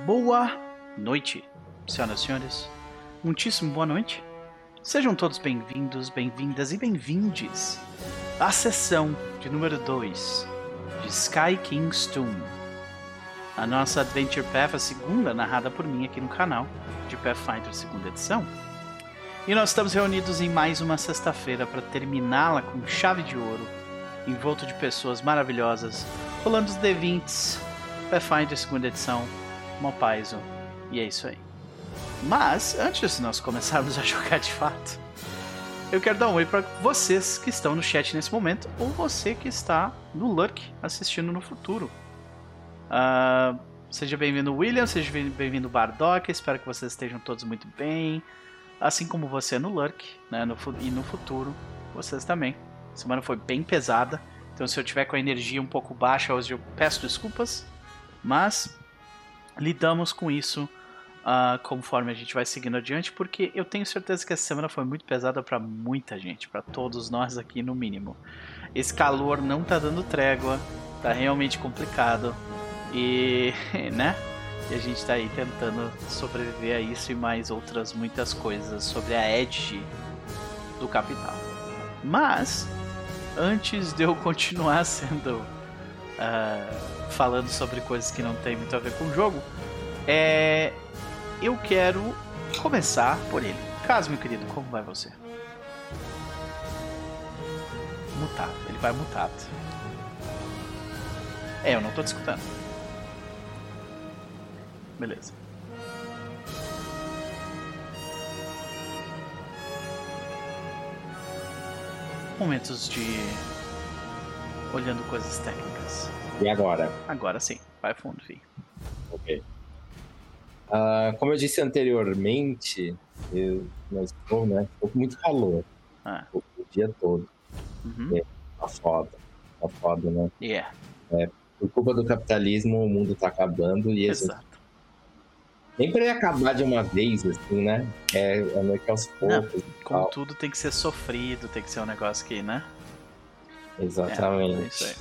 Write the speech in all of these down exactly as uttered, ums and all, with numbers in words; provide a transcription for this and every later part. Boa noite, senhoras e senhores. Muitíssimo boa noite. Sejam todos bem-vindos, bem-vindas e bem-vindes à sessão de número dois de Sky King's Tomb. A nossa Adventure Path, a segunda, narrada por mim aqui no canal de Pathfinder segunda edição. E nós estamos reunidos em mais uma sexta-feira para terminá-la com chave de ouro, envolto de pessoas maravilhosas, rolando os D vinte s, Pathfinder segunda edição, Mopaizo, e é isso aí. Mas, antes de nós começarmos a jogar de fato, eu quero dar um oi para vocês que estão no chat nesse momento, ou você que está no Lurk assistindo no futuro. Uh, seja bem-vindo, William, seja bem-vindo, Bardock, espero que vocês estejam todos muito bem, assim como você no Lurk, né, no, e no futuro, vocês também. A semana foi bem pesada, então se eu tiver com a energia um pouco baixa hoje eu peço desculpas, mas lidamos com isso uh, conforme a gente vai seguindo adiante, porque eu tenho certeza que essa semana foi muito pesada para muita gente, para todos nós aqui no mínimo. Esse calor não tá dando trégua, tá realmente complicado e, né? E a gente tá aí tentando sobreviver a isso e mais outras muitas coisas sobre a edge do capital. Mas, antes de eu continuar sendo uh, falando sobre coisas que não tem muito a ver com o jogo, é, eu quero começar por ele. Caso, meu querido, como vai você? Mutado, ele vai mutado. É, eu não tô te escutando. Beleza. Momentos de olhando coisas técnicas. E agora? Agora sim, vai fundo, filho. Ok. Uh, como eu disse anteriormente, eu, mas, bom, né? Estou com muito calor. Ah. O dia todo. Uhum. É, tá foda. Tá foda, né? Yeah. É, por culpa do capitalismo, o mundo tá acabando e exato. A gente... Nem pra ele acabar de uma vez, assim, né? É, é meio que aos poucos. Como tudo tem que ser sofrido, tem que ser um negócio que, né? Exatamente. É, é isso aí.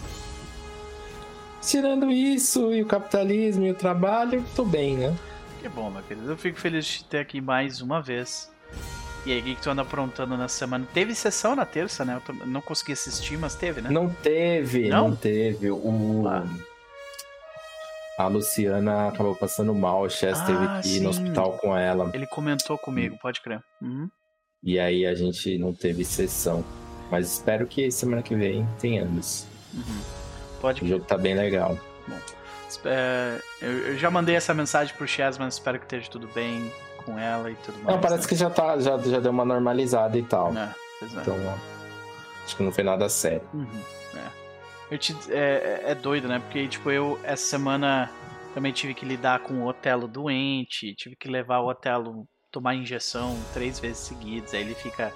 Tirando isso, e o capitalismo, e o trabalho, tô bem, né? Que bom, meu querido. Eu fico feliz de te ter aqui mais uma vez. E aí, o que tu anda aprontando na semana? Teve sessão na terça, né? Eu não consegui assistir, mas teve, né? Não teve, não, não teve. O... Ah. A Luciana acabou passando mal, o Chess ah, teve que ir sim. no hospital com ela. Ele comentou comigo, pode crer. Uhum. E aí a gente não teve sessão. Mas espero que semana que vem tenhamos. Uhum. Pode crer. O jogo tá bem legal. Bom, é, eu já mandei essa mensagem pro Chess, mas espero que esteja tudo bem com ela e tudo mais. Não, parece né? que já, tá, já, já deu uma normalizada e tal. É, então, acho que não foi nada sério. Uhum. É. Eu te, é, é doido, né? Porque, tipo, eu essa semana também tive que lidar com o Otelo doente, tive que levar o Otelo tomar injeção três vezes seguidas, aí ele fica...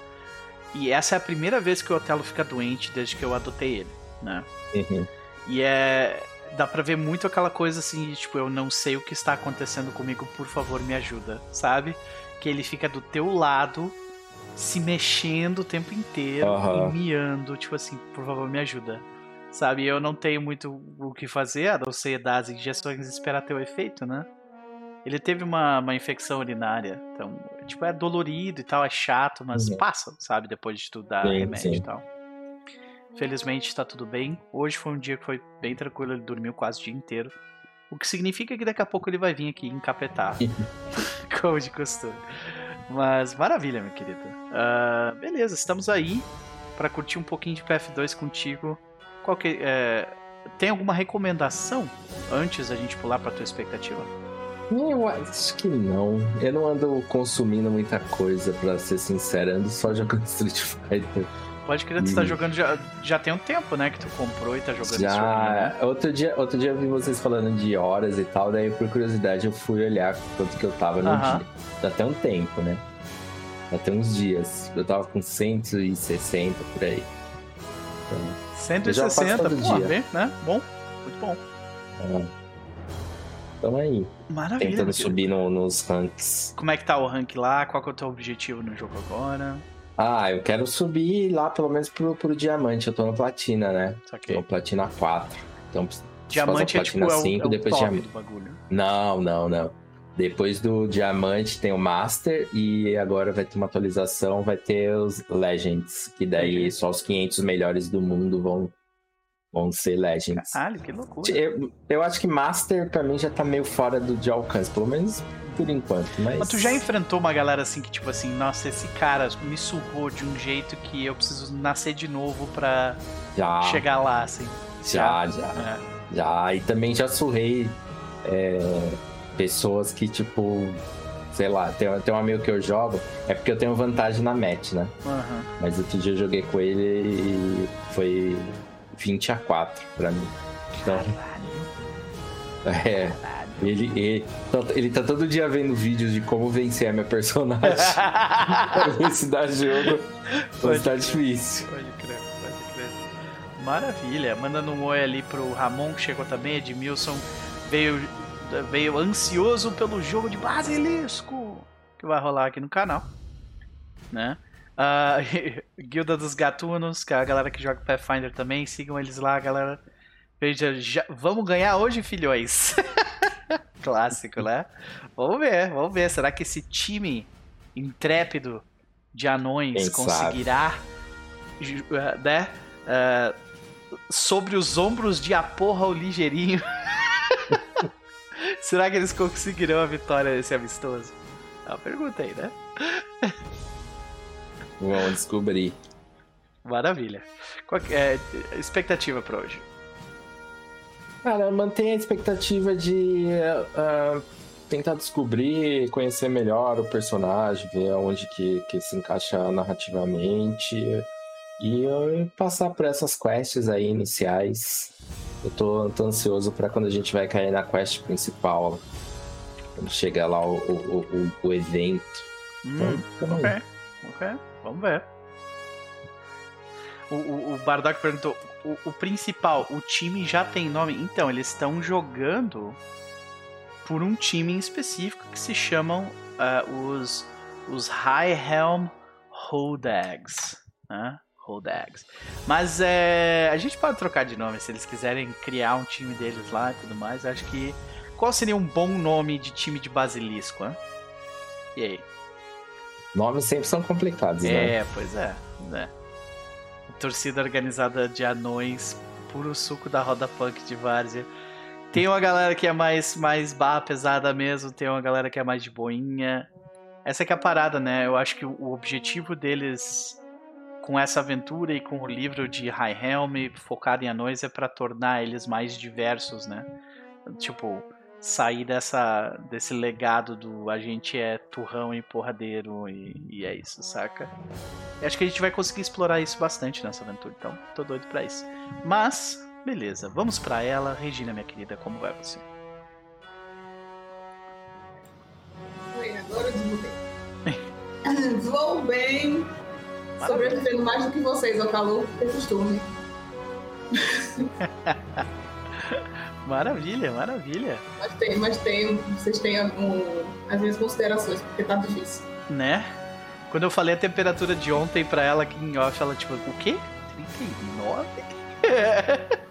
E essa é a primeira vez que o Otelo fica doente desde que eu adotei ele, né? Uhum. E é... Dá pra ver muito aquela coisa assim, de, tipo, eu não sei o que está acontecendo comigo, por favor, me ajuda, sabe? Que ele fica do teu lado, se mexendo o tempo inteiro, uhum. e miando, tipo assim, por favor, me ajuda. Sabe, eu não tenho muito o que fazer, a não ser dar as injeções e esperar ter o efeito, né? Ele teve uma, uma infecção urinária, então, tipo, é dolorido e tal, é chato, mas sim. passa, sabe, depois de tu dar sim, remédio sim. e tal. Felizmente tá tudo bem. Hoje foi um dia que foi bem tranquilo, ele dormiu quase o dia inteiro. O que significa que daqui a pouco ele vai vir aqui encapetar, como de costume. Mas maravilha, meu querido. Uh, beleza, estamos aí pra curtir um pouquinho de P F dois contigo. Que, é, tem alguma recomendação antes da gente pular pra tua expectativa? Eu acho que não. Eu não ando consumindo muita coisa, pra ser sincero. Eu ando só jogando Street Fighter. Pode crer, tu e... tá jogando já, já tem um tempo, né? Que tu comprou e tá jogando já... esse jogo, né? Outro dia, outro dia eu vi vocês falando de horas e tal. Daí, por curiosidade, eu fui olhar quanto que eu tava no uh-huh. dia. Já tem um tempo, né? Já tem uns dias. Eu tava com cento e sessenta por aí. Então... cento e sessenta, pô, bem, né? Bom, muito bom. É. Então aí. Maravilha. Tentando subir no, nos ranks. Como é que tá o rank lá? Qual que é o teu objetivo no jogo agora? Ah, eu quero subir lá pelo menos pro, pro diamante. Eu tô no platina, né? Tô no platina quatro. Então Diamante é tipo cinco, é o, depois é o top diam... do bagulho. Não, não, não. Depois do Diamante tem o Master e agora vai ter uma atualização, vai ter os Legends, que daí uhum. só os quinhentos melhores do mundo vão, vão ser Legends. Caralho, que loucura. Eu, eu acho que Master pra mim já tá meio fora do, de alcance, pelo menos por enquanto, mas... mas... tu já enfrentou uma galera assim que tipo assim, nossa, esse cara me surrou de um jeito que eu preciso nascer de novo pra já. chegar lá, assim? Já, já, já. É. já. E também já surrei... É... pessoas que, tipo, sei lá, tem, tem um amigo que eu jogo, é porque eu tenho vantagem na match, né? Uhum. Mas outro dia eu joguei com ele e foi vinte a quatro pra mim. Então, caralho. É. Caralho. Ele, ele, ele tá todo dia vendo vídeos de como vencer a minha personagem. Pra ver se dá jogo. Mas tá difícil. Pode crer, pode crer. Maravilha. Mandando um oi ali pro Ramon, que chegou também, Edmilson. Veio. Veio ansioso pelo jogo de Basilisco que vai rolar aqui no canal, né? Uh, Guilda dos Gatunos, que é a galera que joga Pathfinder também, sigam eles lá, galera. Veja, já... vamos ganhar hoje, filhões. Clássico, né? Vamos ver, vamos ver. Será que esse time intrépido de anões Quem conseguirá, né? Uh, sobre os ombros de Aporra o Ligeirinho. Será que eles conseguirão a vitória desse amistoso? É uma pergunta aí, né? Vamos descobrir. Maravilha. Qual é a expectativa pra hoje? Cara, mantenha a expectativa de uh, tentar descobrir, conhecer melhor o personagem, ver onde que, que se encaixa narrativamente e uh, passar por essas quests aí iniciais. Eu tô, tô ansioso pra quando a gente vai cair na quest principal. Quando chegar lá o, o, o, o evento. Hum, então, ok, ok. Vamos ver. O, o, o Bardock perguntou: o, o principal, o time já tem nome? Então, eles estão jogando por um time em específico que se chamam uh, os, os Highhelm Holdex. Né? Holdex. Mas é, a gente pode trocar de nome se eles quiserem criar um time deles lá e tudo mais. Acho que... qual seria um bom nome de time de Basilisco, né? E aí? Nomes sempre são complicados, é, né? É, pois é, né? Torcida organizada de anões, puro suco da roda punk de várzea. Tem uma galera que é mais, mais barra pesada mesmo, tem uma galera que é mais de boinha. Essa que é a parada, né? Eu acho que o objetivo deles... com essa aventura e com o livro de Highhelm focado em anões é para tornar eles mais diversos, né? Tipo, sair dessa, desse legado do a gente é turrão e porradeiro e, e é isso, saca? Eu acho que a gente vai conseguir explorar isso bastante nessa aventura, então tô doido pra isso. Mas, beleza, vamos pra ela. Regina, minha querida, como vai você? Oi, agora eu desmutei. Vou bem... sobrevivendo mais do que vocês ao calor que tem costume. Maravilha, maravilha. Mas tem, mas tem, vocês têm um, as minhas considerações, porque tá difícil. Né? Quando eu falei a temperatura de ontem pra ela aqui em off, ela tipo, o quê? trinta e nove?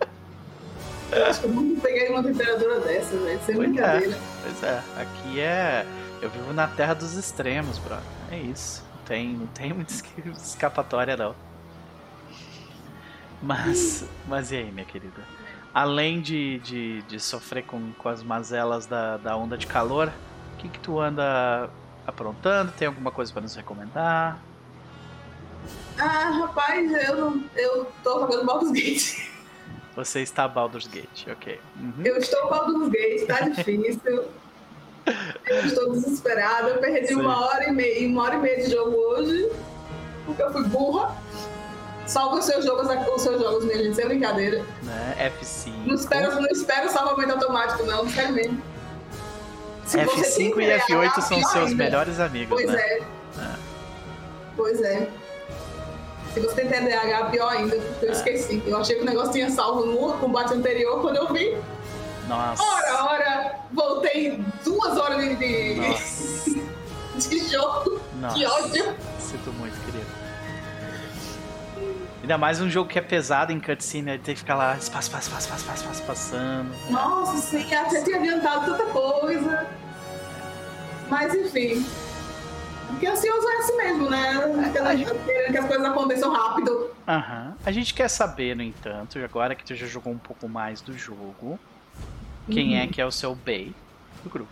Eu acho que eu nunca peguei uma temperatura dessa, velho. Sem brincadeira. É. Pois é, aqui é... eu vivo na terra dos extremos, bro. É isso. Tem, não tem muita escapatória, não. Mas, mas e aí, minha querida? Além de, de, de sofrer com, com as mazelas da, da onda de calor, o que, que tu anda aprontando? Tem alguma coisa pra nos recomendar? Ah, rapaz, eu, não, eu tô jogando Baldur's Gate. Você está Baldur's Gate, ok. Uhum. Eu estou Baldur's Gate, tá difícil. Eu estou desesperada, eu perdi Sim. uma hora e meia, uma hora e meia de jogo hoje, porque eu fui burra. Salva os seus jogos, os seus jogos, minha gente, sem brincadeira. É, F cinco. Não espera, não espera salvamento automático, não, não quero mesmo. Se F cinco e ideia, F oito são seus ainda. Melhores amigos, pois né? É. É. Pois é. Se você tem T D A H, pior ainda, porque eu é. esqueci. Eu achei que o negócio tinha salvo no combate anterior, quando eu vi. Nossa. Ora, ora, voltei duas horas de, de jogo. Nossa. Que ódio. Sinto muito, querido. Ainda mais um jogo que é pesado em cutscene, né? Tem que ficar lá, espaço, espaço, espaço, espaço, espaço, passando. Nossa, sim, até tinha adiantado tanta coisa. Mas enfim. Porque ansioso é assim mesmo, né? Pela gente... que as coisas aconteçam rápido. Aham. Uhum. A gente quer saber, no entanto, agora que tu já jogou um pouco mais do jogo, quem uhum. é que é o seu Bey do grupo.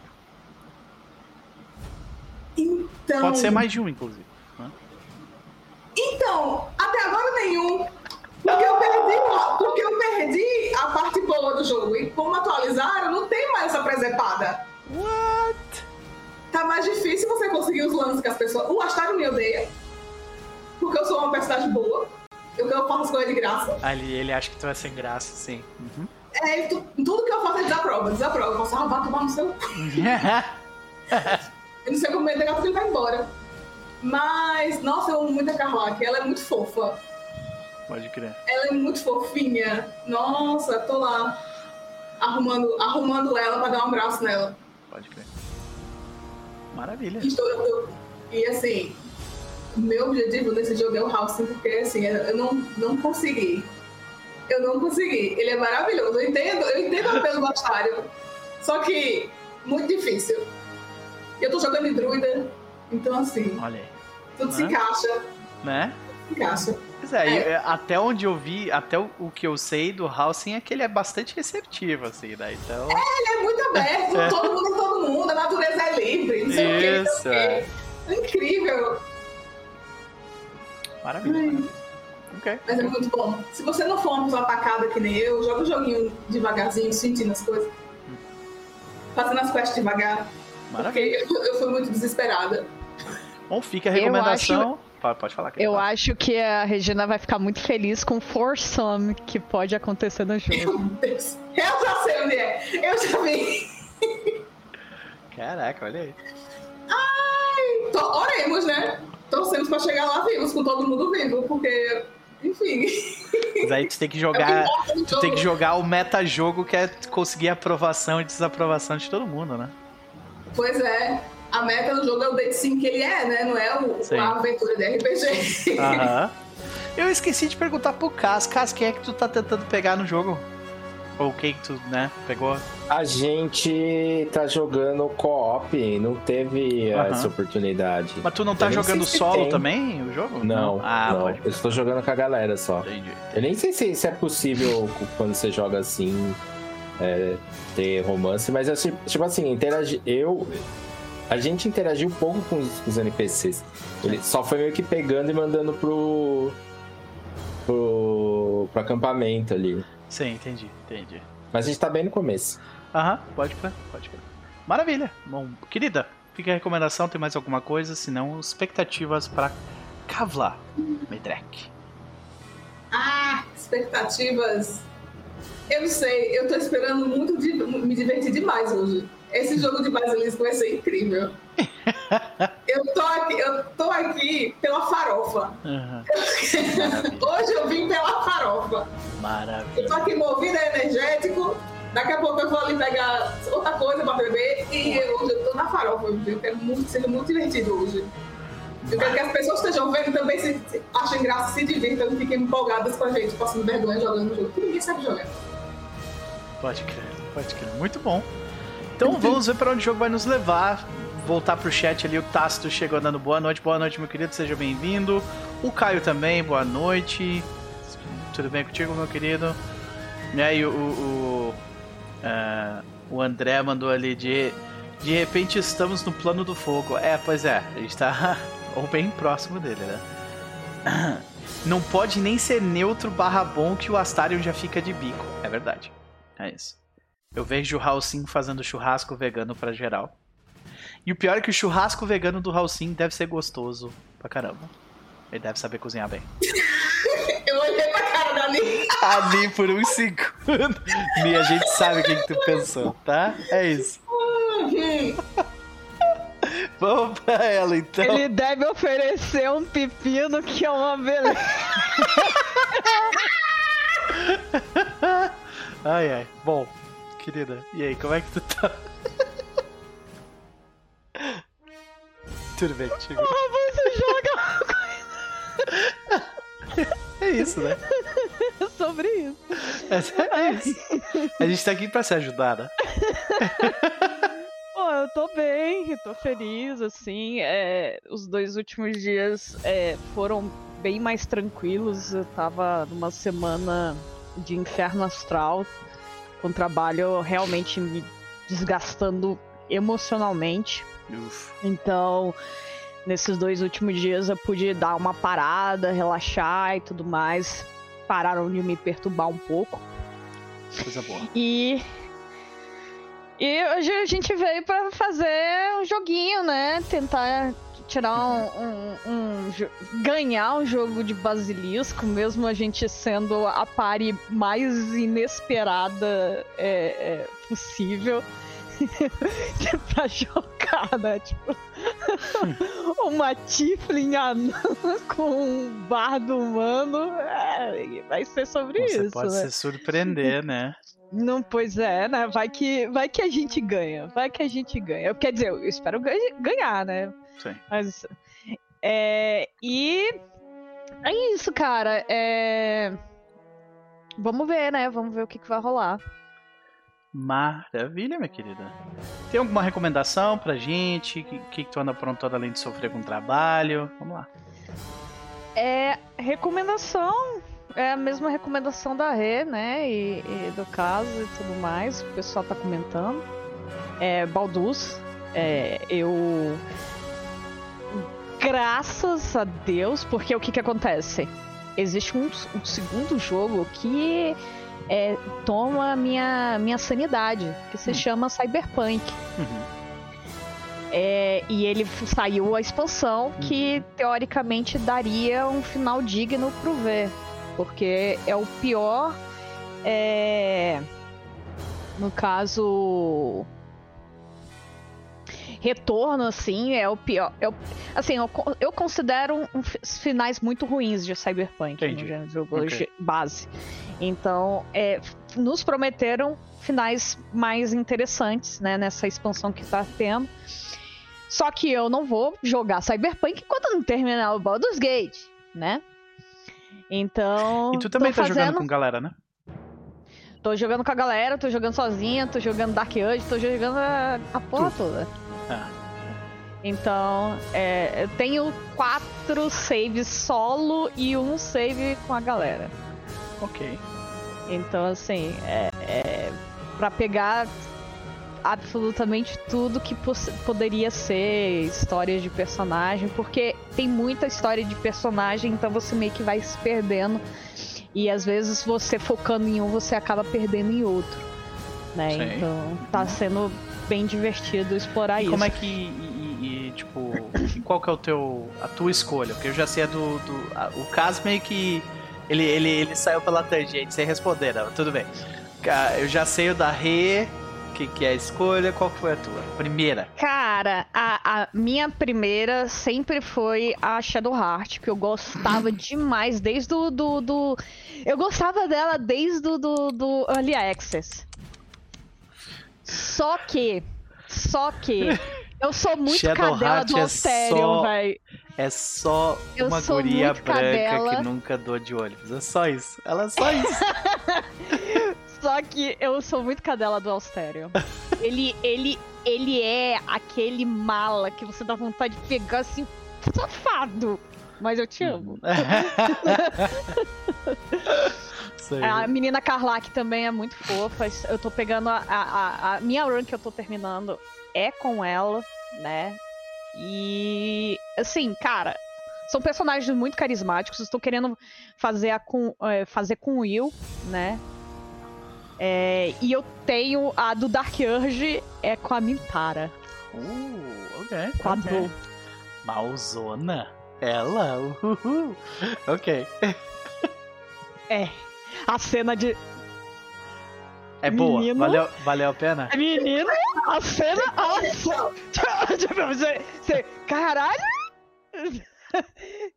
Então... Pode ser mais de um, inclusive. Né? Então, até agora nenhum. Porque eu, perdi, porque eu perdi a parte boa do jogo. E como atualizaram, não tem mais essa presepada. What? Tá mais difícil você conseguir os lances que as pessoas... O Astarion me odeia. Porque eu sou uma personagem boa. Eu faço as coisas de graça. Ali, ele acha que tu é sem graça, sim. Uhum. É, tu, tudo que eu faço ele desaprova. Desaprova. Eu faço, ah, vai tomar no seu... Eu não sei como ele negócio porque ele vai embora. Mas, nossa, eu amo muito a Karlach. Ela é muito fofa. Pode crer. Ela é muito fofinha. Nossa, tô lá arrumando, arrumando ela pra dar um abraço nela. Pode crer. Maravilha. E, estou, eu, e assim, o meu objetivo nesse jogo é o Halsin, porque assim, eu não, não consegui. Eu não consegui. Ele é maravilhoso. Eu entendo, eu entendo o apelo do Astarion. Só que, muito difícil. Eu tô jogando em druida, então assim, olha aí. Tudo se encaixa. Né? Se encaixa. Pois é, é. Até onde eu vi, até o, o que eu sei do Halsin é que ele é bastante receptivo, assim, né? Então... É, ele é muito aberto, é. todo mundo é todo mundo, a natureza é livre, não sei Isso, o que, não sei é. o que. É incrível. Maravilha, maravilha. Okay. Mas é muito bom. Se você não for uma pessoa atacada que nem eu, joga o um joguinho devagarzinho, sentindo as coisas. Hum. Fazendo as quests devagar. Maravilha. Porque eu, eu fui muito desesperada. Bom, fica a recomendação. Eu acho, pode falar. Eu fala. acho que a Regina vai ficar muito feliz com o foursome que pode acontecer no jogo. Meu Deus. Eu já sei onde é. Eu já vi. Caraca, olha aí. Ai, to, oremos, né? Torcemos pra chegar lá vivos, com todo mundo vivo, porque... Enfim. Mas aí tu tem que jogar, é que tu tem que jogar o metajogo, que é conseguir a aprovação e desaprovação de todo mundo, né? Pois é, a meta do jogo é o Date Sim que ele é, né? Não é o, a aventura de R P G. Aham. Eu esqueci de perguntar pro Cas. Cas, quem é que tu tá tentando pegar no jogo? Ou quem que tu, né, pegou? A gente tá jogando co-op, não teve uhum. essa oportunidade. Mas tu não tá jogando solo também o jogo? Não, não. Ah, não. Eu estou jogando com a galera só. Entendi. Eu nem sei se, se é possível quando você joga assim... É, ter romance, mas eu, tipo assim, interagi, eu a gente interagiu pouco com os, com os N P Cs. Ele só foi meio que pegando e mandando pro pro, pro acampamento ali. Sim, entendi, entendi. Mas a gente tá bem no começo. Aham, pode crer, pode crer. Maravilha. Bom, querida, fica a recomendação, tem mais alguma coisa? Se não, expectativas pra Kavla Medrek. Ah, expectativas... Eu não sei, eu tô esperando muito de, me divertir demais hoje. Esse jogo de Basilisco vai ser incrível. eu, tô aqui, eu tô aqui pela farofa. Uhum. Hoje eu vim pela farofa. Maravilha. Eu tô aqui movida energético. Daqui a pouco eu vou ali pegar outra coisa pra beber. E eu, hoje eu tô na farofa. Eu quero muito, ser muito divertido hoje. Eu quero que as pessoas que estejam vendo também se, se achem graça, se divirtam e fiquem empolgadas com a gente, passando vergonha jogando o jogo. Que ninguém sabe jogar. Pode crer, pode crer. Muito bom. Então vamos ver para onde o jogo vai nos levar. Voltar pro chat ali, o Tácito chegou dando boa noite. Boa noite, meu querido, seja bem-vindo. O Caio também, boa noite. Tudo bem contigo, meu querido? E aí o, o, uh, o André mandou ali de... De repente estamos no plano do fogo. É, pois é, a gente tá... Ou bem próximo dele, né? Não pode nem ser neutro barra bom que o Astarion já fica de bico. É verdade. É isso. Eu vejo o Halsin fazendo churrasco vegano pra geral. E o pior é que o churrasco vegano do Halsin deve ser gostoso pra caramba. Ele deve saber cozinhar bem. Eu olhei pra cara da Ni. A Ni por um segundo. Ni, a gente sabe o que, que tu pensou, tá? É isso. Vamos pra ela, então. Ele deve oferecer um pepino que é uma beleza. Ai, ai. Bom, querida, e aí, como é que tu tá? Tudo bem contigo? Ah, você joga uma coisa. É isso, né? Sobre isso. É, é isso. A gente tá aqui pra se ajudar, né? Pô, eu tô bem, eu tô feliz, assim. É, os dois últimos dias é, foram bem mais tranquilos. Eu tava numa semana de inferno astral, com trabalho realmente me desgastando emocionalmente. Uf. Então, nesses dois últimos dias eu pude dar uma parada, relaxar e tudo mais. Pararam de me perturbar um pouco. Coisa boa. E, e hoje a gente veio pra fazer um joguinho, né? Tentar tirar um, um, um, um... ganhar um jogo de Basilisco, mesmo a gente sendo a party mais inesperada é, é, possível. Pra jogar, né? Tipo, uma tiefling anã com um bardo humano, é, vai ser sobre Você isso. Você pode, né, se surpreender, né? Não, pois é, né? Vai que, vai que a gente ganha, vai que a gente ganha. Quer dizer, eu espero ganhar, né? Sim. Mas, é, e é isso, cara. É... Vamos ver, né? Vamos ver o que, que vai rolar. Maravilha, minha querida. Tem alguma recomendação pra gente? O que, que tu anda aprontando além de sofrer com o trabalho? Vamos lá. É, recomendação. É a mesma recomendação da Rê, né? E, e do caso e tudo mais. O pessoal tá comentando. É, Baldur's. É, eu... Graças a Deus, porque o que que acontece? Existe um, um segundo jogo que... É, toma a minha, minha sanidade, que se uhum. chama Cyberpunk. Uhum. É, e ele saiu a expansão, uhum. que teoricamente daria um final digno pro V, porque é o pior, é, no caso, retorno, assim, é o pior. É o, assim, eu, eu considero um, finais muito ruins de Cyberpunk, no jogo okay. base. Então, é, nos prometeram finais mais interessantes, né, nessa expansão que tá tendo. Só que eu não vou jogar Cyberpunk enquanto não terminar o Baldur's Gate, né? Então... E tu também tá fazendo... jogando com galera, né? Tô jogando com a galera, tô jogando sozinha, tô jogando Dark Age, tô jogando a, a porra tu. toda. Ah. Então, é, eu tenho quatro saves solo e um save com a galera. Ok. Então, assim, é, é, pra pegar absolutamente tudo que poss- poderia ser histórias de personagem, porque tem muita história de personagem, então você meio que vai se perdendo. E às vezes você focando em um, você acaba perdendo em outro, né? Sim. Então tá sendo bem divertido explorar e isso. Como é que... E, e tipo, qual que é o teu... a tua escolha? Porque eu já sei a do... do a, o caso meio que... Ele, ele, ele saiu pela tangente sem responder, não. Tudo bem. Eu já sei o da Rê, que, que é a escolha. Qual foi a tua? Primeira. Cara, a, a minha primeira sempre foi a Shadow Heart, que eu gostava demais desde o... Do, do, eu gostava dela desde o do, do Early Access. Só que... Só que... Eu sou muito Shadow cadela Heart do Astarion, velho. É só uma guria branca cadela. Que nunca doa de ônibus. É só isso. Ela é só isso. Só que eu sou muito cadela do Astarion. Ele, ele, ele é aquele mala que você dá vontade de pegar assim, safado. Mas eu te amo. A menina Karlach também é muito fofa. Eu tô pegando a, a, a minha run que eu tô terminando. É com ela, né? E, assim, cara, são personagens muito carismáticos. Estou querendo fazer, a com, é, fazer com o Will, né? É, e eu tenho a do Dark Urge, é com a Minthara. Uh, ok. Com a okay. Malzona. Ela, uhul. Ok. É, a cena de... É boa, menino, valeu, valeu a pena? Menina, a cena... Você, você, caralho!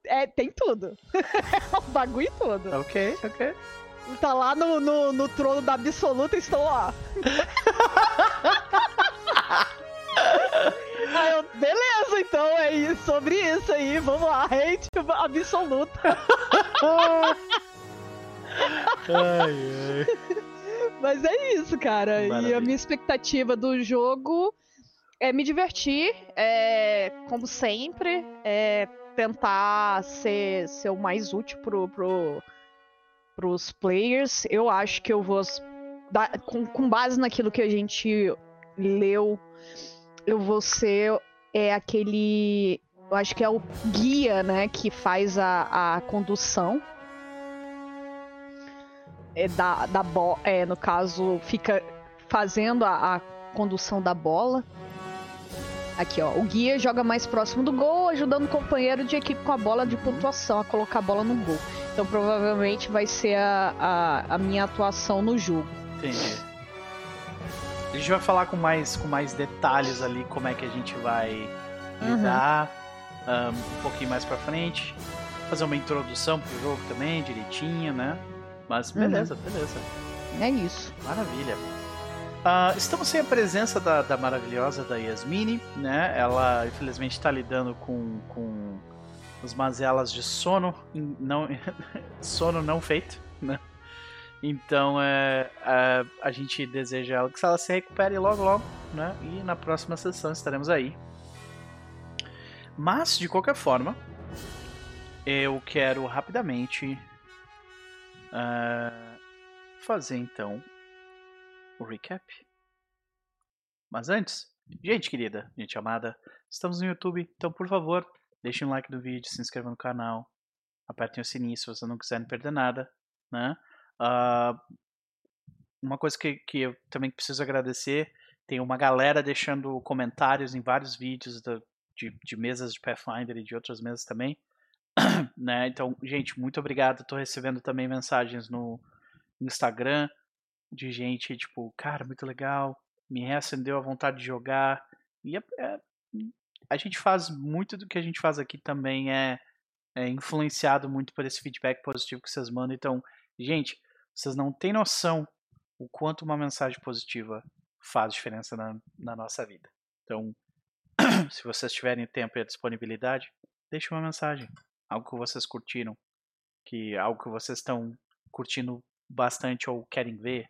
É, tem tudo. É um bagulho todo. Ok, ok. Tá lá no, no, no trono da absoluta, estou lá. Aí eu, beleza, então é sobre isso aí. Vamos lá, hate absoluta. Ai, ai. Mas é isso, cara. Maravilha. E a minha expectativa do jogo é me divertir, é, como sempre, é tentar ser, ser o mais útil pro, pro, pros players. Eu acho que eu vou dar, com, com base naquilo que a gente leu, eu vou ser é, aquele... Eu acho que é o guia, né, que faz a, a condução. É, da, da bo- é, no caso, fica fazendo a, a condução da bola. Aqui, ó. O guia joga mais próximo do gol, ajudando o companheiro de equipe com a bola de pontuação a colocar a bola no gol. Então, provavelmente, vai ser a, a, a minha atuação no jogo. Entendi. A gente vai falar com mais, com mais detalhes ali, como é que a gente vai lidar, uhum. um, um pouquinho mais pra frente. Fazer uma introdução pro jogo também, direitinho, né? Mas beleza, uhum. beleza. É isso. Maravilha. Uh, estamos sem a presença da, da maravilhosa da Yasmini, né? Ela, infelizmente, está lidando com, com os mazelas de sono não, sono não feito, né? Então, é, é, a gente deseja ela que ela se recupere logo, logo, né? E na próxima sessão estaremos aí. Mas, de qualquer forma, eu quero rapidamente uh, fazer, então... o recap. Mas antes, gente querida, gente amada, estamos no YouTube, então por favor, deixem um like no vídeo, se inscrevam no canal, apertem o sininho se vocês não quiserem perder nada, né? Uh, uma coisa que, que eu também preciso agradecer, tem uma galera deixando comentários em vários vídeos da, de, de mesas de Pathfinder e de outras mesas também, né? Então, gente, muito obrigado, estou recebendo também mensagens no Instagram, de gente, tipo, cara, muito legal, me reacendeu a vontade de jogar. E é, é, a gente faz muito do que a gente faz aqui também é, é influenciado muito por esse feedback positivo que vocês mandam. Então, gente, vocês não têm noção o quanto uma mensagem positiva faz diferença na, na nossa vida. Então, se vocês tiverem tempo e a disponibilidade, deixe uma mensagem. Algo que vocês curtiram, que, algo que vocês estão curtindo bastante ou querem ver.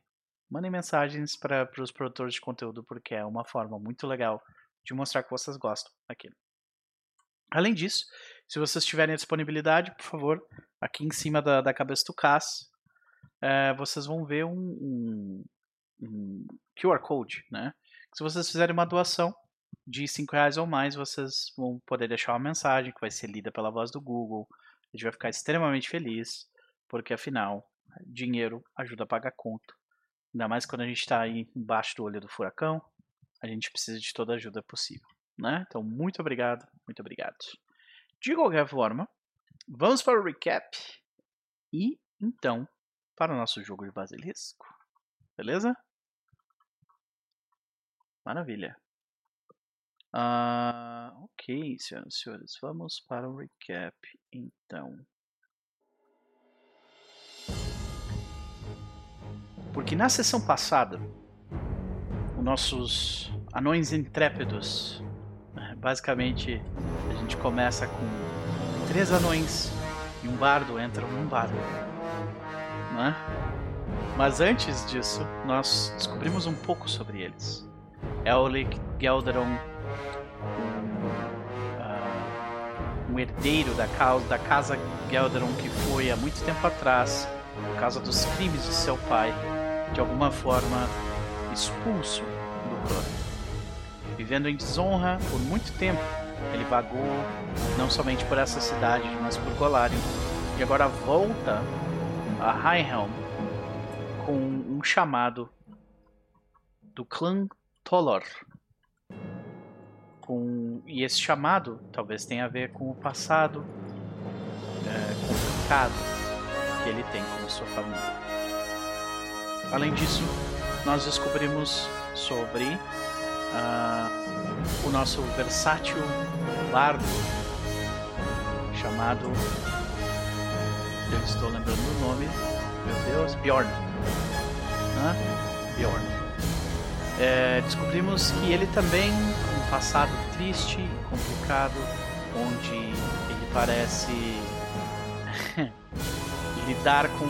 Mandem mensagens para os produtores de conteúdo, porque é uma forma muito legal de mostrar que vocês gostam daquilo. Além disso, se vocês tiverem a disponibilidade, por favor, aqui em cima da, da cabeça do Cass, é, vocês vão ver um, um, um Q R Code, né? Se vocês fizerem uma doação de cinco reais ou mais, vocês vão poder deixar uma mensagem que vai ser lida pela voz do Google. A gente vai ficar extremamente feliz, porque afinal, dinheiro ajuda a pagar conta. Ainda mais quando a gente está aí embaixo do olho do furacão, a gente precisa de toda a ajuda possível, né? Então, muito obrigado, muito obrigado. De qualquer forma, vamos para o recap e, então, para o nosso jogo de Basilisco. Beleza? Maravilha. Uh, ok, senhoras e senhores, vamos para o recap, então. Porque na sessão passada, os nossos anões intrépidos, basicamente a gente começa com três anões e um bardo entram num bardo, né? Mas antes disso, nós descobrimos um pouco sobre eles. Eulik Gelderon, um, uh, um herdeiro da casa, da casa Gelderon, que foi há muito tempo atrás, por causa dos crimes de seu pai, de alguma forma expulso do clã. Vivendo em desonra por muito tempo, ele vagou não somente por essa cidade, mas por Golarion, e agora volta a Highhelm com um chamado do Clã Tolor. Com... E esse chamado talvez tenha a ver com o passado é, complicado que ele tem com sua família. Além disso, nós descobrimos sobre uh, o nosso versátil bardo chamado, eu estou lembrando o nome, meu Deus, Bjorn. Uh, Bjorn. É, descobrimos que ele também tem um passado triste e complicado, onde ele parece lidar com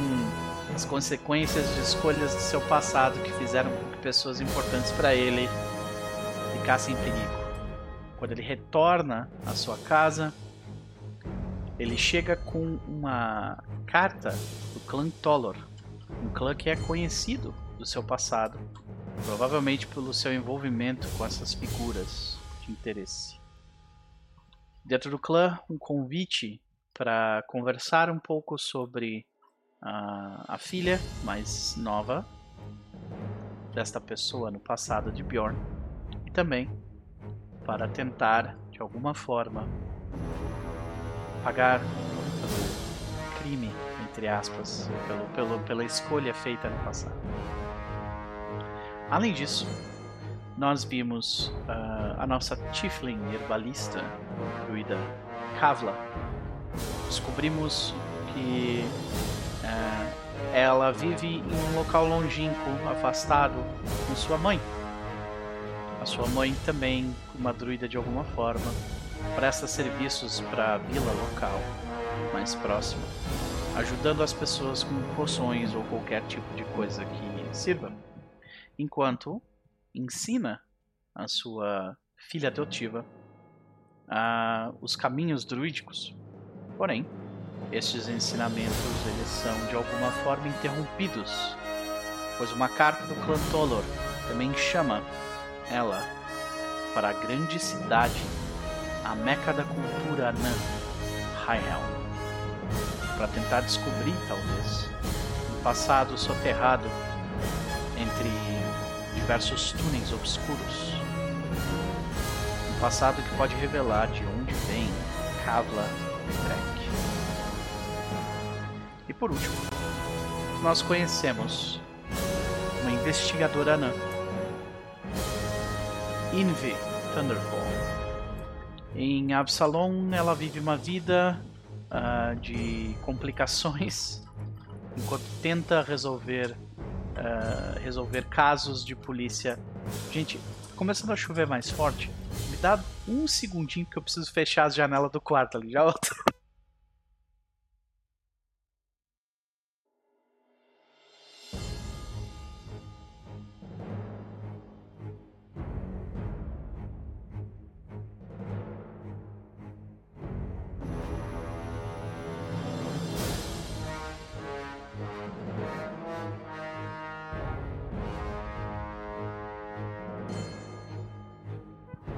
as consequências de escolhas do seu passado que fizeram com que pessoas importantes para ele ficassem em perigo. Quando ele retorna à sua casa, ele chega com uma carta do clã Tolor, um clã que é conhecido do seu passado, provavelmente pelo seu envolvimento com essas figuras de interesse. Dentro do clã, um convite para conversar um pouco sobre a, a filha mais nova desta pessoa no passado de Bjorn, e também para tentar, de alguma forma, pagar pelo crime, entre aspas, pelo, pelo, pela escolha feita no passado. Além disso, nós vimos uh, a nossa tiefling herbalista, druida Kavla. Descobrimos que uh, ela vive em um local longínquo, afastado, com sua mãe. A sua mãe também, uma druida de alguma forma, presta serviços para a vila local mais próxima, ajudando as pessoas com poções ou qualquer tipo de coisa que sirva, enquanto ensina a sua filha adotiva uh, os caminhos druídicos. Porém, estes ensinamentos eles são de alguma forma interrompidos, pois uma carta do clã Tolor também chama ela para a grande cidade, a meca da cultura anã, Highhelm, para tentar descobrir, talvez, um passado soterrado entre diversos túneis obscuros. Um passado que pode revelar de onde vem Kavla Medrek. E por último, nós conhecemos uma investigadora anã, Yngvi Thunderbolt. Em Absalom, ela vive uma vida uh, de complicações enquanto tenta resolver, uh, resolver casos de polícia. Gente, começando a chover mais forte, me dá um segundinho que eu preciso fechar as janelas do quarto ali, já volto.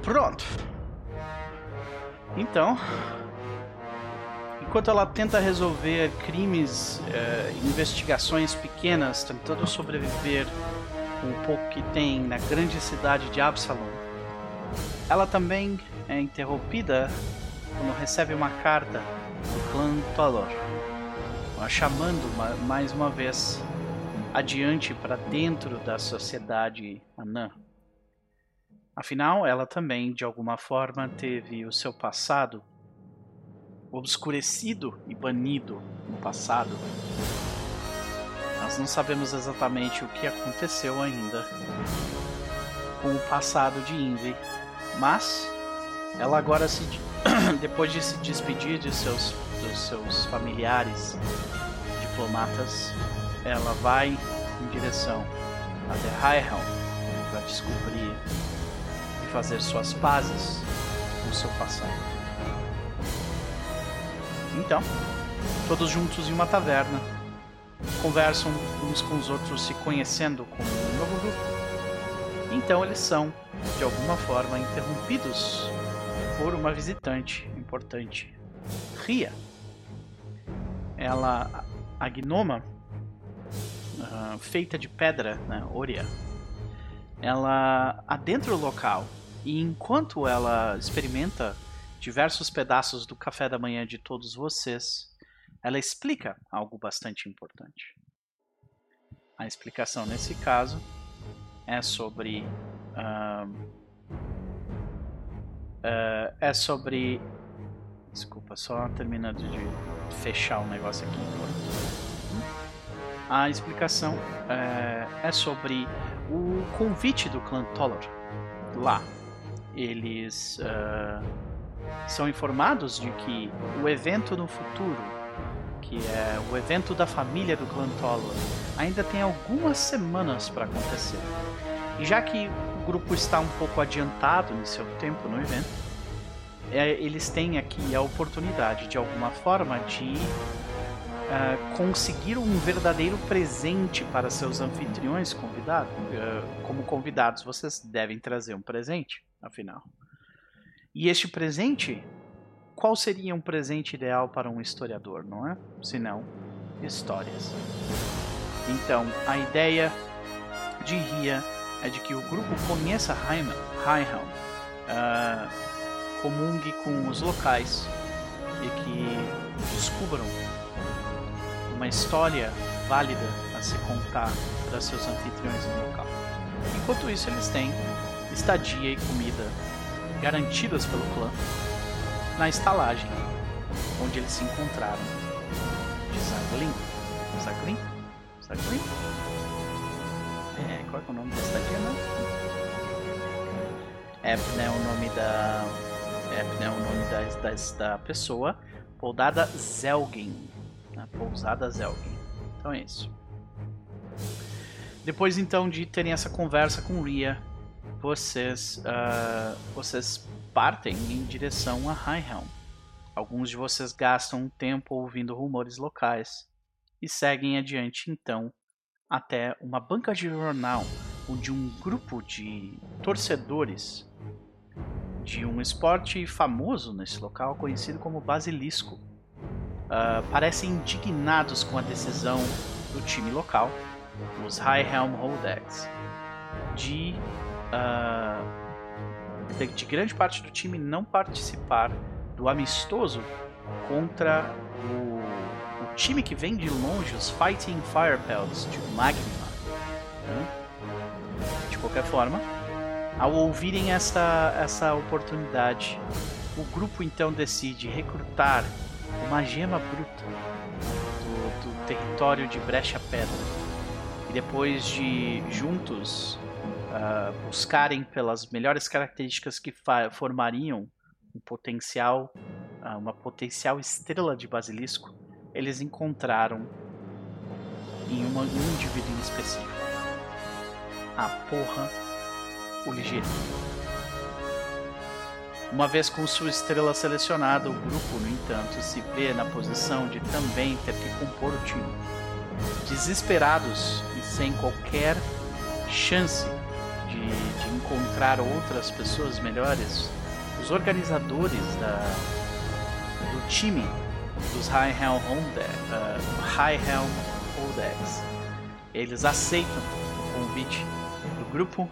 Pronto. Então, enquanto ela tenta resolver crimes, eh, investigações pequenas, tentando sobreviver com o pouco que tem na grande cidade de Absalom, ela também é interrompida quando recebe uma carta do clã Tolor, a chamando mais uma vez adiante para dentro da sociedade anã. Afinal, ela também, de alguma forma, teve o seu passado obscurecido e banido no passado. Nós não sabemos exatamente o que aconteceu ainda com o passado de Yngvi, mas ela agora, se, depois de se despedir de seus, dos seus familiares diplomatas, ela vai em direção até Highhelm para descobrir fazer suas pazes com seu passado. Então, todos juntos em uma taverna, conversam uns com os outros, se conhecendo como um novo grupo. Então eles são, de alguma forma, interrompidos por uma visitante importante, Ria. Ela, a gnoma, uh, feita de pedra, né, Oria, ela adentra o local. E enquanto ela experimenta diversos pedaços do café da manhã de todos vocês, ela explica algo bastante importante. A explicação nesse caso é sobre uh, uh, é sobre desculpa, só terminando de fechar o negócio aqui. A explicação uh, é sobre o convite do clã Tolor. Lá eles uh, são informados de que o evento no futuro que é o evento da família do Clã Tolor, ainda tem algumas semanas para acontecer. E já que o grupo está um pouco adiantado no seu tempo no evento, é, eles têm aqui a oportunidade, de alguma forma, de uh, conseguir um verdadeiro presente para seus anfitriões convidados. Uh, como convidados, vocês devem trazer um presente, afinal. E este presente... Qual seria um presente ideal para um historiador, não é? Se não, histórias. Então, a ideia de Ria é de que o grupo conheça Highhelm, Highhelm uh, comungue com os locais e que descubram uma história válida a se contar para seus anfitriões no local. Enquanto isso, eles têm estadia e comida garantidas pelo clã na estalagem, onde eles se encontraram de Zaglin. Zaglin? Zaglin? É, qual é o nome da estadia, né? Epne é o nome da... Epne é o nome da, da, da pessoa. Pousada Zelgin. Né? Pousada Zelgin. Então é isso. Depois, então, de terem essa conversa com Ria, vocês... Uh, vocês... partem em direção a Highhelm. Alguns de vocês gastam um tempo ouvindo rumores locais e seguem adiante, então, até uma banca de jornal onde um grupo de torcedores de um esporte famoso nesse local, conhecido como Basilisco, uh, parecem indignados com a decisão do time local, os Highhelm Holdex, de... Uh, de grande parte do time não participar do amistoso contra o, o time que vem de longe, os Fighting Firepelts, de Magnimar. De qualquer forma, ao ouvirem essa, essa oportunidade, o grupo então decide recrutar uma gema bruta do, do território de Brecha Pedra e depois de juntos Uh, buscarem pelas melhores características que fa- formariam um potencial, uh, uma potencial estrela de basilisco, eles encontraram em, uma, em um indivíduo em específico a porra, o ligeiro. Uma vez com sua estrela selecionada, o grupo, no entanto, se vê na posição de também ter que compor o time. Desesperados e sem qualquer chance De, de encontrar outras pessoas melhores, os organizadores da, do time dos Highhelm Holdex, eles aceitam o convite do grupo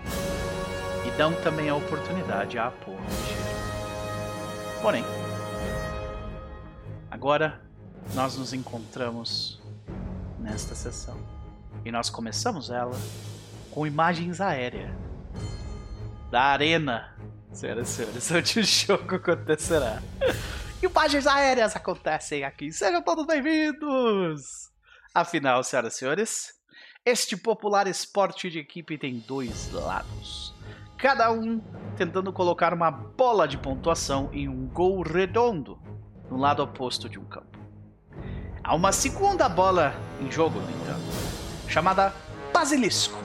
e dão também a oportunidade a apoio. Porém, agora nós nos encontramos nesta sessão e nós começamos ela com imagens aéreas da arena, senhoras e senhores, onde o jogo acontecerá. Imagens aéreas acontecem aqui. Sejam todos bem-vindos! Afinal, senhoras e senhores, este popular esporte de equipe tem dois lados. Cada um tentando colocar uma bola de pontuação em um gol redondo no lado oposto de um campo. Há uma segunda bola em jogo, no entanto, chamada Basilisco,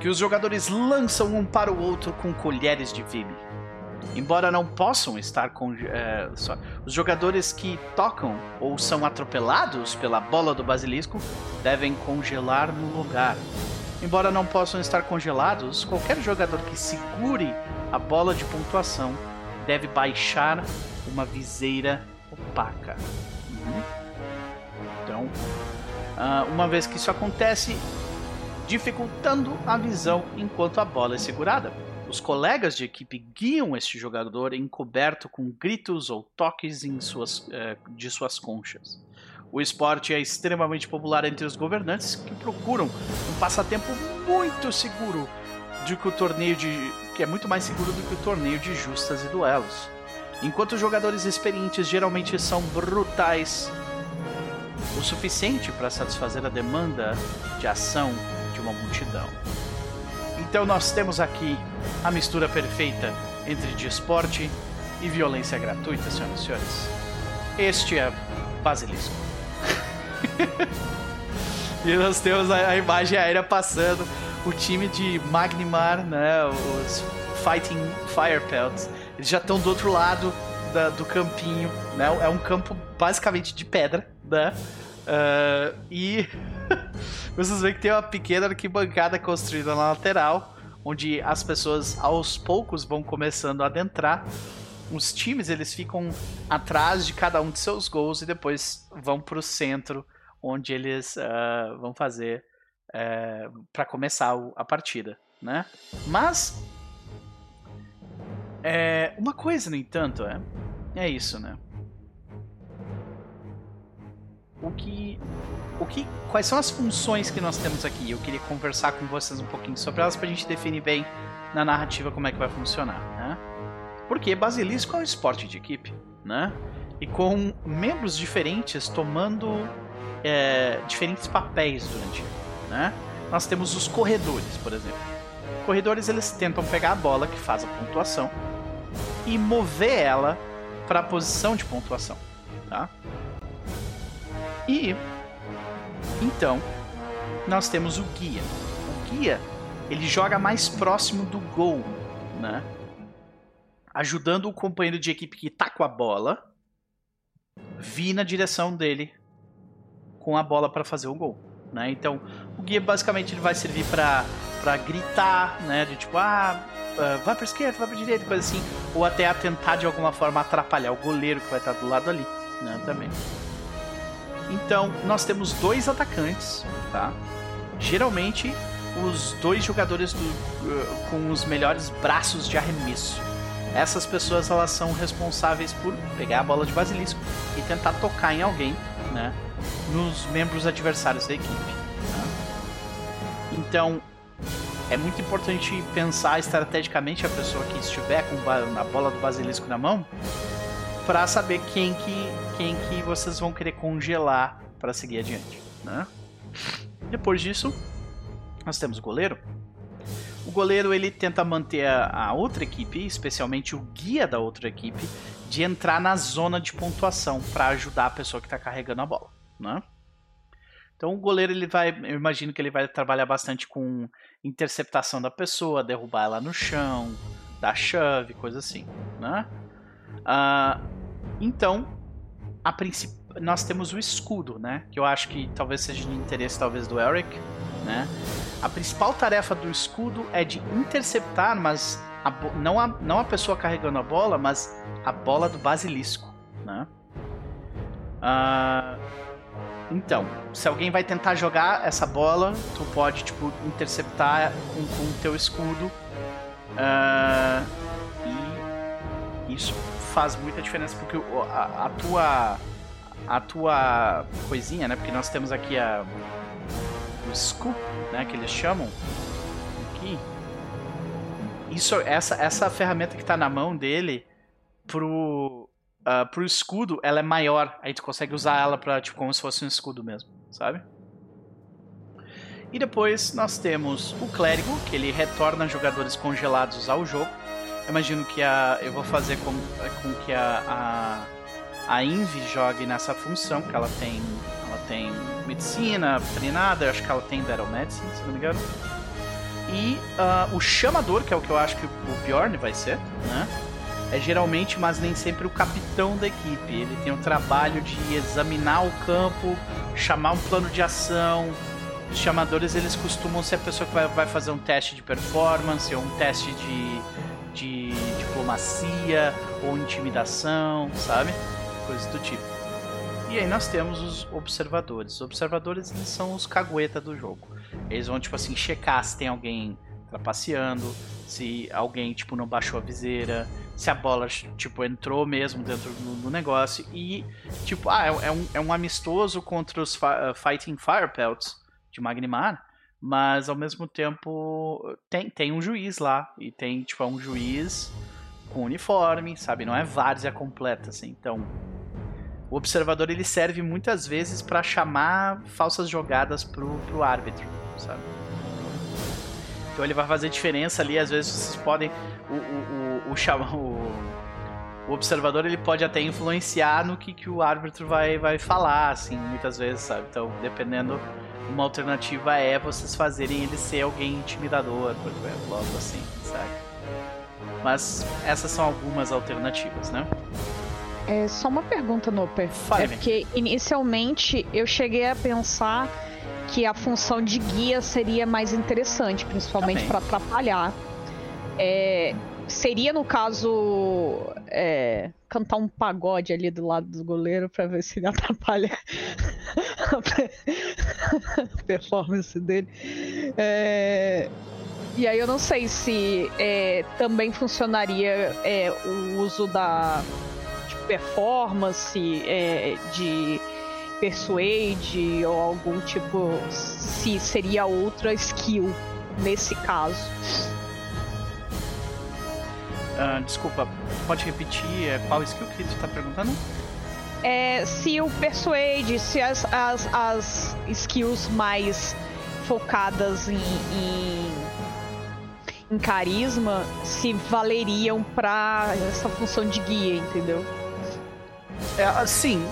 que os jogadores lançam um para o outro com colheres de vime. Embora não possam estar com... É, só, os jogadores que tocam ou são atropelados pela bola do basilisco devem congelar no lugar. Embora não possam estar congelados, qualquer jogador que segure a bola de pontuação deve baixar uma viseira opaca. Uhum. Então, uh, uma vez que isso acontece, dificultando a visão enquanto a bola é segurada. Os colegas de equipe guiam este jogador encoberto com gritos ou toques em suas, eh, de suas conchas. O esporte é extremamente popular entre os governantes que procuram um passatempo muito seguro do que o torneio de, que é muito mais seguro do que o torneio de justas e duelos. Enquanto os jogadores experientes geralmente são brutais o suficiente para satisfazer a demanda de ação uma multidão. Então nós temos aqui a mistura perfeita entre de esporte e violência gratuita, senhoras e senhores. Este é Basilisco. E nós temos a, a imagem aérea passando o time de Magnimar, né, os Fighting Firepelts. Eles já estão do outro lado da, do campinho, né? É um campo basicamente de pedra, né? Uh, e vocês veem que tem uma pequena arquibancada construída na lateral, onde as pessoas aos poucos vão começando a adentrar. Os times, eles ficam atrás de cada um de seus gols e depois vão pro centro, onde eles uh, vão fazer uh, para começar a partida, né? Mas é, uma coisa, no entanto, é, é isso, né? O que, o que, quais são as funções que nós temos aqui? Eu queria conversar com vocês um pouquinho sobre elas pra gente definir bem na narrativa como é que vai funcionar, né? Porque Basilisco é um esporte de equipe, né? E com membros diferentes tomando é, diferentes papéis durante, né? Nós temos os corredores, por exemplo. Corredores, eles tentam pegar a bola que faz a pontuação e mover ela para a posição de pontuação, tá? E então nós temos o guia. O guia, ele joga mais próximo do gol, né? Ajudando o companheiro de equipe que tá com a bola vir na direção dele com a bola para fazer o gol, né? Então, o guia basicamente ele vai servir para para gritar, né, de tipo, ah, vai para esquerda, vai para direita, coisa assim, ou até a tentar de alguma forma atrapalhar o goleiro que vai estar do lado ali, né, também. Então, nós temos dois atacantes, tá? Geralmente, os dois jogadores do, uh, com os melhores braços de arremesso. Essas pessoas, elas são responsáveis por pegar a bola de Basilisco e tentar tocar em alguém, né? Nos membros adversários da equipe, tá? Então, é muito importante pensar estrategicamente a pessoa que estiver com a bola do Basilisco na mão para saber quem que, quem que vocês vão querer congelar para seguir adiante, né? Depois disso, nós temos o goleiro. O goleiro, ele tenta manter a outra equipe, especialmente o guia da outra equipe, de entrar na zona de pontuação para ajudar a pessoa que está carregando a bola, né? Então o goleiro, ele vai, eu imagino que ele vai trabalhar bastante com interceptação da pessoa, derrubar ela no chão, dar chave, coisa assim, né? Uh, então, a princip... nós temos o escudo, né? Que eu acho que talvez seja de interesse talvez do Eric, né? A principal tarefa do escudo é de interceptar, mas a bo... não, a... não a pessoa carregando a bola, mas a bola do Basilisco, né? Ah, então, se alguém vai tentar jogar essa bola, tu pode, tipo, interceptar com, com o teu escudo. Ah, e isso faz muita diferença, porque a, a tua... a tua coisinha, né? Porque nós temos aqui a... o scoop, né, que eles chamam aqui. Isso, essa, essa ferramenta que tá na mão dele pro, uh, pro escudo, ela é maior, aí tu consegue usar ela pra, tipo, como se fosse um escudo mesmo, sabe? E depois nós temos o clérigo, que ele retorna jogadores congelados ao jogo. Eu imagino que a, eu vou fazer com, com que a, a, a Yngvi jogue nessa função, que ela tem, ela tem medicina, treinada, eu acho que ela tem Battle Medicine, se não me engano. E uh, o chamador, que é o que eu acho que o Bjorn vai ser, né? É geralmente, mas nem sempre, o capitão da equipe. Ele tem o trabalho de examinar o campo, chamar um plano de ação. Os chamadores, eles costumam ser a pessoa que vai, vai fazer um teste de performance, ou um teste de, de diplomacia, ou intimidação, sabe? Coisas do tipo. E aí nós temos os observadores. Os observadores, eles são os cagueta do jogo. Eles vão, tipo assim, checar se tem alguém trapaceando, se alguém, tipo, não baixou a viseira, se a bola, tipo, entrou mesmo dentro do negócio. E, tipo, ah, é um, é um amistoso contra os fa- Fighting Firepelts de Magnimar, mas, ao mesmo tempo, tem, tem um juiz lá. E tem, tipo, é um juiz com uniforme, sabe? Não é várzea completa, assim, então... O observador, ele serve muitas vezes para chamar falsas jogadas pro, pro árbitro, sabe? Então ele vai fazer diferença ali, às vezes vocês podem... O, o, o, o, o, o observador ele pode até influenciar no que, que o árbitro vai, vai falar, assim, muitas vezes, sabe? Então, dependendo, uma alternativa é vocês fazerem ele ser alguém intimidador, por exemplo, algo assim, sabe? Mas essas são algumas alternativas, né? É só uma pergunta, Noper. Fale. É porque inicialmente eu cheguei a pensar que a função de guia seria mais interessante, principalmente para atrapalhar. É, seria, no caso, é, cantar um pagode ali do lado do goleiro para ver se ele atrapalha a performance dele. É, e aí eu não sei se é, também funcionaria é, o uso da... performance, é, de persuade ou algum tipo, se seria outra skill nesse caso. Uh, desculpa, pode repetir é, qual skill que você está perguntando? É, se o persuade, se as, as, as skills mais focadas em, em, em carisma se valeriam para essa função de guia, entendeu? É, sim,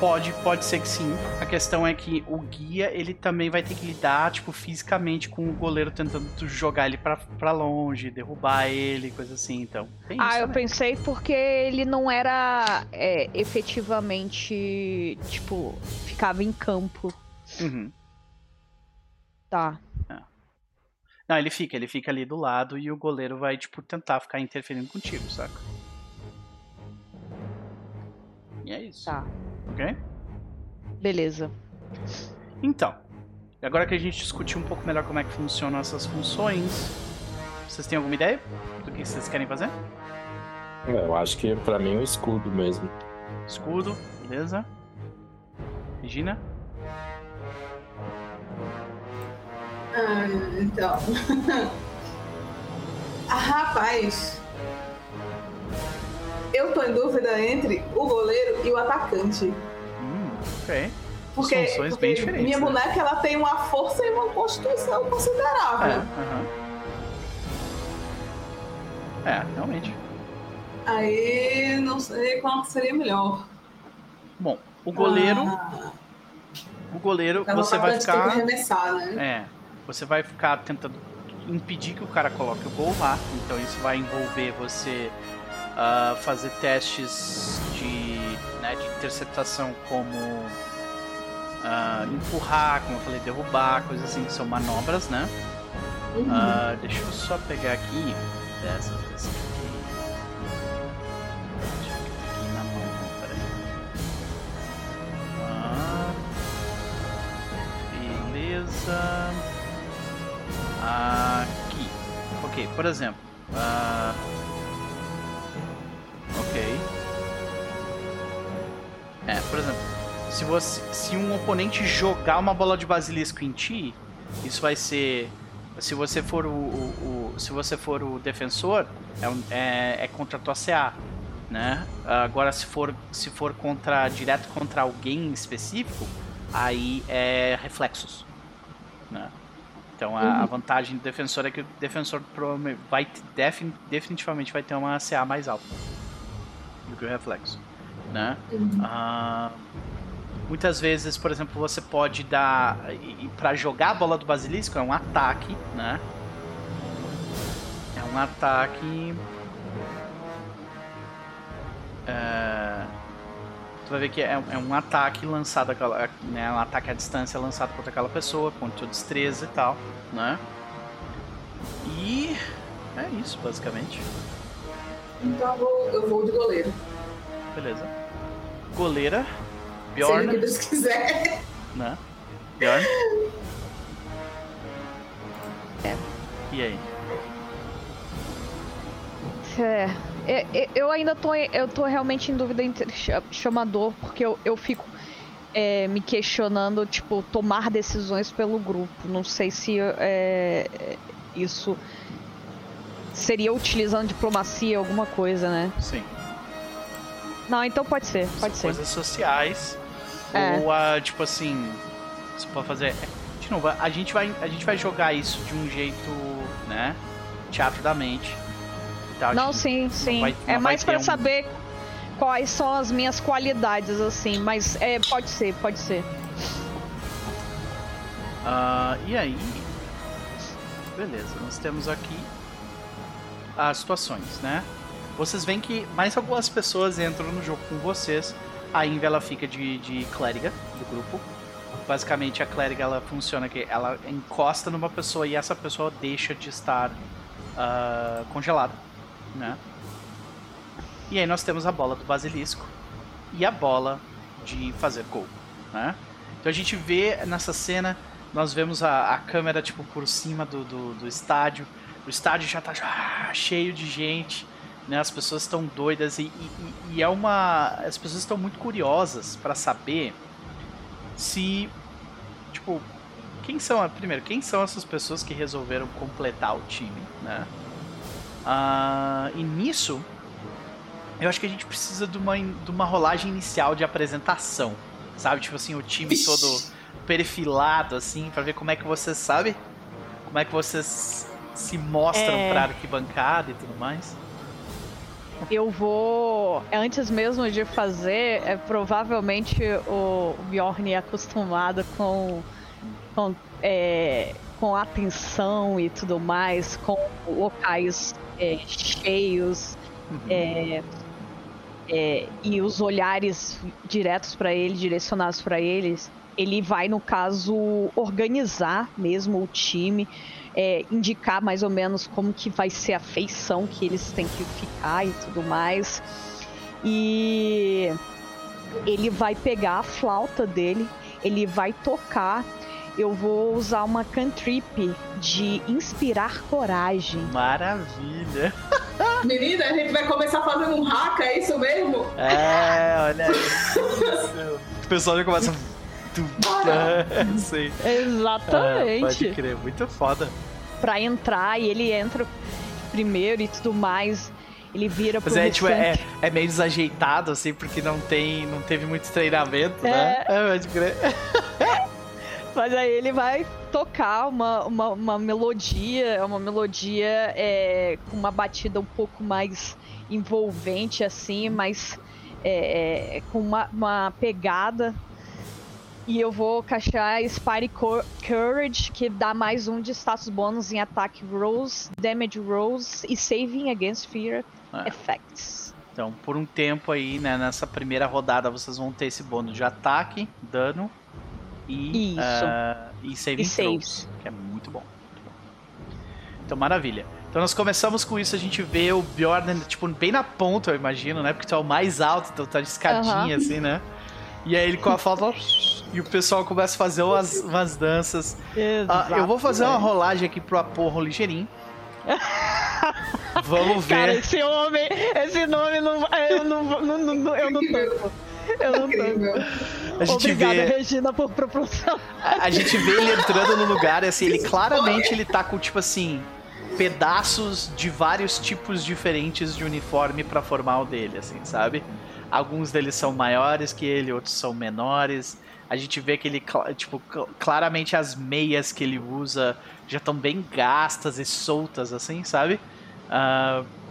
pode, pode ser que sim. A questão é que o guia, ele também vai ter que lidar, tipo, fisicamente com o goleiro tentando jogar ele pra, pra longe, derrubar ele, coisa assim, então. Tem ah, isso, eu né? pensei porque ele não era é, efetivamente, tipo, ficava em campo. Uhum. Tá. É. Não, ele fica, ele fica ali do lado e o goleiro vai, tipo, tentar ficar interferindo contigo, saca? E é isso. Tá. Ok? Beleza. Então, agora que a gente discutiu um pouco melhor como é que funcionam essas funções, vocês têm alguma ideia do que vocês querem fazer? Eu acho que pra mim é o escudo mesmo. Escudo, beleza. Regina? Ah, então... ah, rapaz... Eu tô em dúvida entre o goleiro e o atacante. Hum, ok. Porque, Funções porque bem diferentes, minha né? boneca ela tem uma força e uma constituição considerável. É, uh-huh. é, realmente. Aí não sei qual seria melhor. Bom, o goleiro... Ah, o goleiro você vai ficar... Tem que arremessar, né? É, você vai ficar tentando impedir que o cara coloque o gol lá. Então isso vai envolver você... Uh, fazer testes de, né, de interceptação como uh, empurrar, como eu falei, derrubar, coisas assim que são manobras, né? Uhum. Uh, deixa eu só pegar aqui dessa vez aqui. Deixa eu pegar aqui na mão, peraí. Uh, beleza. Aqui. Ok, por exemplo. Uh, Ok. É, por exemplo, se, você, se um oponente jogar uma bola de basilisco em ti, isso vai ser... Se você for o, o, o, se você for o defensor, é, um, é, é contra a tua C A, né? Agora, se for, se for contra, direto contra alguém específico, aí é reflexos, né? Então, a, uhum. a vantagem do defensor é que o defensor vai, definitivamente vai ter uma C A mais alta do que o reflexo, né? Uhum. Uh, muitas vezes, por exemplo, você pode dar... E, e pra jogar a bola do basilisco é um ataque, né? É um ataque... Uh, tu vai ver que é, é um ataque lançado... Aquela, né, um ataque à distância lançado contra aquela pessoa, contra tua destreza e tal, né? E... é isso, basicamente. Então eu vou, eu vou de goleiro. Beleza. Goleira. Bjorn. Seja o que Deus quiser. Né? Bjorn. É. E aí? É. Eu, eu ainda tô, eu tô realmente em dúvida entre chamador, porque eu, eu fico é, me questionando, tipo, tomar decisões pelo grupo. Não sei se é, isso... Seria utilizando diplomacia, alguma coisa, né? Sim. Não, então pode ser, pode São ser. Coisas sociais. É. Ou, uh, tipo assim... Você pode fazer... De novo, a gente, vai, a gente vai jogar isso de um jeito, né? Teatro da mente. Tá? Não, sim, não sim. Vai, não é mais pra um... saber quais são as minhas qualidades, assim, mas é, pode ser, pode ser. Uh, e aí? Beleza, nós temos aqui as situações, né? Vocês veem que mais algumas pessoas entram no jogo com vocês. A Yngvi, ela fica de, de clériga do grupo. Basicamente, a clériga, ela funciona que ela encosta numa pessoa e essa pessoa deixa de estar uh, congelada, né? E aí nós temos a bola do basilisco e a bola de fazer gol, né? Então a gente vê nessa cena, nós vemos a, a câmera tipo por cima do, do, do estádio. O estádio já tá já, cheio de gente, né? As pessoas estão doidas e, e, e é uma... As pessoas estão muito curiosas para saber se, tipo, quem são, primeiro, quem são essas pessoas que resolveram completar o time, né? Ah, e nisso... Eu acho que a gente precisa de uma, de uma rolagem inicial de apresentação, sabe? Tipo assim, o time todo perfilado, assim, pra ver como é que vocês, sabe? Como é que vocês se mostram é... pra arquibancada e tudo mais. Eu vou, antes mesmo de fazer, é, provavelmente o Bjorn é acostumado com... com é... com atenção e tudo mais, com locais é, cheios, uhum. é, é, e os olhares diretos para ele, direcionados para eles. Ele vai, no caso, organizar mesmo o time, é, indicar mais ou menos como que vai ser a feição que eles têm que ficar e tudo mais. E ele vai pegar a flauta dele, ele vai tocar. Eu vou usar uma cantrip de inspirar coragem. Maravilha! Menina, a gente vai começar fazendo um haka, é isso mesmo? É, olha aí. O pessoal já começa... Sim. Exatamente. É, pode crer, muito foda. Pra entrar, e ele entra primeiro e tudo mais... Ele vira pro é, tipo, é, é meio desajeitado, assim, porque não, tem, não teve muito treinamento, é... né? É, pode crer. Mas aí ele vai tocar uma, uma, uma melodia, uma melodia é, com uma batida um pouco mais envolvente, assim, mas é, é, com uma, uma pegada. E eu vou caixar Spire Courage, que dá mais um de status bônus em Attack Rolls, Damage Rolls e Saving Against Fear é. Effects. Então, por um tempo aí, né, nessa primeira rodada, vocês vão ter esse bônus de ataque, dano... E, Isso. Uh, e save e throws, que é muito bom. muito bom. Então, maravilha. Então, nós começamos com isso. A gente vê o Bjorn, tipo, bem na ponta, eu imagino, né? Porque tu é o mais alto, então tá de escadinha, uhum. assim, né? E aí ele com a falta e o pessoal começa a fazer umas, umas danças. Exato, uh, eu vou fazer é. uma rolagem aqui pro aporro ligeirinho. Vamos ver. Cara, esse homem, esse nome não. Eu não, não, não, não, eu não tanto. Eu não tanto. Obrigada, vê... Regina, por proporção. A gente vê ele entrando no lugar, assim, ele claramente ele tá com, tipo assim, pedaços de vários tipos diferentes de uniforme pra formar o dele, assim, sabe? Alguns deles são maiores que ele, outros são menores. A gente vê que ele, tipo, claramente as meias que ele usa já estão bem gastas e soltas, assim, sabe? Ahn... Uh...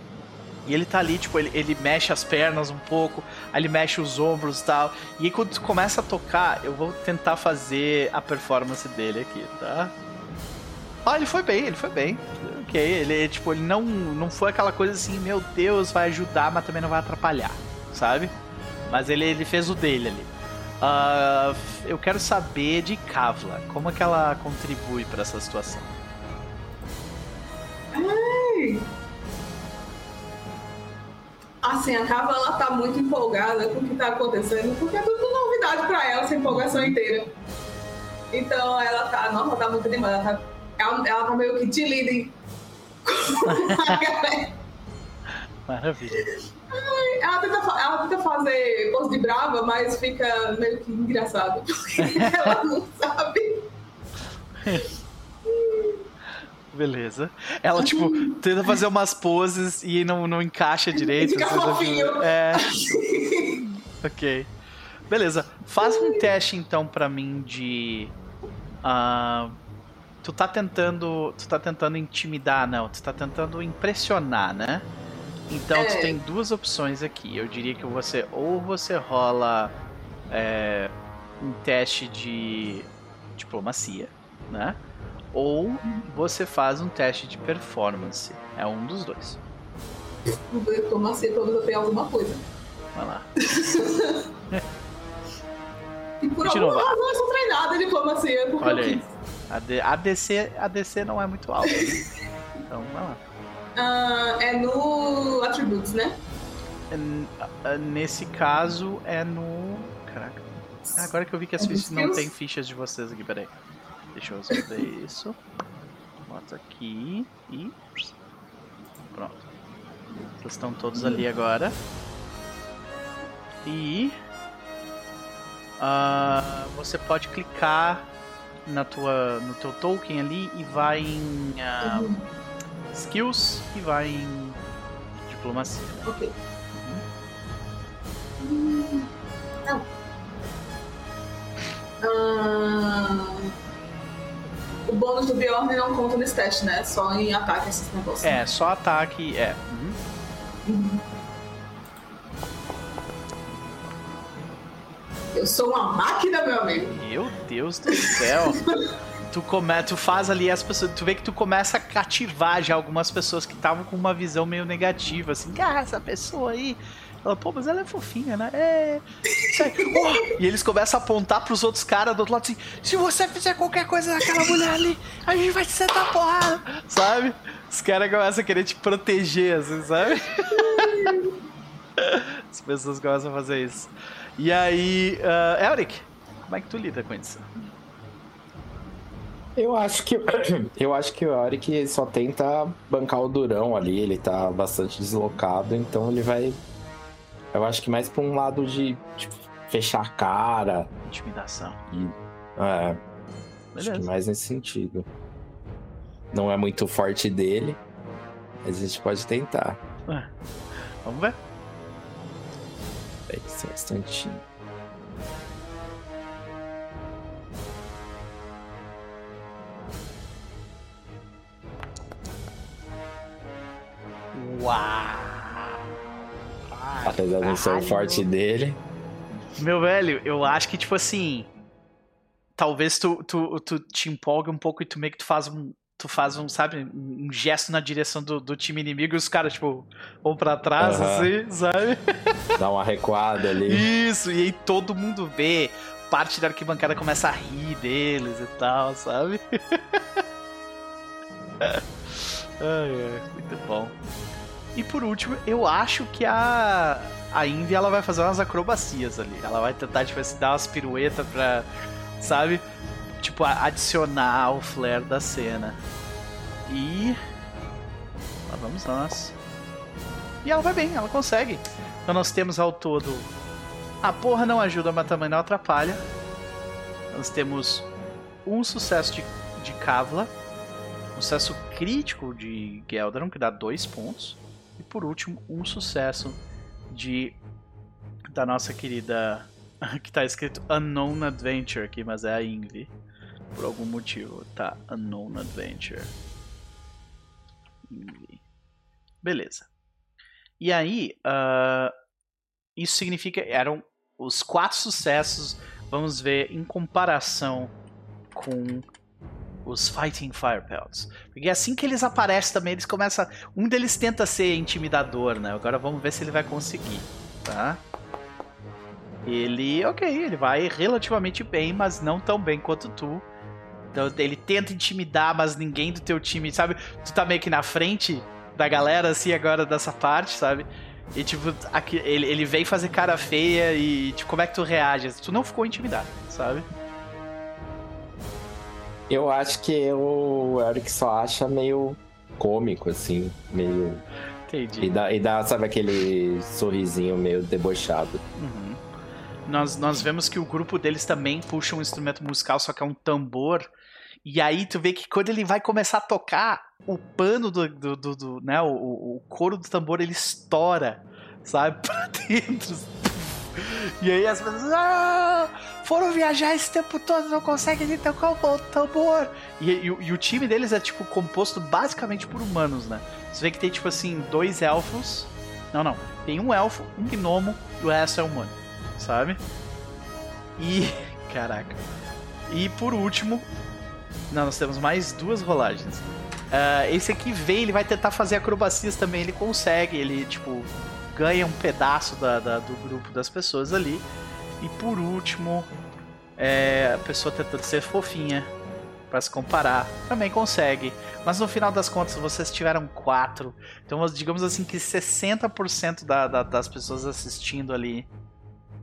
E ele tá ali, tipo, ele, ele mexe as pernas um pouco, aí ele mexe os ombros e tal. E aí quando tu começa a tocar, eu vou tentar fazer a performance dele aqui, tá? Ah, ele foi bem, ele foi bem. Ok, ele, tipo, ele não, não foi aquela coisa assim, meu Deus, vai ajudar, mas também não vai atrapalhar, sabe? Mas ele, ele fez o dele ali. Uh, eu quero saber de Kavla, como é que ela contribui pra essa situação? Ai... Assim, a Kavla, ela tá muito empolgada com o que tá acontecendo, porque é tudo novidade pra ela, essa empolgação inteira. Então, ela tá... Nossa, ela tá muito animada. Ela tá, ela, ela tá meio que de líder com a galera. Maravilha. Ai, ela, tenta, ela tenta fazer pose de brava, mas fica meio que engraçado, porque ela não sabe. Beleza. Ela, tipo, tenta fazer umas poses e não, não encaixa direito. Fica fofinho. É. Ok. Beleza. Faz um teste, então, pra mim de... Uh, tu tá tentando... Tu tá tentando intimidar, não. Tu tá tentando impressionar, né? Então é. Tu tem duas opções aqui. Eu diria que você ou você rola é, um teste de diplomacia, né? Ou você faz um teste de performance. É um dos dois. Diplomacia, pelo menos eu tenho alguma coisa. Vai lá. E por alguma razão eu sou treinada em diplomacia. Olha aí. A D C não é muito alta. Né? Então, vai lá. Uh, é no Attributes, né? É, nesse caso, é no... Caraca. Ah, agora que eu vi que as é fichas... Não tem fichas de vocês aqui, peraí. Deixa eu resolver isso. Bota aqui e... Pronto. Vocês estão todos ali agora. E... Uh, você pode clicar na tua, no teu token ali e vai em... Uh, uhum. Skills e vai em diplomacia. Ok. Uhum. Hum, não. Hum, o bônus do Bjorn não conta nesse teste, né? Só em ataque esses negócios. É, né? Só ataque, é. Uhum. Uhum. Eu sou uma máquina, meu amigo. Meu Deus do céu. Tu, come, tu faz ali as pessoas, tu vê que tu começa a cativar já algumas pessoas que estavam com uma visão meio negativa, assim, ah, essa pessoa aí, ela, pô, mas ela é fofinha, né? É. Oh! E eles começam a apontar pros outros caras do outro lado assim, se você fizer qualquer coisa naquela mulher ali, a gente vai te sentar porrada, sabe? Os caras começam a querer te proteger, assim, sabe? As pessoas começam a fazer isso. E aí, uh, Eurik, como é que tu lida com isso? Eu acho que eu acho que o Eurik só tenta bancar o durão ali, ele tá bastante deslocado, então ele vai, eu acho que mais pra um lado de, de fechar a cara. Intimidação. E, é, beleza. Acho que mais nesse sentido. Não é muito forte dele, mas a gente pode tentar. Ah, vamos ver. Peraí, só um instantinho. Uau! Apesar de não ser o forte dele. Meu velho, eu acho que, tipo assim, talvez tu, tu, tu te empolga um pouco e tu meio que tu faz um, tu faz um, sabe, um gesto na direção do, do time inimigo e os caras, tipo, vão pra trás, uhum. Assim, sabe? Dá uma recuada ali. Isso, e aí todo mundo vê, parte da arquibancada começa a rir deles e tal, sabe? Ai, ai, muito bom. E por último, eu acho que a a Yngvi, ela vai fazer umas acrobacias ali. Ela vai tentar, tipo, assim, dar umas piruetas pra, sabe? Tipo, adicionar o flare da cena. E... lá vamos nós. E ela vai bem, ela consegue. Então nós temos ao todo... A porra não ajuda, mas também não atrapalha. Nós temos um sucesso de, de Kavla. Um sucesso crítico de Gelderon, que dá dois pontos. E por último, um sucesso de da nossa querida, que tá escrito Unknown Adventure aqui, mas é a Yngvi. Por algum motivo, tá? Unknown Adventure. Yngvi. Beleza. E aí, uh, isso significa, eram os quatro sucessos, vamos ver, em comparação com... os Fighting Firepelts. Porque assim que eles aparecem também, eles começam... Um deles tenta ser intimidador, né? Agora vamos ver se ele vai conseguir, tá? Ele... Ok, ele vai relativamente bem, mas não tão bem quanto tu. Então ele tenta intimidar, mas ninguém do teu time, sabe? Tu tá meio que na frente da galera, assim, agora dessa parte, sabe? E tipo, aqui, ele, ele vem fazer cara feia e tipo, como é que tu reage? Tu não ficou intimidado, sabe? Eu acho que o Eurik só acha meio cômico, assim, meio... Entendi. E dá, e dá sabe, aquele sorrisinho meio debochado. Uhum. Nós, nós vemos que o grupo deles também puxa um instrumento musical, só que é um tambor. E aí tu vê que quando ele vai começar a tocar, o pano do... do, do, do né, o, o couro do tambor, ele estoura, sabe, pra dentro. E aí as pessoas... Ah! Foram viajar esse tempo todo, não conseguem tocar o tambor. E, e, e o time deles é, tipo, composto basicamente por humanos, né? Você vê que tem, tipo assim, dois elfos, Não, não. Tem um elfo, um gnomo e o resto é humano, sabe? E... caraca. E por último... não, nós temos mais duas rolagens. Uh, esse aqui vem, ele vai tentar fazer acrobacias também, ele consegue, ele, tipo, ganha um pedaço da, da, do grupo das pessoas ali. E por último, é, a pessoa tentando ser fofinha pra se comparar, também consegue. Mas no final das contas, vocês tiveram quatro. Então, digamos assim que sessenta por cento da, da, das pessoas assistindo ali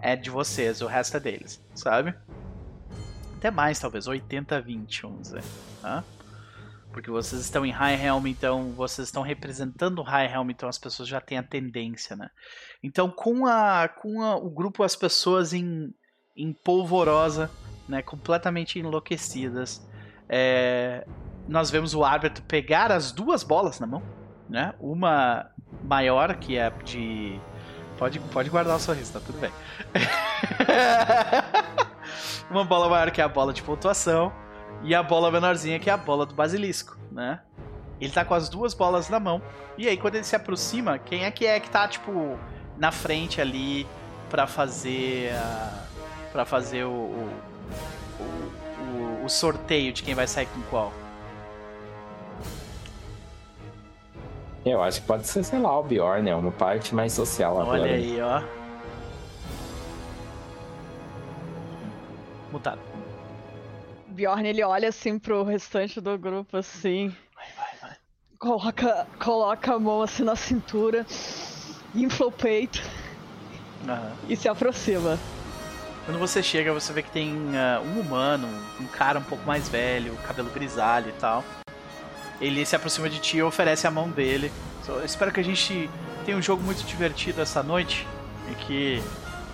é de vocês, o resto é deles, sabe? Até mais, talvez, oitenta a vinte, vamos dizer, tá? Porque vocês estão em Highhelm, então vocês estão representando Highhelm, então as pessoas já têm a tendência, né? Então com, a, com a, o grupo, as pessoas em, em polvorosa, né, completamente enlouquecidas, é, nós vemos o árbitro pegar as duas bolas na mão, né? Uma maior, que é de... Pode, pode guardar o sorriso, tá tudo bem. Uma bola maior, que é a bola de pontuação, e a bola menorzinha, que é a bola do basilisco, né? Ele tá com as duas bolas na mão. E aí, quando ele se aproxima, quem é que é que tá, tipo, na frente ali pra fazer a... pra fazer o o, o... o sorteio de quem vai sair com qual? Eu acho que pode ser, sei lá, o Bjorn, né? Uma parte mais social agora. Olha aí, ó. Mutado. Bjorn, ele olha assim pro restante do grupo, assim, vai, vai, vai. Coloca, coloca a mão assim na cintura, infla o peito, uhum, e se aproxima. Quando você chega, você vê que tem uh, um humano, um cara um pouco mais velho, cabelo grisalho e tal. Ele se aproxima de ti e oferece a mão dele. Eu espero que a gente tenha um jogo muito divertido essa noite e que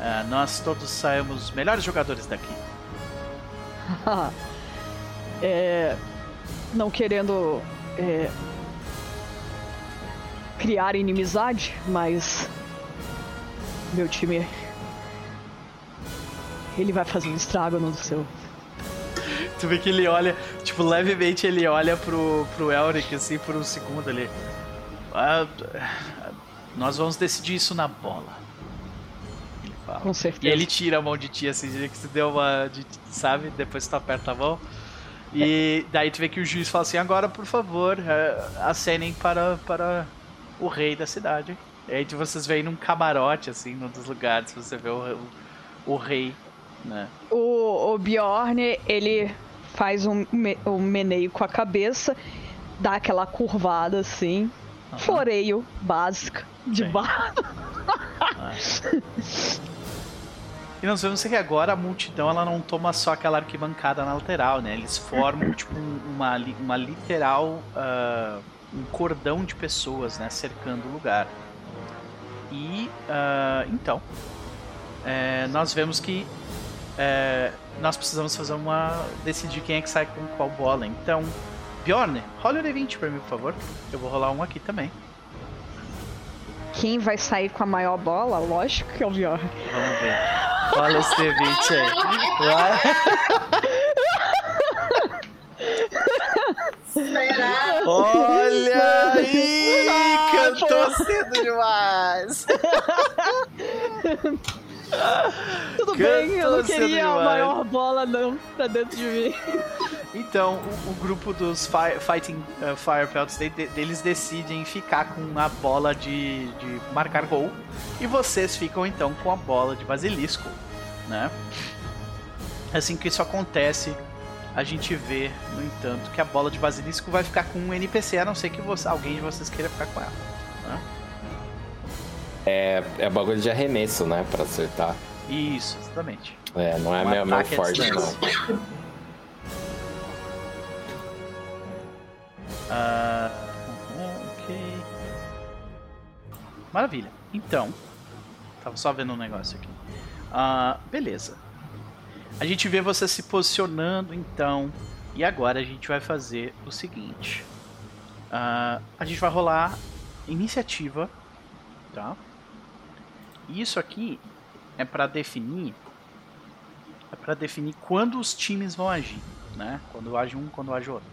uh, nós todos saiamos os melhores jogadores daqui. É, não querendo é, criar inimizade, mas meu time, ele vai fazer um estrago no seu. Tu vê que ele olha, tipo, levemente ele olha pro, pro Elric, assim, por um segundo ali. Ah, nós vamos decidir isso na bola. Com certeza. E ele tira a mão de ti, assim, que tu deu uma... de, sabe? Depois tu aperta a mão. E daí tu vê que o juiz fala assim, agora, por favor, acenem para, para o rei da cidade. E aí vocês veem num camarote, assim, num dos lugares, você vê o, o, o rei, né? O, o Bjorn, ele faz um, um meneio com a cabeça, dá aquela curvada, assim, uhum, floreio básico de barro. Ah. E nós vemos que agora a multidão, ela não toma só aquela arquibancada na lateral, né? Eles formam tipo uma, uma literal uh, um cordão de pessoas, né, cercando o lugar. E uh, então é, nós vemos que é, nós precisamos fazer uma... decidir quem é que sai com qual bola. Então, Bjorn, rola o D vinte pra mim, por favor. Eu vou rolar um aqui também. Quem vai sair com a maior bola? Lógico que é o Bjorn. Vamos ver. Olha esse D vinte aí. Olha aí! Cantou cedo demais! Tudo cantou bem, eu não queria demais. A maior bola não pra dentro de mim. Então, o, o grupo dos fi- Fighting uh, Firepelts, de, de, eles decidem ficar com a bola de, de marcar gol. E vocês ficam, então, com a bola de basilisco, né? Assim que isso acontece, a gente vê, no entanto, que a bola de basilisco vai ficar com um N P C, a não ser que você, alguém de vocês queira ficar com ela, né? É, é bagulho de arremesso, né? Pra acertar. Isso, exatamente. É, não é um meu, meu forte, é não. Uh, ok. Maravilha. Então, tava só vendo um negócio aqui. Uh, beleza. A gente vê você se posicionando, então. E agora a gente vai fazer o seguinte. Uh, a gente vai rolar iniciativa, tá? E isso aqui é para definir, é para definir quando os times vão agir, né? Quando age um, quando age outro.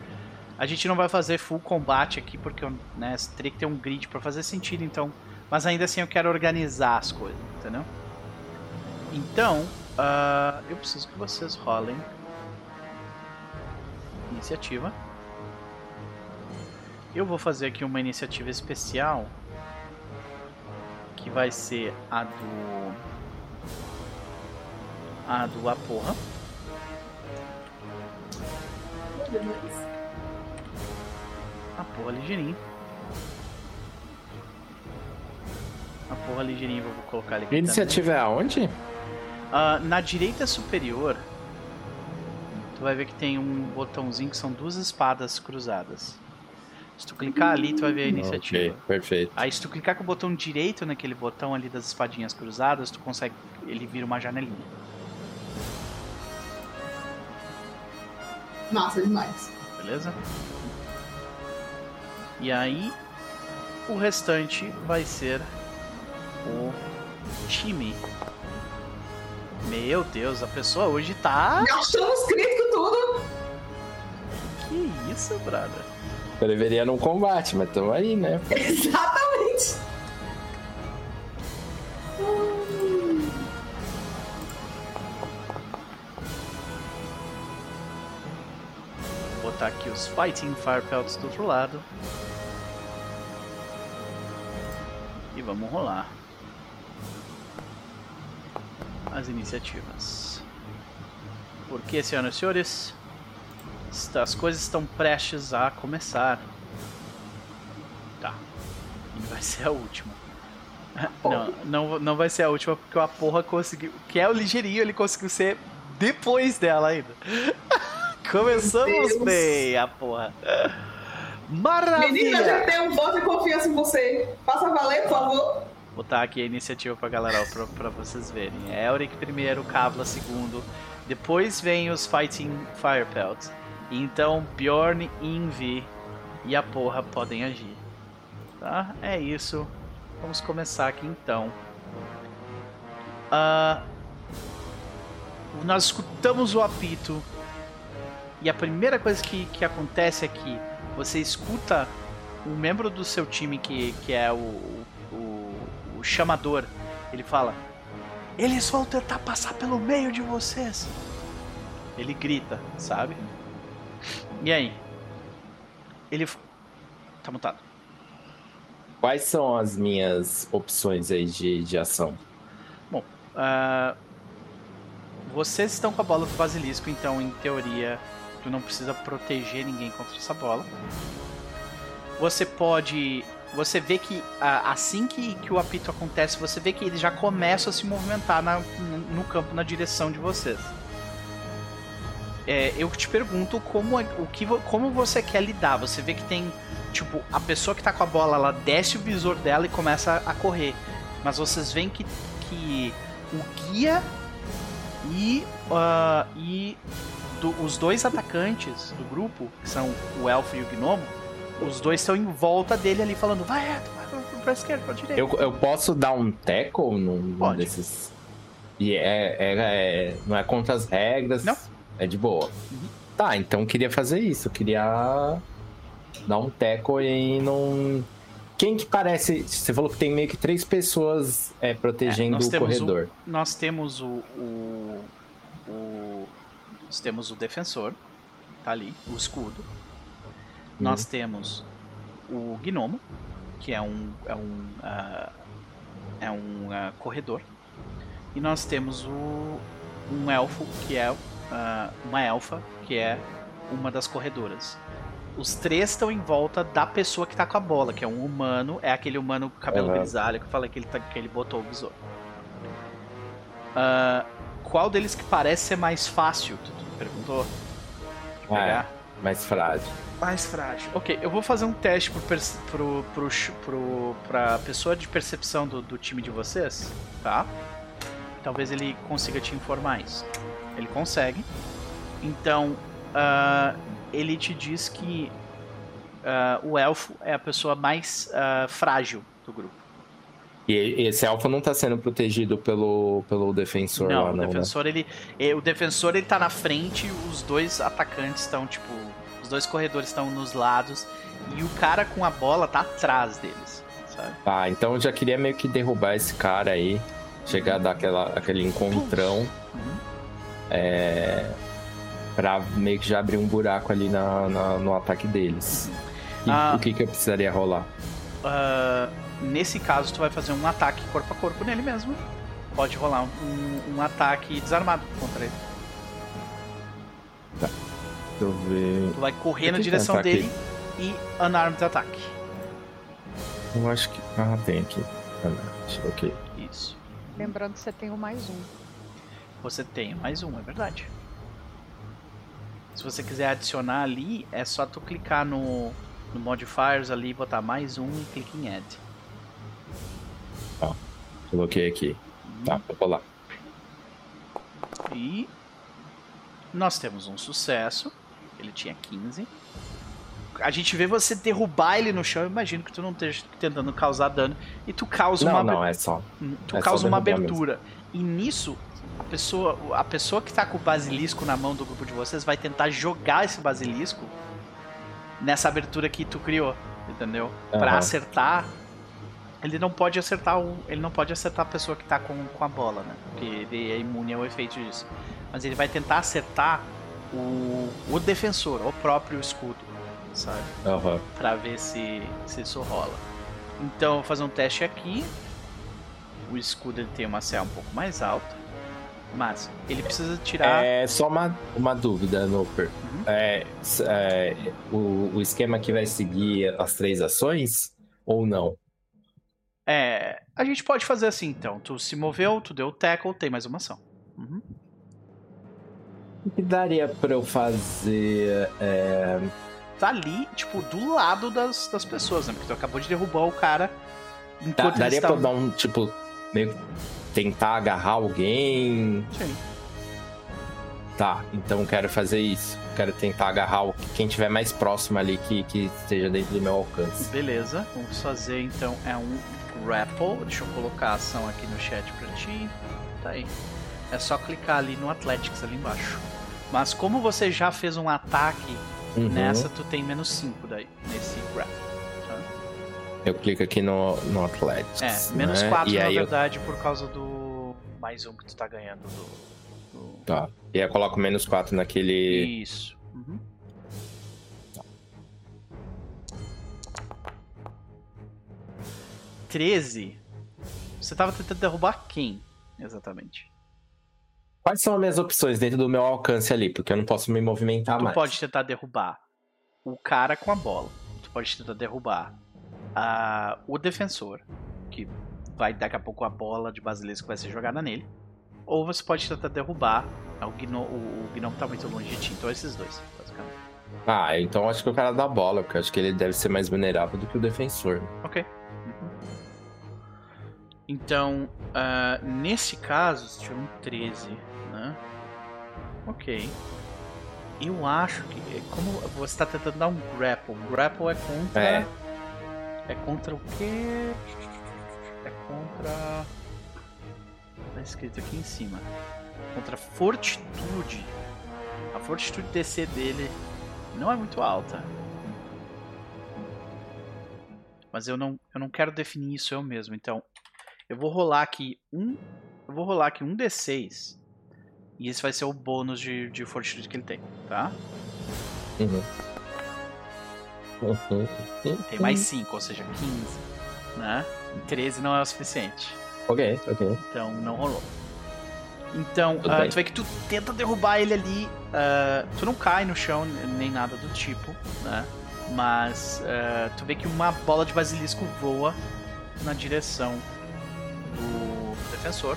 A gente não vai fazer full combate aqui, porque, né, teria que ter um grid para fazer sentido, então mas ainda assim eu quero organizar as coisas, entendeu? Então, uh, eu preciso que vocês rolem iniciativa. Eu vou fazer aqui uma iniciativa especial, que vai ser a do... a do A Porra. A Porra Ligeirinho. A Porra Ligeirinho, vou colocar ali. A iniciativa também é aonde? Uh, na direita superior, tu vai ver que tem um botãozinho que são duas espadas cruzadas. Se tu clicar ali, tu vai ver a iniciativa. Ok, perfeito. Aí se tu clicar com o botão direito naquele botão ali das espadinhas cruzadas, tu consegue... ele vira uma janelinha. Nossa, demais. Beleza? E aí, o restante vai ser o time. Meu Deus, a pessoa hoje tá... gastamos crítico tudo! Que isso, brother? Deveria num combate, mas estamos aí, né? Exatamente! Hum. Vou botar aqui os Fighting Firepelts do outro lado. E vamos rolar as iniciativas. Porque, senhoras e senhores, as coisas estão prestes a começar. Tá. E vai ser a última. Não, não, não vai ser a última, porque a porra conseguiu... que é o ligeirinho, ele conseguiu ser depois dela ainda. Começamos bem, a porra. Maravilha! Menina, já tem um voto de confiança em você. Faça valer, por favor. Vou botar aqui a iniciativa pra galera, pra, pra vocês verem. É Eurik primeiro, Kavla segundo. Depois vem os Fighting Firepelts. Então, Bjorn, Yngvi e a porra podem agir. Tá? É isso. Vamos começar aqui então. Uh, nós escutamos o apito. E a primeira coisa que, que acontece é que você escuta o um membro do seu time, que, que é o, o, o chamador. Ele fala: eles vão tentar passar pelo meio de vocês. Ele grita, sabe? E aí? Ele... tá mutado. Quais são as minhas opções aí de, de ação? Bom, uh, vocês estão com a bola do Basilisco, então em teoria tu não precisa proteger ninguém contra essa bola. Você pode... você vê que uh, assim que, que o apito acontece, você vê que ele já começa a se movimentar na, no campo, na direção de vocês. É, eu te pergunto como, o que, como você quer lidar. Você vê que tem, tipo, a pessoa que tá com a bola, ela desce o visor dela e começa a correr. Mas vocês veem que, que o guia e, uh, e do, os dois atacantes do grupo, que são o elfo e o gnomo, os dois estão em volta dele ali falando: vai reto, vai pra esquerda, pra direita. Eu, eu posso dar um tackle num, num desses? E é, é, é, não é contra as regras? Não. É de boa. Uhum. Tá, então eu queria fazer isso. Eu queria dar um teco e não... Quem que parece... Você falou que tem meio que três pessoas é, protegendo é, o corredor. O, nós temos o, o, o... Nós temos o defensor. Tá ali, o escudo. Hum. Nós temos o gnomo, que é um... É um, uh, é um uh, corredor. E nós temos o... Um elfo, que é... Uh, uma elfa, que é uma das corredoras. Os três estão em volta da pessoa que tá com a bola, que é um humano, é aquele humano com cabelo uhum. grisalho que eu falei que ele, tá, que ele botou o visor. Uh, qual deles que parece ser mais fácil? Tu, tu perguntou? Ah, pegar? É, mais frágil. Mais frágil. Ok, eu vou fazer um teste pro perce- pro, pro, pro, pra pessoa de percepção do, do time de vocês, tá? Talvez ele consiga te informar isso. Ele consegue. Então, uh, ele te diz que uh, o elfo é a pessoa mais uh, frágil do grupo. E esse elfo não está sendo protegido pelo, pelo defensor? Não, lá, o, não defensor, né? ele, ele, o defensor ele tá na frente, os dois atacantes estão, tipo... Os dois corredores estão nos lados e o cara com a bola tá atrás deles, sabe? Ah, então eu já queria meio que derrubar esse cara aí. Chegar a dar aquela, aquele encontrão. Uhum. É... Pra meio que já abrir um buraco ali na, na, no ataque deles. E ah, o que que eu precisaria rolar? Uh, nesse caso, tu vai fazer um ataque corpo a corpo nele mesmo. Pode rolar um, um ataque desarmado contra ele. Tá. Deixa eu ver... Tu vai correr na direção dele e unarmed ataque. Eu acho que... Ah, tem aqui. Ok. Isso. Lembrando que você tem o mais um. Você tem o mais um, é verdade. Se você quiser adicionar ali, é só tu clicar no, no modifiers ali, botar mais um e clicar em add. Ó, ah, coloquei aqui. Hum. Tá, vou lá. E nós temos um sucesso. Ele tinha quinze. A gente vê você derrubar ele no chão. Eu imagino que tu não esteja tentando causar dano. E tu causa não, uma abertura. Não, é só. Tu é causa só uma abertura. Mesmo. E nisso, a pessoa, a pessoa que tá com o basilisco na mão do grupo de vocês vai tentar jogar esse basilisco nessa abertura que tu criou. Entendeu? Uhum. Pra acertar. Ele não pode acertar o, ele não pode acertar a pessoa que tá com, com a bola, né? Porque ele é imune ao efeito disso. Mas ele vai tentar acertar o, o defensor, o próprio escudo. Sabe? Uhum. Pra ver se, se isso rola. Então eu vou fazer um teste aqui. O escudo ele tem uma C A um pouco mais alta, mas ele precisa tirar. É só uma, uma dúvida, Noper. Uhum. É, é, o, o esquema que vai seguir as três ações ou não? É. A gente pode fazer assim então. Tu se moveu, tu deu o tackle, tem mais uma ação. Uhum. O que daria pra eu fazer? É... Tá ali, tipo, do lado das, das pessoas, né? Porque tu acabou de derrubar o cara. Tá, daria pra eu dar um, tipo, meio tentar agarrar alguém? Sim. Tá, então quero fazer isso. Quero tentar agarrar quem tiver mais próximo ali que, que esteja dentro do meu alcance. Beleza, vamos fazer então é um grapple. Deixa eu colocar a ação aqui no chat pra ti. Tá aí. É só clicar ali no Athletics ali embaixo. Mas como você já fez um ataque... Uhum. Nessa tu tem menos cinco daí, nesse grapple, tá? Eu clico aqui no, no Athletics. É, menos né? quatro e na verdade eu... por causa do mais um que tu tá ganhando do, do... Tá, e aí eu coloco menos quatro naquele... Isso. Uhum. Tá. treze. Você tava tentando derrubar quem, exatamente? Quais são as minhas opções dentro do meu alcance ali? Porque eu não posso me movimentar tu mais. Tu pode tentar derrubar o cara com a bola. Tu pode tentar derrubar uh, o defensor, que vai daqui a pouco a bola de basilisco vai ser jogada nele. Ou você pode tentar derrubar... Uh, o, gnomo, o, o gnomo tá muito longe de ti. Então esses dois, basicamente. Ah, então acho que o cara dá a bola. Porque eu acho que ele deve ser mais vulnerável do que o defensor. Ok. Então, uh, nesse caso, se tiver um treze, né? Ok. Eu acho que... Como você tá tentando dar um grapple. Grapple é contra... É, é contra o quê? É contra... Tá escrito aqui em cima. Contra fortitude. A fortitude D C dele não é muito alta. Mas eu não, eu não quero definir isso eu mesmo, então... Eu vou rolar aqui um. Eu vou rolar aqui um D seis. E esse vai ser o bônus de, de fortitude que ele tem, tá? Uhum. Tem mais cinco, ou seja, quinze. Né? treze não é o suficiente. Ok, ok. Então não rolou. Então, uh, tu vê que tu tenta derrubar ele ali. Uh, tu não cai no chão, nem nada do tipo, né? Mas uh, tu vê que uma bola de basilisco voa na direção do defensor.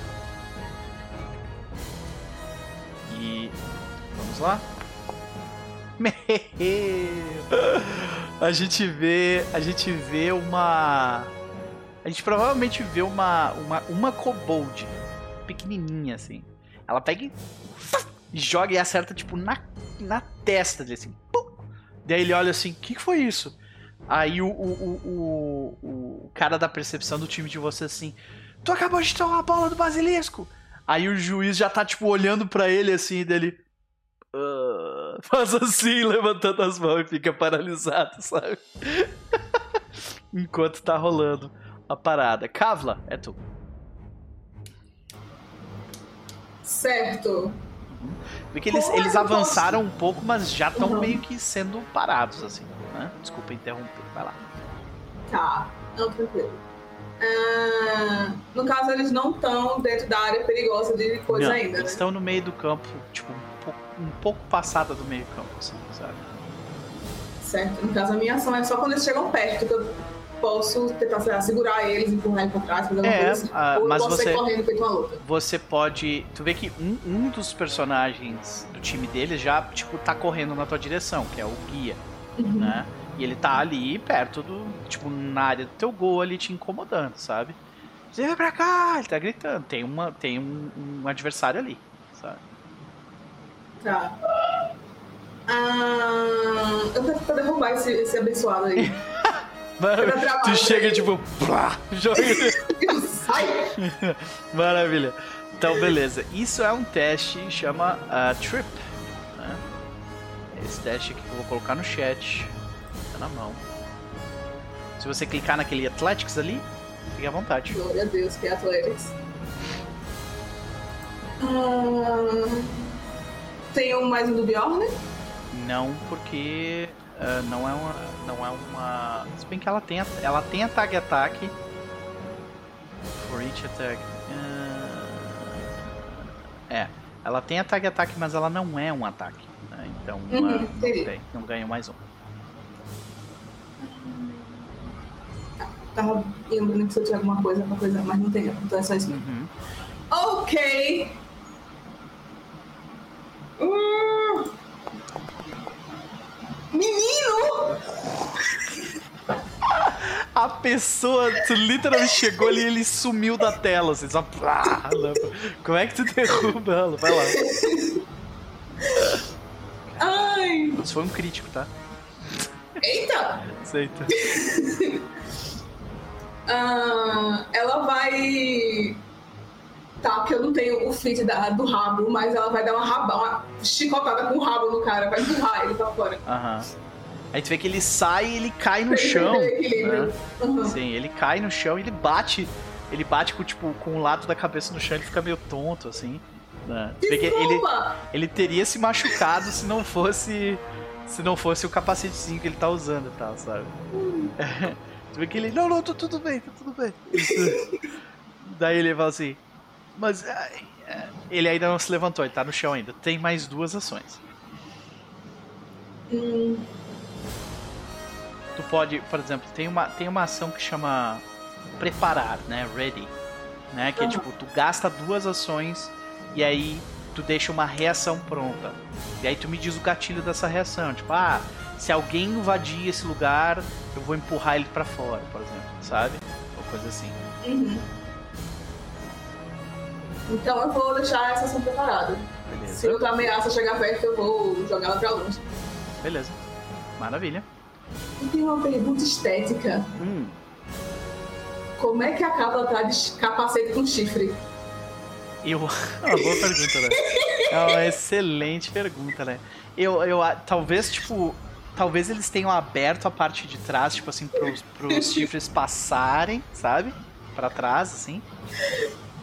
E vamos lá. Meu. A gente vê, a gente vê uma a gente provavelmente vê uma uma uma kobold pequenininha assim. Ela pega e joga e acerta tipo na na testa dele assim. Pum! Daí ele olha assim, que que foi isso? Aí o o, o, o o cara da percepção do time de vocês assim, tu acabou de tomar a bola do basilisco. Aí o juiz já tá, tipo, olhando pra ele, assim, dele... Uh, faz assim, levantando as mãos e fica paralisado, sabe? Enquanto tá rolando a parada. Kavla, é tu. Certo. Porque eles, eles avançaram posso... um pouco, mas já estão uhum. meio que sendo parados, assim, né? Desculpa interromper, vai lá. Tá, não, tranquilo. Ah, no caso, eles não estão dentro da área perigosa de coisa não, ainda, eles né? estão no meio do campo, tipo, um pouco, um pouco passada do meio campo, assim, sabe? Certo, no caso, a minha ação é só quando eles chegam perto, que eu posso tentar lá, segurar eles, empurrar eles pra trás, fazer alguma é, coisa assim. Ah, ou mas posso você, sair correndo feito uma louca. Você pode... Tu vê que um, um dos personagens do time deles já, tipo, tá correndo na tua direção, que é o guia, uhum. né? E ele tá ali perto do... Tipo, na área do teu gol ali te incomodando, sabe? Você vai pra cá! Ele tá gritando. Tem, uma, tem um, um adversário ali, sabe? Tá. Ah, eu vou tentar derrubar esse, esse abençoado aí. Maravilha. Tu chega tipo... Plá, joga. Maravilha. Então, beleza. Isso é um teste, chama uh, Trip. Né? Esse teste aqui que eu vou colocar no chat. Tá na mão. Se você clicar naquele Athletics ali, fique à vontade. Glória a Deus, que é Athletics. Uh, tem um mais um do Bjorn, né? Não, porque... Uh, não é uma, não é uma... Se bem que ela tem, ela tem attack attack for each attack. Uh... É, ela tem attack attack, mas ela não é um ataque, né? Então uhum, uh, não tem, não ganha mais um. Tava lembrando que se eu tinha alguma coisa, alguma coisa, mas não tem, então é só isso mesmo. Uhum. Ok. Uh... Menino! A pessoa, tu literalmente chegou ali e ele sumiu da tela, assim, só... Como é que tu derruba ela? Vai lá. Ai! Isso foi um crítico, tá? Eita! Aceita. Ah, ela vai... Tá, porque eu não tenho o feed da, do rabo, mas ela vai dar uma, raba, uma chicotada com o rabo no cara, vai empurrar ele pra fora. Aham. Aí tu vê que ele sai e ele cai no chão. Né? Uhum. Sim, ele cai no chão e ele bate. Ele bate com, tipo, com o lado da cabeça no chão, ele fica meio tonto, assim. Né? Tu vê que ele, ele teria se machucado se não fosse. Se não fosse o capacetezinho que ele tá usando e tal, sabe? Hum. Tu vê que ele. Não, não, tô tudo bem, tá tudo bem. Daí ele fala assim. Mas ele ainda não se levantou, ele tá no chão ainda. Tem mais duas ações. Hum. Tu pode, por exemplo, tem uma, tem uma ação que chama preparar, né? Ready. Né? Que uhum. é tipo, tu gasta duas ações e aí tu deixa uma reação pronta. E aí tu me diz o gatilho dessa reação. Tipo, ah, se alguém invadir esse lugar, eu vou empurrar ele pra fora, por exemplo. Sabe? Ou coisa assim. Uhum. Então eu vou deixar essa ação preparada. Beleza. Se outra ameaça chegar perto, eu vou jogar ela pra longe. Beleza. Maravilha. E tem uma pergunta estética. Hum. Como é que a Kavla tá de capacete com chifre? Eu... É uma boa pergunta, né? É uma excelente pergunta, né? Eu... eu talvez, tipo... Talvez eles tenham aberto a parte de trás, tipo assim, pros, pros chifres passarem, sabe? Pra trás, assim.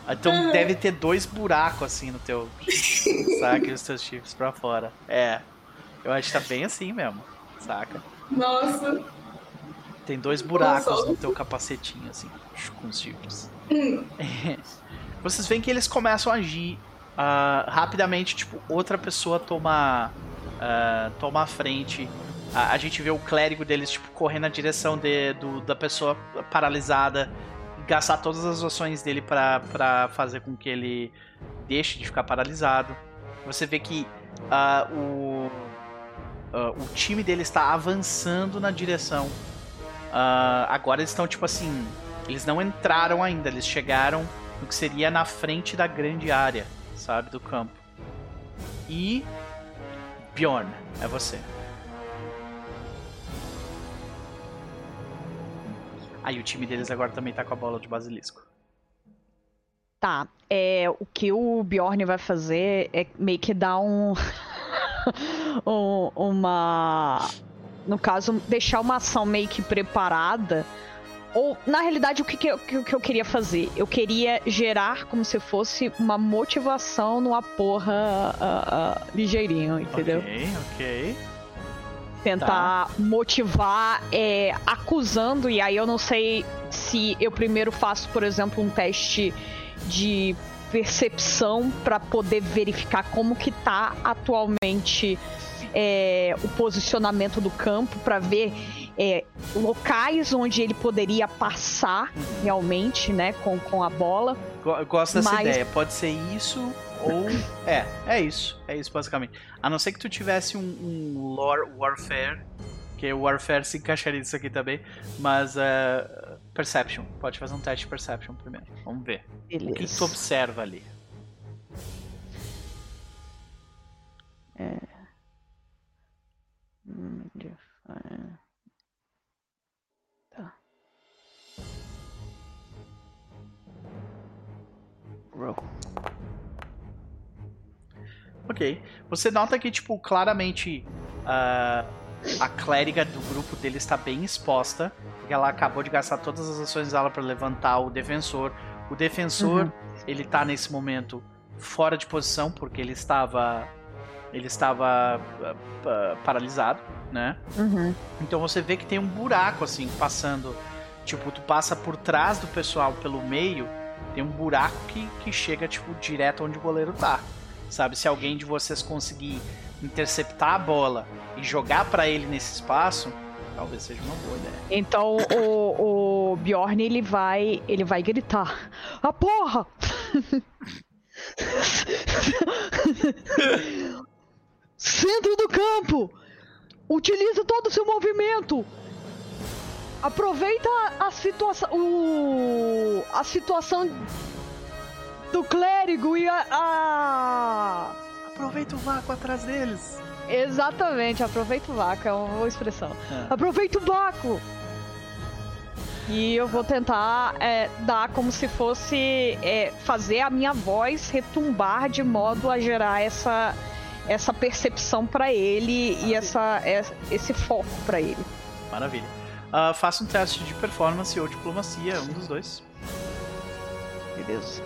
Então ah. deve ter dois buracos assim no teu saca e os teus chifres pra fora. É. Eu acho que tá bem assim mesmo. Saca? Nossa. Tem dois buracos Nossa. no teu capacetinho, assim, com os chifres. Hum. Vocês veem que eles começam a agir uh, rapidamente, tipo, outra pessoa toma. Uh, toma a frente. Uh, a gente vê o clérigo deles, tipo, correndo na direção de, do, da pessoa paralisada. Gastar todas as ações dele pra, pra fazer com que ele deixe de ficar paralisado. Você vê que uh, o, uh, o time dele está avançando na direção. Uh, agora eles estão tipo assim... Eles não entraram ainda, eles chegaram no que seria na frente da grande área, sabe, do campo. E... Bjorn, é você. Aí ah, o time deles agora também tá com a bola de basilisco. Tá, é, o que o Bjorn vai fazer é meio que dar um... um uma... No caso, deixar uma ação meio que preparada Ou, na realidade, o que, que, eu, que eu queria fazer? Eu queria gerar como se fosse uma motivação numa porra uh, uh, ligeirinho, entendeu? Ok, ok. Tentar tá. motivar é, acusando, e aí eu não sei se eu primeiro faço, por exemplo, um teste de percepção pra poder verificar como que tá atualmente é, o posicionamento do campo, pra ver é, locais onde ele poderia passar realmente, né, com, com a bola. Gosto dessa Mas... ideia, pode ser isso... Ou... É, é isso. É isso, basicamente. A não ser que tu tivesse um, um lore warfare, que o warfare se encaixaria nisso aqui também, mas uh, perception. Pode fazer um teste de perception primeiro. Vamos ver. Beleza. O que tu observa ali? É... Tá. Roll. Ok. Você nota que, tipo, claramente uh, a clériga do grupo dele está bem exposta, porque ela acabou de gastar todas as ações dela para levantar o defensor. O defensor, uhum. ele tá nesse momento fora de posição, porque ele estava ele estava uh, uh, paralisado, né? Uhum. Então você vê que tem um buraco, assim, passando. Tipo, tu passa por trás do pessoal, pelo meio, tem um buraco que, que chega, tipo, direto onde o goleiro tá. Sabe, se alguém de vocês conseguir interceptar a bola e jogar pra ele nesse espaço, talvez seja uma boa ideia. Então o, o Bjorn, ele vai, ele vai gritar: "A porra!" "Centro do campo! Utiliza todo o seu movimento! Aproveita a situação, o, a situação do clérigo e a, a... Aproveita o vácuo atrás deles." Exatamente, aproveita o vácuo, é uma boa expressão. É. Aproveita o vácuo! E eu vou tentar é, dar como se fosse é, fazer a minha voz retumbar de modo a gerar essa, essa percepção pra ele. Maravilha. E essa, essa, esse foco pra ele. Maravilha. Uh, faça um teste de performance ou diplomacia, um dos dois. Beleza.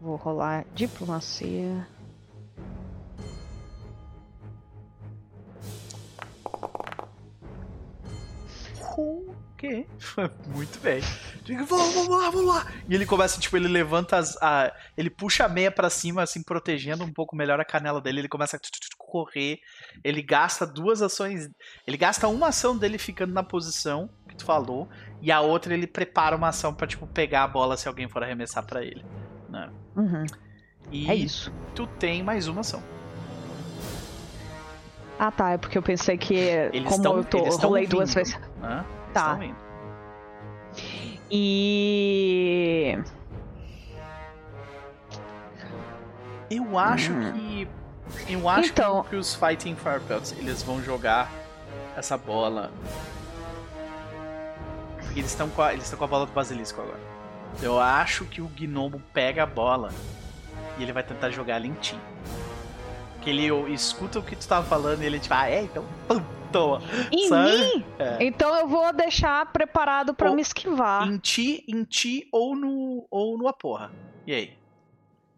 Vou rolar diplomacia. Ok. Muito bem. Digo, vamos, vamos lá, vamos lá. E ele começa, tipo, ele levanta as... A, ele puxa a meia pra cima, assim, protegendo um pouco melhor a canela dele. Ele começa a correr. Ele gasta duas ações... Ele gasta uma ação dele ficando na posição que tu falou. E a outra ele prepara uma ação pra, tipo, pegar a bola se alguém for arremessar pra ele. Uhum. E é isso. Tu tem mais uma ação. Ah, tá, é porque eu pensei que eles como tão, eu tô, eu rolei duas vezes. Ah, tá. E eu acho hum. que eu acho então... que os Fighting Firepelts, eles vão jogar essa bola. Porque eles estão com a, eles estão com a bola do Basilisco agora. Eu acho que o gnomo pega a bola e ele vai tentar jogar ali em ti. Que ele escuta o que tu tava falando e ele tipo, ah, é? Então, pum, toma. Em Sabe? mim? É. Então eu vou deixar preparado pra ou, me esquivar. Em ti, em ti ou no ou numa porra. E aí?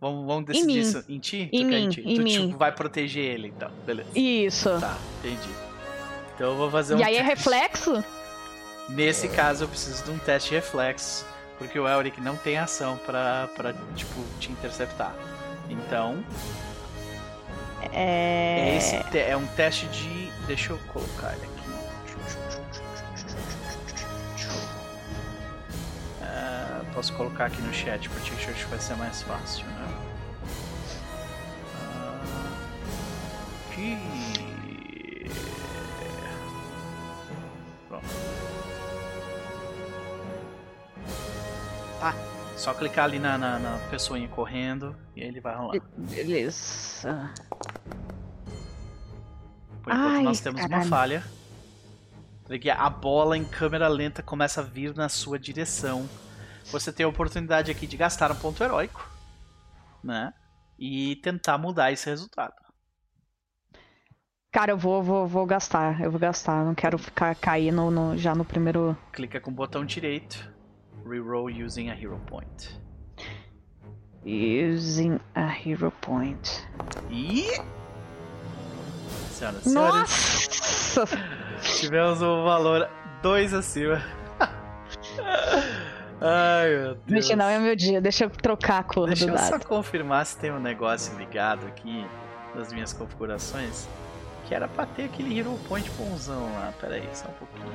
Vamos, vamos decidir em isso. Mim. Em ti? Em tu mim, em ti. Em tu mim. Tipo, vai proteger ele, então. Beleza. Isso. Tá, entendi. Então eu vou fazer um... E aí teste. É reflexo? Nesse caso eu preciso de um teste de reflexo. Porque o Eurik não tem ação pra, pra, tipo, te interceptar. Então... É... Esse é um teste de... Deixa eu colocar ele aqui. Uh, posso colocar aqui no chat, porque acho que vai ser mais fácil, né? Uh, aqui... Pronto. Tá, só clicar ali na, na, na pessoinha correndo e aí ele vai rolar. Beleza. Por enquanto nós temos caralho. uma falha. A bola em câmera lenta começa a vir na sua direção. Você tem a oportunidade aqui de gastar um ponto heróico, né? E tentar mudar esse resultado. Cara, eu vou, vou, vou gastar, eu vou gastar, não quero ficar caindo no, já no primeiro... Clica com o botão direito, reroll using a hero point. Using a hero point. E... Senhoras e Nossa! Senhores, tivemos um valor dois acima. Ai, meu Deus. Deixa, não é meu dia, deixa eu trocar a cor do dado. Deixa eu só confirmar se tem um negócio ligado aqui nas minhas configurações. Que era pra ter aquele hero point bonzão lá. Pera aí, só um pouquinho.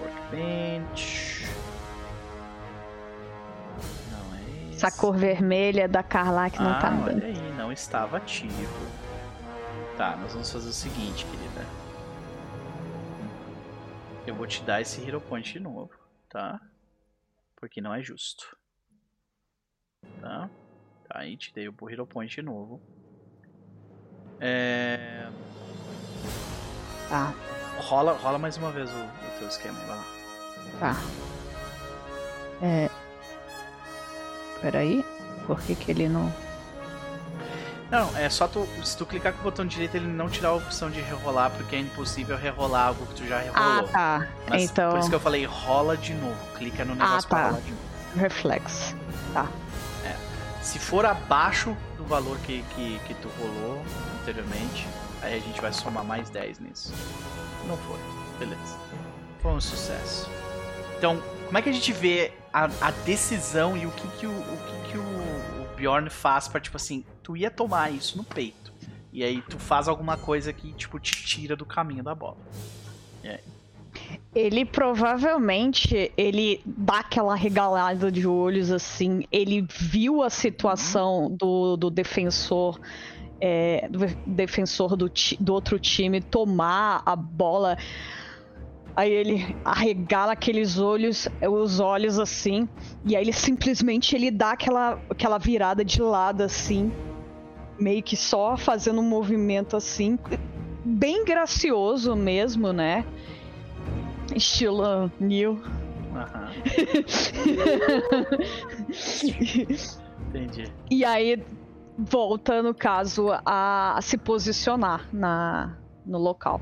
Workbench. Não é isso. Essa cor vermelha da Karlach não ah, tá olha dando. Aí, não estava ativo. Tá, nós vamos fazer o seguinte, querida. Eu vou te dar esse hero point de novo, tá? Porque não é justo. Tá? Tá, aí te dei o hero point de novo. É... Tá. Rola, rola mais uma vez o, o teu esquema, vai lá. Tá. É... Peraí, por que que ele não... Não, é só tu... Se tu clicar com o botão direito, ele não te dá a opção de rerolar, porque é impossível rerolar algo que tu já rerolou. Ah, tá. Mas, então... Por isso que eu falei, rola de novo. Clica no negócio ah, tá. pra rolar de novo. Reflex. Tá. É. Se for abaixo do valor que, que, que tu rolou... anteriormente, aí a gente vai somar mais dez nisso. Não foi. Beleza. Foi um sucesso. Então, como é que a gente vê a, a decisão e o que que o, o, que que o, o Bjorn faz pra, tipo assim, tu ia tomar isso no peito. E aí tu faz alguma coisa que, tipo, te tira do caminho da bola. E aí? Ele provavelmente, ele dá aquela regalada de olhos, assim, ele viu a situação uhum. do, do defensor... É, do defensor do, ti, do outro time tomar a bola. Aí ele arregala aqueles olhos, os olhos assim, e aí ele simplesmente ele dá aquela, aquela virada de lado assim, meio que só fazendo um movimento assim, bem gracioso mesmo, né? Estilo Neil. Entendi. E aí volta, no caso, a, a se posicionar na, no local.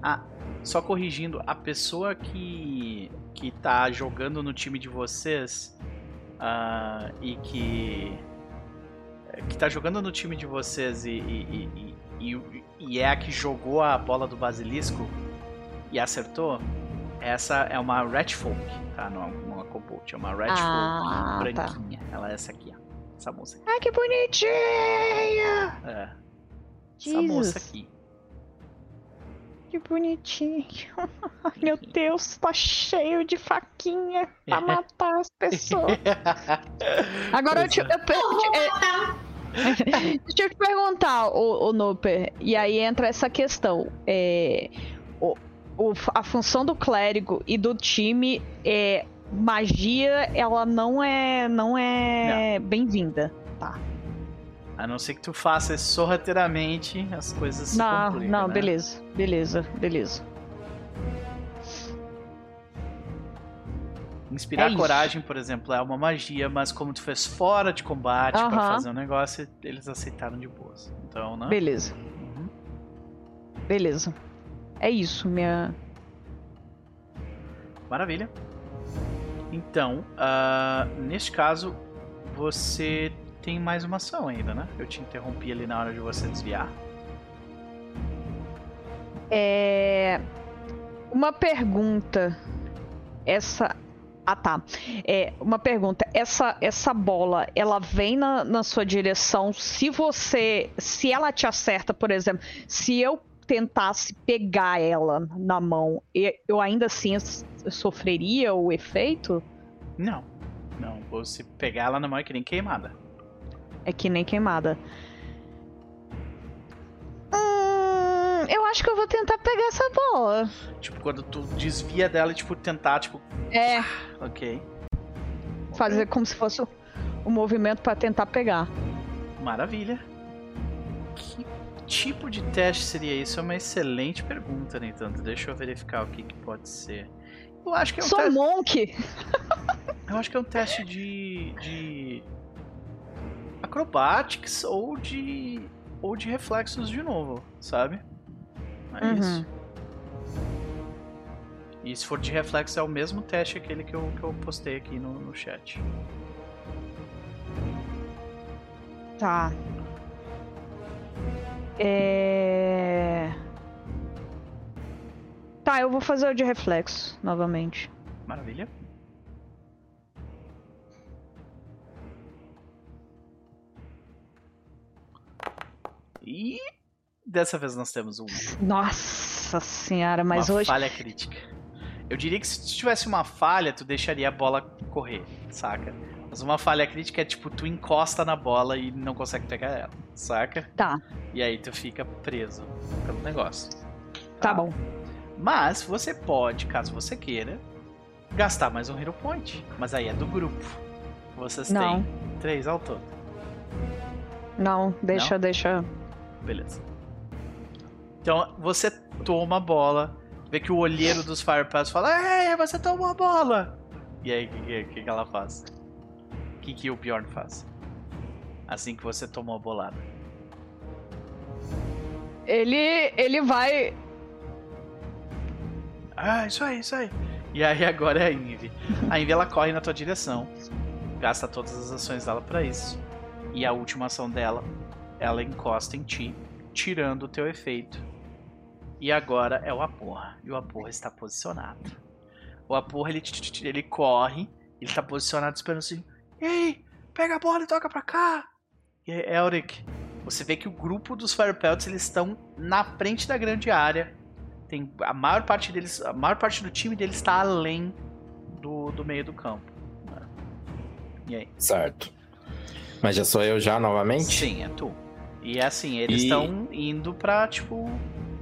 Ah, só corrigindo, a pessoa que, que tá jogando no time de vocês uh, e que que tá jogando no time de vocês e, e, e, e, e é a que jogou a bola do Basilisco e acertou, essa é uma Red Folk, tá? Não é uma Cobalt, é uma Red ah, Folk branquinha. Tá. Ela é essa aqui, ó. Essa moça aqui. Ai, que bonitinha! É. Jesus. Essa moça aqui. Que bonitinho. Ai, meu Deus, tá cheio de faquinha pra matar as pessoas. Agora eu te... Eu, eu, eu, deixa eu te perguntar, o, o Noper. E aí entra essa questão. É, o, o, a função do clérigo e do time é... Magia, ela não é, não é não. bem-vinda, tá? A não ser que tu faça sorrateiramente as coisas se Não, complicam, não, né? beleza, beleza, beleza. Inspirar é coragem, por exemplo, é uma magia, mas como tu fez fora de combate uh-huh. pra fazer um negócio, eles aceitaram de boas. Então, né? Beleza. Uhum. Beleza. É isso, minha... Maravilha. Então, uh, neste caso, você tem mais uma ação ainda, né? Eu te interrompi ali na hora de você desviar. É... Uma pergunta. Essa... Ah, tá. É, uma pergunta. Essa, essa bola, ela vem na, na sua direção? Se você... Se ela te acerta, por exemplo, se eu tentasse pegar ela na mão, eu ainda assim... sofreria o efeito? Não, não. Você pegar ela na mão é que nem queimada. É que nem queimada. Hum, eu acho que eu vou tentar pegar essa bola. Tipo, quando tu desvia dela e tipo, tentar, tipo... É. Ok. Fazer okay. como se fosse um movimento pra tentar pegar. Maravilha. Que tipo de teste seria isso? É uma excelente pergunta, no entanto. Deixa eu verificar o que, que pode ser. Eu acho que é um Sou teste... monk! Eu acho que é um teste de... de... Acrobatics ou de... ou de reflexos de novo, sabe? É uhum. isso. E se for de reflexo é o mesmo teste aquele que eu, que eu postei aqui no, no chat. Tá. É... Tá, eu vou fazer o de reflexo novamente. Maravilha. E dessa vez nós temos um... Nossa senhora, mas uma hoje... Uma falha crítica. Eu diria que se tivesse uma falha, tu deixaria a bola correr, saca? Mas uma falha crítica é tipo, tu encosta na bola e não consegue pegar ela, saca? Tá. E aí tu fica preso pelo negócio. Tá, tá bom. Mas você pode, caso você queira, gastar mais um Hero Point. Mas aí é do grupo. Vocês não. têm três ao todo. Não, deixa, não? deixa. Beleza. Então você toma a bola, vê que o olheiro dos Firepelts fala: "Ei, você tomou a bola!" E aí, o que, que, que ela faz? O que, que o Bjorn faz? Assim que você tomou a bolada. Ele, ele vai... Ah, isso aí, isso aí. E aí agora é a Yngvi. A Yngvi, ela corre na tua direção. Gasta todas as ações dela pra isso. E a última ação dela, ela encosta em ti, tirando o teu efeito. E agora é o Aporra. E o Aporra está posicionado. O Aporra, ele, ele corre, ele está posicionado esperando assim. Ei, pega a bola e toca pra cá. E aí, Eulik, você vê que o grupo dos Firepelts, eles estão na frente da grande área. Tem a maior parte deles, a maior parte do time deles está além do, do meio do campo. E aí? Certo. Mas já sou eu já novamente? Sim, é tu. E assim, eles estão e... indo pra, tipo,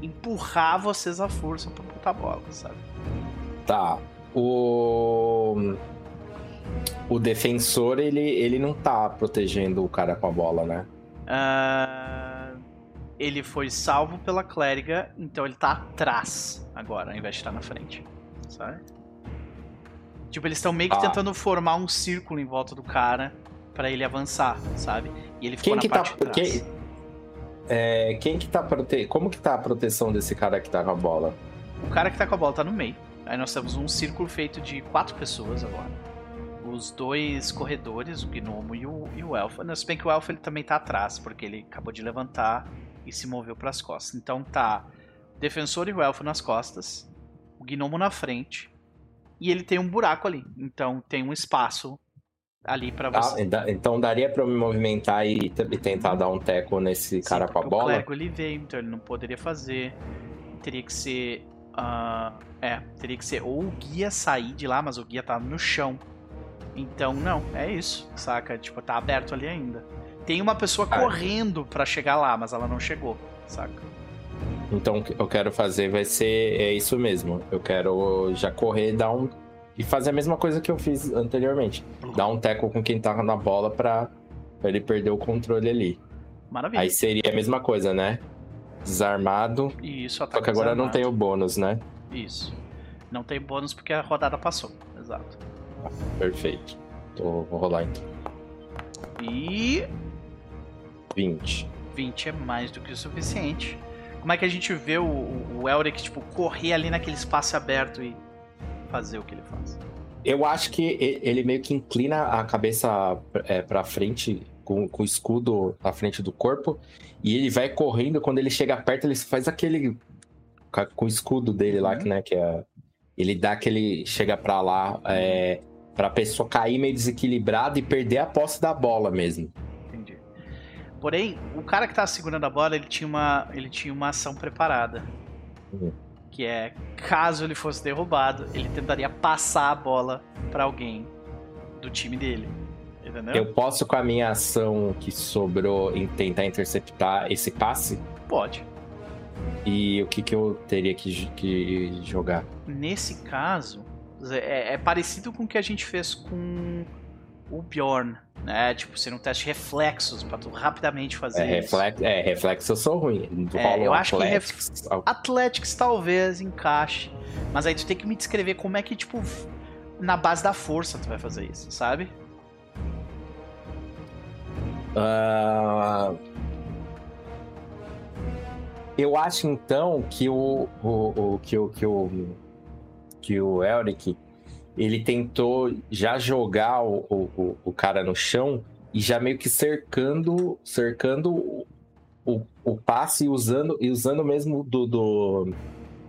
empurrar vocês à força pra botar a bola, sabe? Tá. O... O defensor, ele, ele não tá protegendo o cara com a bola, né? Uh... Ele foi salvo pela clériga, então ele tá atrás agora, ao invés de estar na frente, sabe? Tipo, eles estão meio que ah. tentando formar um círculo em volta do cara... Pra ele avançar, sabe? E ele ficou quem na que parte tá, de trás. Quem, é, quem que tá prote... Como que tá a proteção desse cara que tá com a bola? O cara que tá com a bola tá no meio. Aí nós temos um círculo feito de quatro pessoas agora. Os dois corredores, o gnomo e o, e o elfo. Não, se bem que o elfo ele também tá atrás, porque ele acabou de levantar e se moveu pras costas. Então tá o defensor e o elfo nas costas, o gnomo na frente, e ele tem um buraco ali. Então tem um espaço... ali pra você. Ah, então daria pra eu me movimentar e tentar dar um teco nesse Sim, cara com a bola? O clérigo ele veio, então ele não poderia fazer. Teria que ser... Uh, é, teria que ser ou o guia sair de lá, mas o guia tá no chão. Então, não, é isso, saca? Tipo, tá aberto ali ainda. Tem uma pessoa ah, correndo pra chegar lá, mas ela não chegou, saca? Então o que eu quero fazer vai ser... É isso mesmo. Eu quero já correr e dar um... E fazer a mesma coisa que eu fiz anteriormente. Dar um teco com quem tá na bola pra, pra ele perder o controle ali. Maravilha. Aí seria a mesma coisa, né? Desarmado. Isso, ataque. Só que agora desarmado. Não tem o bônus, né? Isso. Não tem bônus porque a rodada passou. Exato. Ah, perfeito. Tô, vou rolar então. E... vinte. vinte é mais do que o suficiente. Como é que a gente vê o, o Eurik, tipo, correr ali naquele espaço aberto e... fazer o que ele faz. Eu acho que ele meio que inclina a cabeça é, pra frente, com, com o escudo à frente do corpo, e ele vai correndo, quando ele chega perto, ele faz aquele... com o escudo dele lá, uhum. né, que é... Ele dá aquele... chega pra lá, é, pra pessoa cair meio desequilibrada e perder a posse da bola mesmo. Entendi. Porém, o cara que tava segurando a bola, ele tinha uma, ele tinha uma ação preparada. Uhum. Que é, caso ele fosse derrubado, ele tentaria passar a bola pra alguém do time dele. Entendeu? Eu posso, com a minha ação que sobrou, em tentar interceptar esse passe? Pode. E o que, que eu teria que, que jogar? Nesse caso, é, é parecido com o que a gente fez com o Bjorn, né? Tipo, ser um teste de reflexos pra tu rapidamente fazer é, isso. Reflex, é, reflexo eu sou ruim. É, eu acho athletics. que ref... Athletics talvez encaixe, mas aí tu tem que me descrever como é que, tipo, na base da força tu vai fazer isso, sabe? Uh... Eu acho, então, que o, o, o, que o, que o, que o Eulik, ele tentou já jogar o, o, o cara no chão e já meio que cercando, cercando o, o passe e usando, e usando mesmo do, do,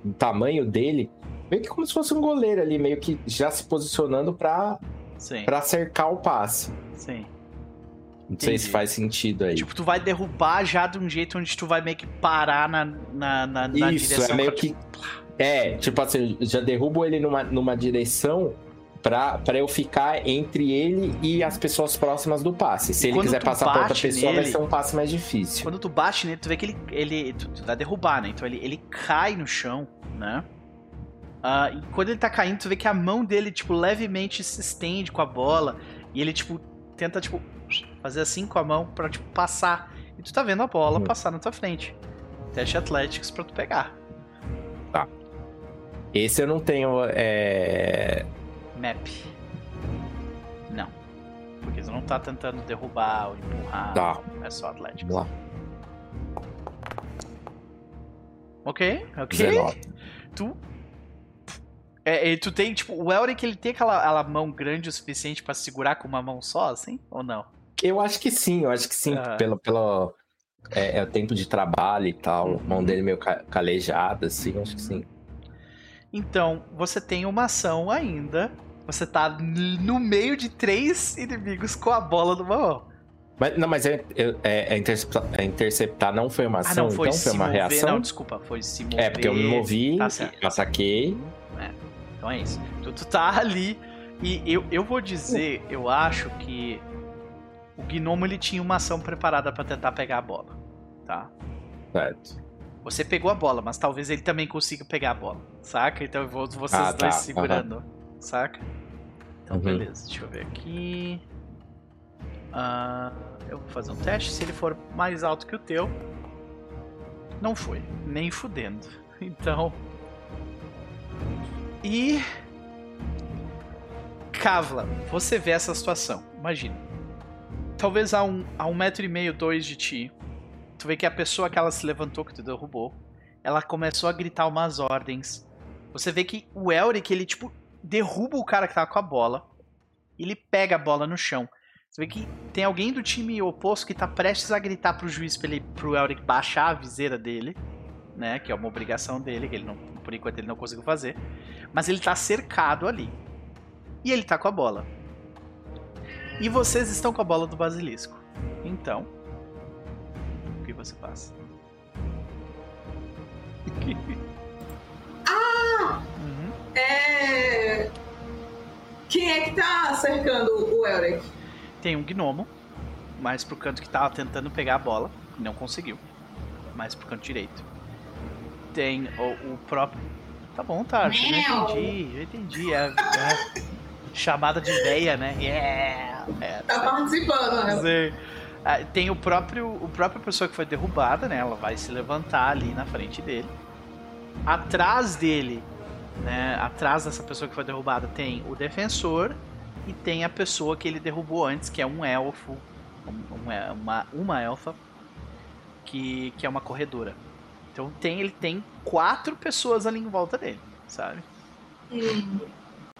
do tamanho dele, meio que como se fosse um goleiro ali, meio que já se posicionando pra, pra cercar o passe. Sim. Não sei se faz sentido aí. Tipo, tu vai derrubar já de um jeito onde tu vai meio que parar na, na, na, na Isso, direção. Isso, é meio pra... que... É, tipo assim, já derrubo ele numa, numa direção pra, pra eu ficar entre ele e as pessoas próximas do passe. Se e ele quiser passar por outra pessoa, nele, vai ser um passe mais difícil. Quando tu bate nele, tu vê que ele... ele tu, tu vai derrubar, né? Então ele, ele cai no chão, né? Uh, e quando ele tá caindo, tu vê que a mão dele, tipo, levemente se estende com a bola. E ele, tipo, tenta, tipo... fazer assim com a mão pra, tipo, passar. E tu tá vendo a bola hum. passar na tua frente. Teste Athletics pra tu pegar. Tá. Esse eu não tenho, é... Map. Não. Porque tu não tá tentando derrubar ou empurrar. Tá. É só Athletics. Vamos lá. Ok, ok. dezenove. Tu... É, e tu tem, tipo, o Elric, ele tem aquela, aquela mão grande o suficiente pra segurar com uma mão só, assim? Ou não? Eu acho que sim, eu acho que sim, ah. pelo, pelo é, é o tempo de trabalho e tal, a mão dele meio calejada, assim, acho que sim. Então, você tem uma ação ainda, você tá no meio de três inimigos com a bola numa mão. Mas, não, mas é, é, é, interceptar, é interceptar não foi uma ação, ah, não, foi então foi uma mover, reação? Não, desculpa, foi se mover. É, porque eu me movi, tá e ataquei. É, então é isso, tu, tu tá ali e eu, eu vou dizer, eu acho que... O Gnomo, ele tinha uma ação preparada pra tentar pegar a bola, tá? Certo. Você pegou a bola, mas talvez ele também consiga pegar a bola, saca? Então eu vou vocês ah, dois tá. segurando, uhum. saca? Então, uhum. beleza, deixa eu ver aqui... Uh, eu vou fazer um teste, se ele for mais alto que o teu... Não foi, nem fudendo. Então... E... Kavla, você vê essa situação, imagina. Talvez a um, a um metro e meio, dois de ti, tu vê que a pessoa que ela se levantou, que tu derrubou, ela começou a gritar umas ordens. Você vê que o Elric, ele tipo, derruba o cara que tava com a bola, ele pega a bola no chão. Você vê que tem alguém do time oposto que tá prestes a gritar pro juiz, pra ele, pro Elric baixar a viseira dele, né, que é uma obrigação dele, que ele não, por enquanto ele não conseguiu fazer, mas ele tá cercado ali. E ele tá com a bola. E vocês estão com a bola do basilisco. Então, o que você faz? Ah! Uhum. É... Quem é que tá cercando o Elric? Tem um gnomo, mais pro canto que tava tentando pegar a bola, não conseguiu. Mais pro canto direito. Tem o, o próprio... Tá bom, tá. Meu. Eu entendi, eu entendi. É... é... Chamada de ideia, né? Yeah! É, tá participando, né? Dizer, tem o próprio, o próprio pessoa que foi derrubada, né? Ela vai se levantar ali na frente dele. Atrás dele, né? Atrás dessa pessoa que foi derrubada tem o defensor e tem a pessoa que ele derrubou antes, que é um elfo, um, uma, uma elfa, que, que é uma corredora. Então tem, ele tem quatro pessoas ali em volta dele, sabe? Hum,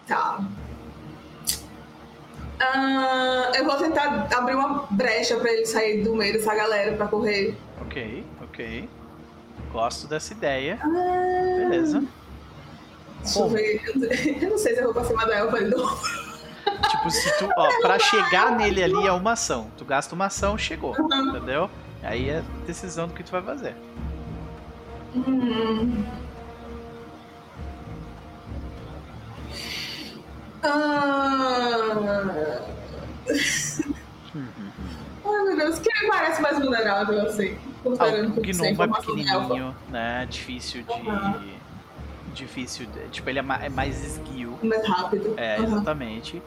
tá. Uh, eu vou tentar abrir uma brecha pra ele sair do meio dessa galera pra correr. Ok, ok. Gosto dessa ideia. Uh... Beleza. Deixa eu ver. Eu não sei se eu vou pra cima da elfa de novo. Tipo, se tu, ó, pra chegar nele ali é uma ação. Tu gasta uma ação, chegou. Uhum. Entendeu? Aí é decisão do que tu vai fazer. Hum. Ah... Ai meu Deus, quem parece mais vulnerável assim? Comparando com o gnomo é pequenininho, né? Difícil de... Uhum. Difícil de... Tipo, ele é mais esguio. Mais rápido. É, uhum. Exatamente.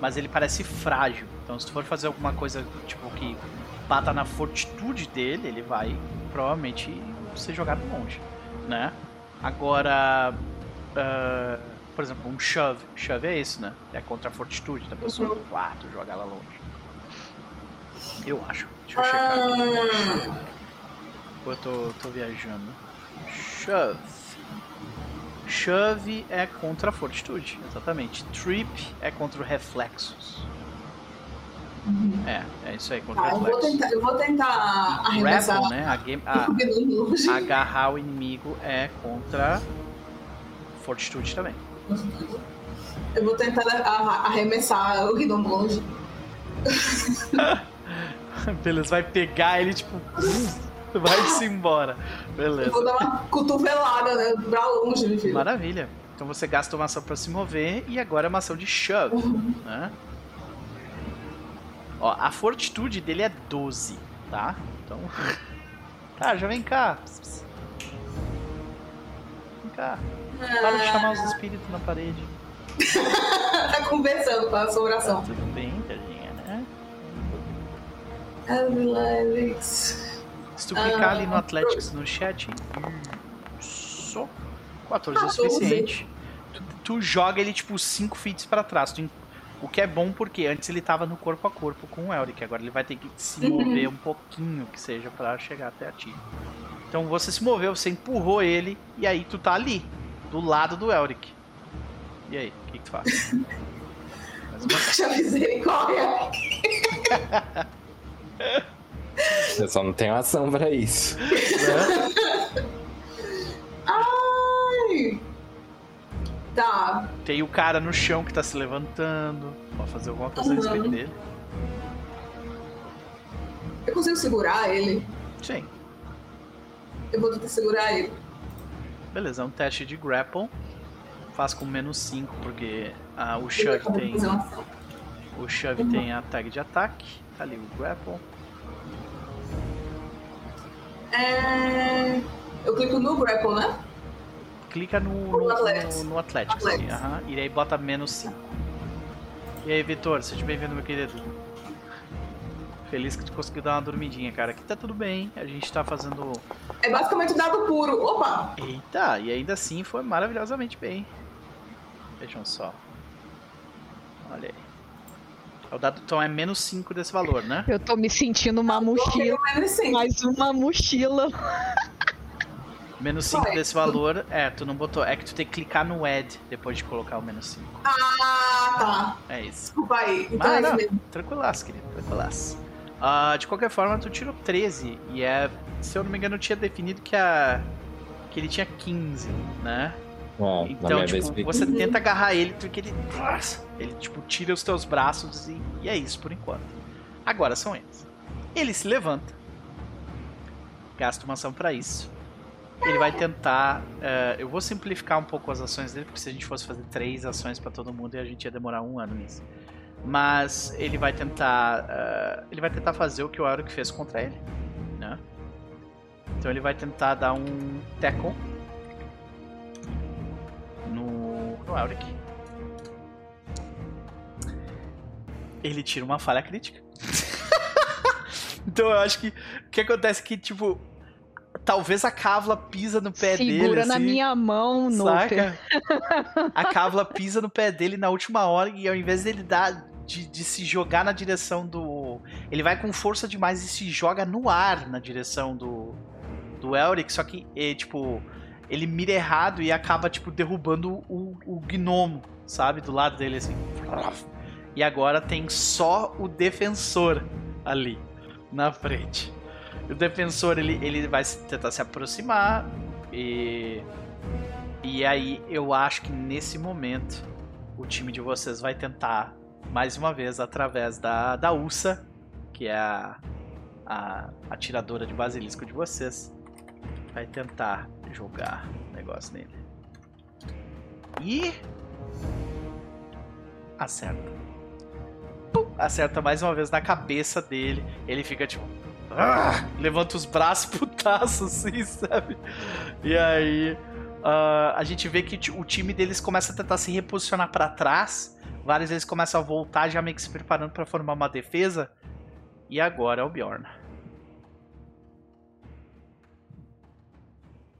Mas ele parece frágil. Então se tu for fazer alguma coisa tipo que bata na fortitude dele, ele vai provavelmente ser jogado longe, né? Agora... Uh... Por exemplo, um shove. Shove é isso, né? É contra a fortitude da pessoa. Uhum. Ah, tu joga ela longe. Eu acho. Deixa eu checar. Ah, Pô, eu tô, tô viajando. Shove. Shove é contra a fortitude, exatamente. Trip é contra o reflexos. Uhum. É, é isso aí, contra ah, reflexos. Eu vou tentar, eu vou tentar arremessar. Grapple, né? A game, a, agarrar o inimigo é contra fortitude também. Eu vou tentar arremessar o Guidon longe. Beleza, vai pegar ele, tipo, vai-se embora. Beleza. Eu vou dar uma cotovelada, né? Pra longe, meu filho. Maravilha. Então você gasta uma ação pra se mover e agora é uma ação de shove. Uhum. Né? Ó, a fortitude dele é doze, tá? Então. Tá, já vem cá. Vem cá. Para de chamar os espíritos na parede. Tá conversando com a sua oração. Tá tudo bem, tadinha, né? Se tu clicar ali no Athletics no chat, só quatorze é o suficiente. Tu, tu joga ele tipo cinco feats pra trás. Tu, o que é bom porque antes ele tava no corpo a corpo com o Elric. Agora ele vai ter que se mover um pouquinho, que seja, pra chegar até a ti. Então você se moveu, você empurrou ele e aí tu tá ali, do lado do Elric. E aí, o que, que tu faz? Já avisei, corre! Eu só não tenho ação pra isso. Né? Ai! Tá. Tem o cara no chão que tá se levantando. Pode fazer alguma coisa uhum. a respeito dele. Eu consigo segurar ele? Sim. Eu vou tentar segurar ele. Beleza, é um teste de grapple. Faz com menos cinco, porque ah, o shove tem. O shove uhum. tem a tag de ataque. Tá ali o grapple. É... Eu clico no grapple, né? Clica no, no, no Athletics. No, no Athletics, Athletics. Assim, uh-huh. E aí bota menos cinco. E aí, Vitor, seja bem-vindo, meu querido. Feliz que tu conseguiu dar uma dormidinha, cara. Aqui tá tudo bem, a gente tá fazendo... É basicamente dado puro, opa! Eita, e ainda assim foi maravilhosamente bem. Vejam só. Olha aí. O dado, então é menos cinco desse valor, né? Eu tô me sentindo uma mochila, mais uma mochila. Menos cinco desse valor, é, tu não botou. É que tu tem que clicar no add depois de colocar o menos cinco. Ah, tá. É isso. Desculpa aí. Então ah, é isso mesmo. Tranquilaço, querido, tranquilaço. Uh, de qualquer forma, tu tirou treze e é, se eu não me engano, eu tinha definido que, a, que ele tinha quinze, né? Ah, então, tipo, você tenta agarrar ele porque ele, ele tipo, tira os teus braços e, e é isso por enquanto. Agora são eles. Ele se levanta, gasta uma ação pra isso. Ele vai tentar... Uh, eu vou simplificar um pouco as ações dele, porque se a gente fosse fazer três ações pra todo mundo, a gente ia demorar um ano nisso. Mas ele vai tentar... Uh, ele vai tentar fazer o que o Auric fez contra ele, né? Então ele vai tentar dar um tackle no, no Auric. Ele tira uma falha crítica. Então eu acho que... O que acontece é que, tipo... Talvez a Kavla pisa no pé Segura dele. Segura na assim, minha mão, Noper. A Kavla pisa no pé dele na última hora e ao invés dele dar, de, de se jogar na direção do... Ele vai com força demais e se joga no ar na direção do, do Elric, só que é, tipo, ele mira errado e acaba tipo, derrubando o, o gnomo, sabe? Do lado dele, assim. E agora tem só o defensor ali na frente. O defensor, ele, ele vai tentar se aproximar e, e aí eu acho que nesse momento o time de vocês vai tentar, mais uma vez, através da, da Ursa, que é a, a atiradora de basilisco de vocês, vai tentar jogar o negócio nele. E... acerta. Pum, acerta mais uma vez na cabeça dele, ele fica tipo... Ah, levanta os braços putaço assim, sabe? E aí uh, a gente vê que t- o time deles começa a tentar se reposicionar pra trás. Vários deles começam a voltar, já meio que se preparando pra formar uma defesa. E agora é o Bjorn.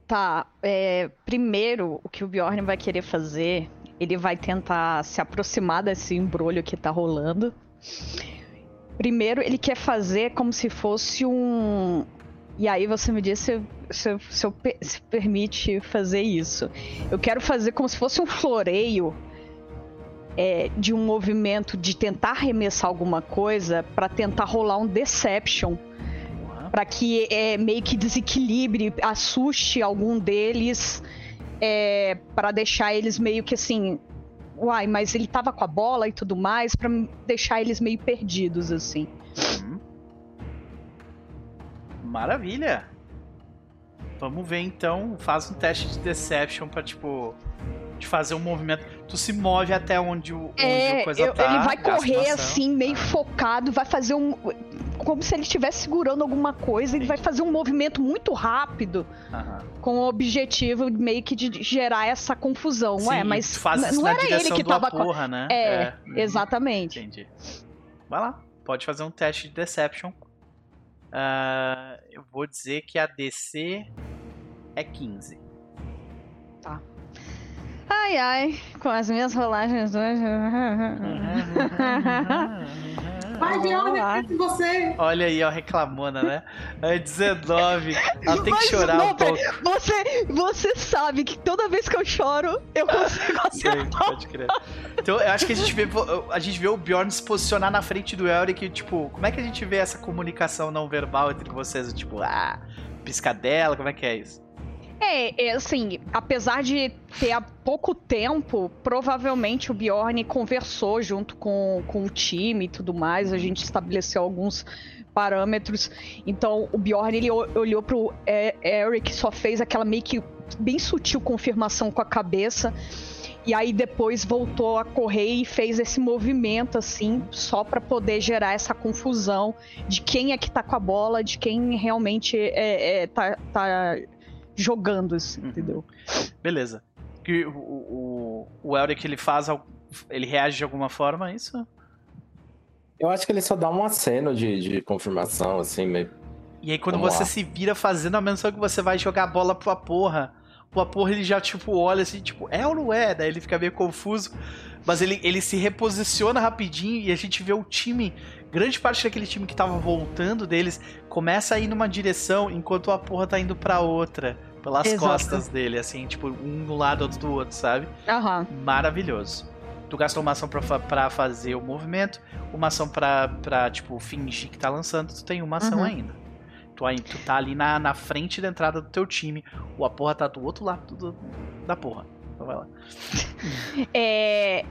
Tá, é, primeiro o que o Bjorn vai querer fazer, ele vai tentar se aproximar desse embrulho que tá rolando. Primeiro, ele quer fazer como se fosse um, E aí você me diz se, se, se eu per, se permite fazer isso. Eu quero fazer como se fosse um floreio é, de um movimento de tentar arremessar alguma coisa para tentar rolar um Deception. Para que é, meio que desequilibre, assuste algum deles, é, para deixar eles meio que assim... Uai, mas ele tava com a bola e tudo mais, para deixar eles meio perdidos, assim. Hum. Maravilha! Vamos ver, então. Faz um teste de Deception pra, tipo... de fazer um movimento. Tu se move até onde o onde é, a coisa eu, tá. Ele vai correr assim, meio focado, vai fazer um... como se ele estivesse segurando alguma coisa. Sim. Ele vai fazer um movimento muito rápido, uh-huh. com o objetivo meio que de gerar essa confusão. Sim, ué, mas faz isso não na era direção ele que tava porra, né? É, é, exatamente. Entendi. Vai lá, pode fazer um teste de Deception. Uh, eu vou dizer que a D C é quinze. Tá. Ai, ai, com as minhas rolagens hoje. Vai, Bjorn, com você. Olha aí, ó, reclamona, né? É dezenove, ela tem que chorar não, um pouco. Você, você sabe que toda vez que eu choro, eu consigo acertar. Pode crer. Então, eu acho que a gente vê, a gente vê o Bjorn se posicionar na frente do Eurik, tipo, como é que a gente vê essa comunicação não verbal entre vocês? Tipo, ah, piscadela, como é que é isso? É, é, assim, apesar de ter há pouco tempo, provavelmente o Bjorn conversou junto com, com o time e tudo mais, a gente estabeleceu alguns parâmetros. Então, o Bjorn, ele olhou pro é, Eurik, só fez aquela meio que bem sutil confirmação com a cabeça, e aí depois voltou a correr e fez esse movimento, assim, só para poder gerar essa confusão de quem é que tá com a bola, de quem realmente é, é, tá... tá jogando isso, entendeu? Beleza. O, o, o Eurik, ele faz, ele reage de alguma forma a isso? Eu acho que ele só dá um aceno de, de confirmação, assim, meio... E aí quando Vamos você lá. se vira fazendo a menção que você vai jogar a bola pra porra, pra porra ele já, tipo, olha assim, tipo, é ou não é? Daí ele fica meio confuso, mas ele, ele se reposiciona rapidinho e a gente vê o time... Grande parte daquele time que tava voltando deles começa a ir numa direção enquanto a porra tá indo pra outra. Pelas Exato. costas dele, assim, tipo, um do lado, outro do outro, sabe? Uhum. Maravilhoso. Tu gastou uma ação pra, pra fazer o movimento, uma ação pra, pra, tipo, fingir que tá lançando, tu tem uma ação uhum. ainda. Tu, tu tá ali na, na frente da entrada do teu time, o a porra tá do outro lado do, da porra. Então vai lá. É...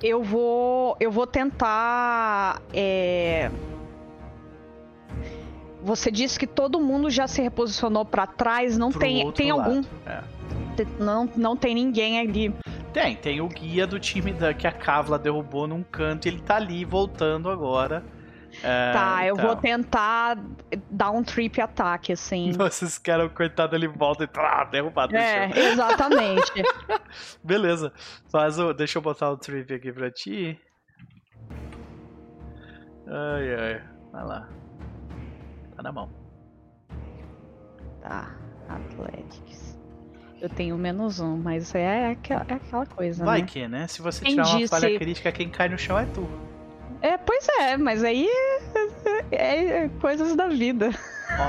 Eu vou, eu vou tentar, é... Você disse que todo mundo já se reposicionou pra trás, não Pro tem, tem algum, é. não, não tem ninguém ali. Tem, tem o guia do time da, que a Kavla derrubou num canto e ele tá ali voltando agora. É, tá, eu então. vou tentar dar um trip ataque, assim. Nossa, esse cara, coitado, ele volta e tá derrubado no é, chão. Exatamente. Beleza. Faz o... Deixa eu botar o trip aqui pra ti. Ai, ai. Vai lá. Tá na mão. Tá. Athletics. Eu tenho menos um, mas é, é aquela coisa, Vai né? Vai que, né? Se você Entendi, tirar uma falha se... crítica, quem cai no chão é tu. É, pois é, mas aí é, é coisas da vida.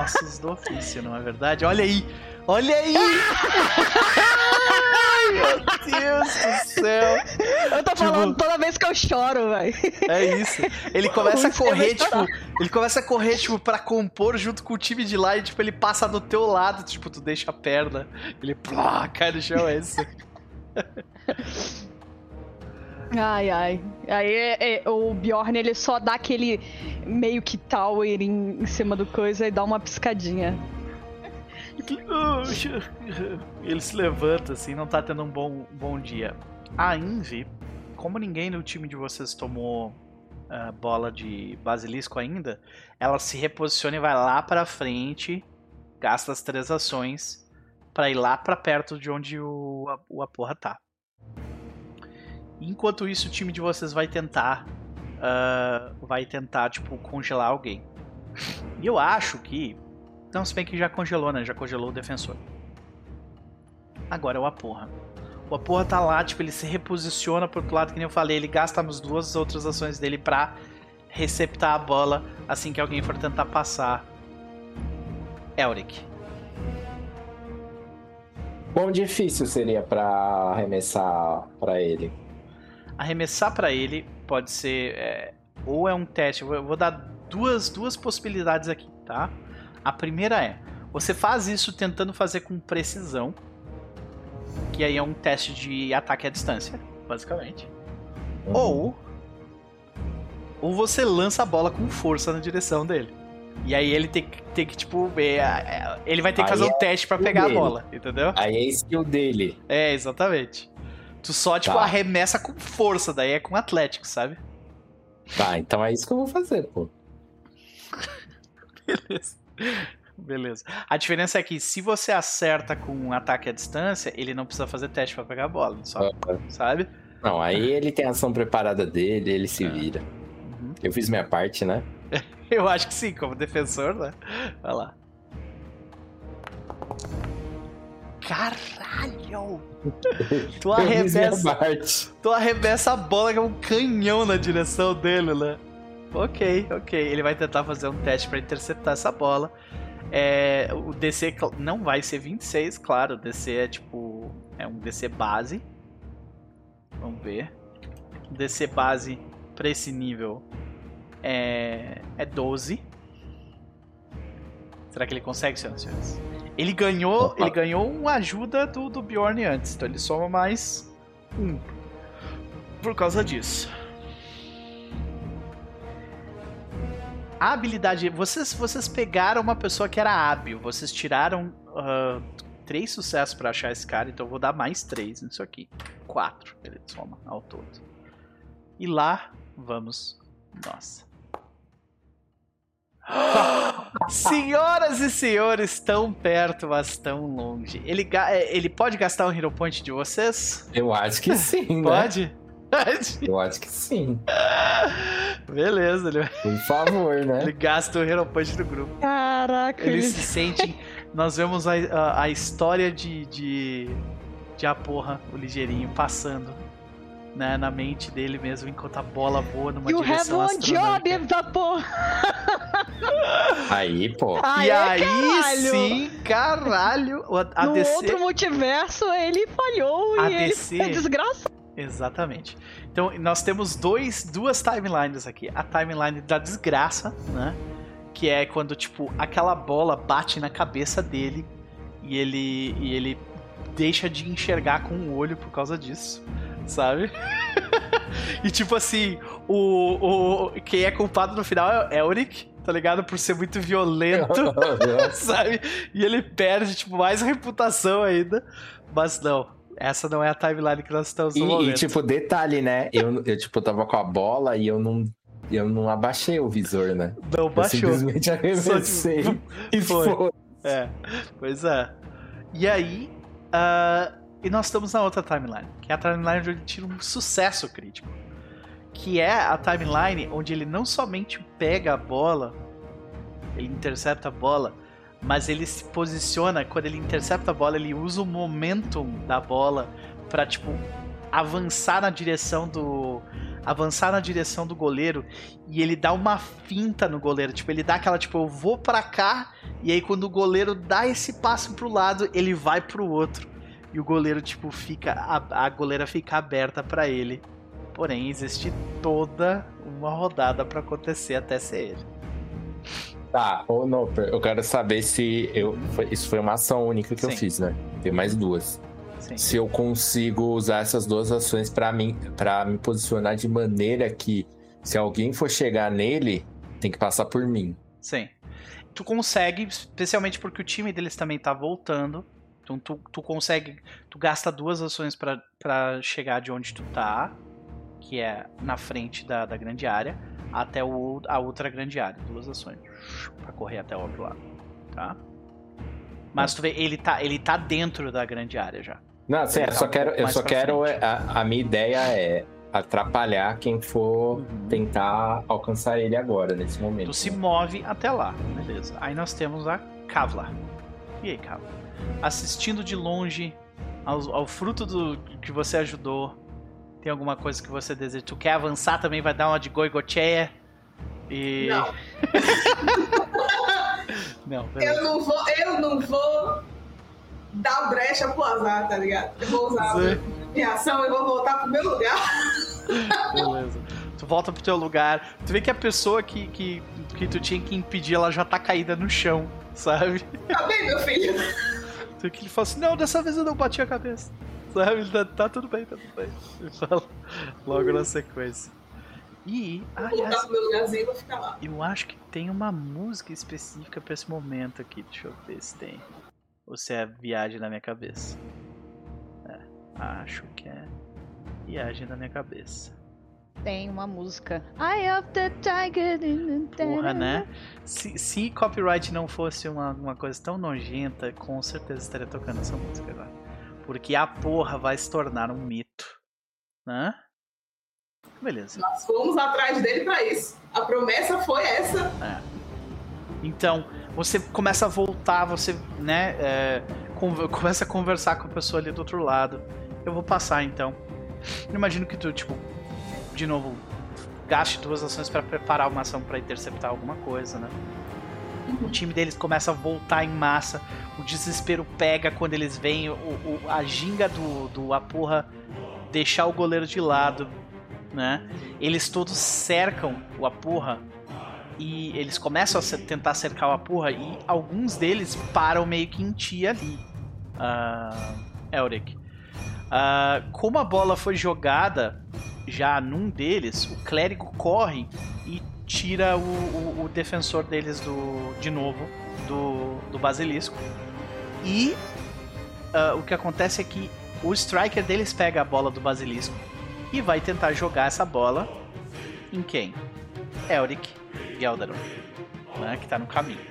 Ossos do ofício, não é verdade? Olha aí! Olha aí! Ai, meu Deus do céu! Eu tô tipo, falando toda vez que eu choro, velho. É isso. Ele começa a correr, tipo... Ele começa a correr, tipo, pra compor junto com o time de lá e, tipo, ele passa do teu lado. Tipo, tu deixa a perna. Ele, plá, cai no chão, é isso. Ai, ai. Aí é, é, o Bjorn, ele só dá aquele meio que tower em, em cima do coisa e dá uma piscadinha. Ele se levanta, assim, não tá tendo um bom, bom dia. A Yngvi, como ninguém no time de vocês tomou uh, bola de basilisco ainda, ela se reposiciona e vai lá pra frente, gasta as três ações pra ir lá pra perto de onde o, a, a porra tá. Enquanto isso, o time de vocês vai tentar, uh, vai tentar, tipo, congelar alguém. E eu acho que... Não, se bem que já congelou, né? Já congelou o defensor. Agora é o Aporra. O Aporra tá lá, tipo, ele se reposiciona pro outro lado, que nem eu falei. Ele gasta as duas outras ações dele pra receptar a bola assim que alguém for tentar passar Eulik. Quão difícil seria pra arremessar pra ele? Arremessar pra ele pode ser... É, ou é um teste... Eu vou dar duas, duas possibilidades aqui, tá? A primeira é... Você faz isso tentando fazer com precisão. Que aí é um teste de ataque à distância, basicamente. Uhum. Ou... Ou você lança a bola com força na direção dele. E aí ele tem que, tem que tipo... É, ele vai ter que aí fazer um é teste pra pegar dele. A bola, entendeu? Aí é skill dele. É, exatamente. Tu só, tipo, tá. arremessa com força, daí é com atlético, sabe? Tá, então é isso que eu vou fazer, pô. Beleza. Beleza. A diferença é que se você acerta com um ataque à distância, ele não precisa fazer teste pra pegar a bola, só, uhum. sabe? Não, aí ele tem a ação preparada dele, ele se vira. Uhum. Eu fiz minha parte, né? Eu acho que sim, como defensor, né? Vai lá. Caralho! Tu arrebessa, tu arrebessa a bola que é um canhão na direção dele, né? Ok, ok. Ele vai tentar fazer um teste pra interceptar essa bola. É, o D C não vai ser vinte e seis, claro. O D C é tipo... É um D C base. Vamos ver. O D C base pra esse nível... É, é doze. Será que ele consegue, senhoras e senhores? Ele ganhou, Opa. ele ganhou uma ajuda do, do Bjorn antes, então ele soma mais um por causa disso. A habilidade... Vocês, vocês pegaram uma pessoa que era hábil, vocês tiraram uh, três sucessos pra achar esse cara, então eu vou dar mais três nisso aqui. Quatro, ele soma ao todo. E lá vamos. Nossa. Senhoras e senhores, tão perto, mas tão longe. Ele, ga- ele pode gastar um Hero Point de vocês? Eu acho que sim, pode? Né? Pode? Eu acho que sim. Beleza, ele... Por favor, né? Ele gasta o Hero Point do grupo. Caraca. Ele se sente... Nós vemos a, a, a história de, de... De a porra, o ligeirinho, passando na, na mente dele mesmo, enquanto a bola voa numa you direção astronômica. You have one job, da porra! Aí, pô. Aí, e aí, caralho. sim, caralho. A no D C... outro multiverso, ele falhou a e D C... ele foi desgraçado. Exatamente. Então, nós temos dois, duas timelines aqui. A timeline da desgraça, né? Que é quando, tipo, aquela bola bate na cabeça dele e ele, e ele deixa de enxergar com o olho por causa disso. Sabe? E tipo assim, o, o, quem é culpado no final é Eurik, tá ligado? Por ser muito violento, sabe? E ele perde, tipo, mais reputação ainda. Mas não, essa não é a timeline que nós estamos no e, momento. E tipo, detalhe, né? Eu, eu tipo, tava com a bola e eu não... eu não abaixei o visor, né? Não baixou. Eu simplesmente arremessei. Só, tipo, e foi. foi. É, pois é. E aí... Uh... E nós estamos na outra timeline, que é a timeline onde ele tira um sucesso crítico. Que é a timeline onde ele não somente pega a bola, ele intercepta a bola, mas ele se posiciona, quando ele intercepta a bola, ele usa o momentum da bola pra, tipo, avançar na direção do... avançar na direção do goleiro, e ele dá uma finta no goleiro, tipo, ele dá aquela, tipo, eu vou pra cá, e aí quando o goleiro dá esse passo pro lado, ele vai pro outro. E o goleiro, tipo, fica... A, a goleira fica aberta pra ele. Porém, existe toda uma rodada pra acontecer até ser ele. Tá, ou não, eu quero saber se... eu foi, isso foi uma ação única que Sim. eu fiz, né? Tem mais duas. Sim. Se eu consigo usar essas duas ações pra, mim, pra me posicionar de maneira que... Se alguém for chegar nele, tem que passar por mim. Sim. Tu consegue, especialmente porque o time deles também tá voltando. Então tu, tu consegue, tu gasta duas ações pra, pra chegar de onde tu tá, que é na frente da, da grande área, até o, a outra grande área. Duas ações pra correr até o outro lado, tá? Mas tu vê, ele tá, ele tá dentro da grande área já. Não, sim, eu só quero, eu só quero a, a minha ideia é atrapalhar quem for uhum. tentar alcançar ele agora, nesse momento. Tu se move até lá, beleza. Aí nós temos a Kavla. E aí, Kavla? Assistindo de longe ao, ao fruto do que você ajudou, tem alguma coisa que você deseja? Tu quer avançar também? Vai dar uma de goigocheia e... Não. Não, eu não vou, eu não vou dar brecha pro azar, tá ligado? Eu vou usar a minha ação e vou voltar pro meu lugar. Beleza. Tu volta pro teu lugar. Tu vê que a pessoa que, que, que tu tinha que impedir, ela já tá caída no chão, sabe? Tá bem, meu filho. Tu vê que ele fala assim, não, dessa vez eu não bati a cabeça. Sabe? Tá, tá tudo bem, tá tudo bem. Ele fala logo na sequência. E, aliás, eu acho que tem uma música específica pra esse momento aqui. Deixa eu ver se tem. Ou se é viagem na minha cabeça. É, acho que é viagem na minha cabeça. Tem uma música. I of the Tiger in the... Porra, né? Se, se copyright não fosse uma, uma coisa tão nojenta, com certeza estaria tocando essa música agora. Porque a porra vai se tornar um mito. Né? Beleza. Nós fomos atrás dele pra isso. A promessa foi essa. É. Então, você começa a voltar, você, né, é, começa a conversar com a pessoa ali do outro lado. Eu vou passar, então. Eu imagino que tu, tipo, de novo, gaste duas ações pra preparar uma ação pra interceptar alguma coisa, né? Uhum. O time deles começa a voltar em massa. O desespero pega quando eles veem o, o, a ginga do, do a porra deixar o goleiro de lado. Né? Eles todos cercam o Apurra e eles começam a tentar cercar o Apurra e alguns deles param meio que em ti ali, uh, Eurik. Uh, como a bola foi jogada já num deles, o clérigo corre e tira o, o, o defensor deles do, de novo do, do basilisco. E uh, o que acontece é que o striker deles pega a bola do basilisco e vai tentar jogar essa bola em quem? Eulik Gelderon, né? Que tá no caminho.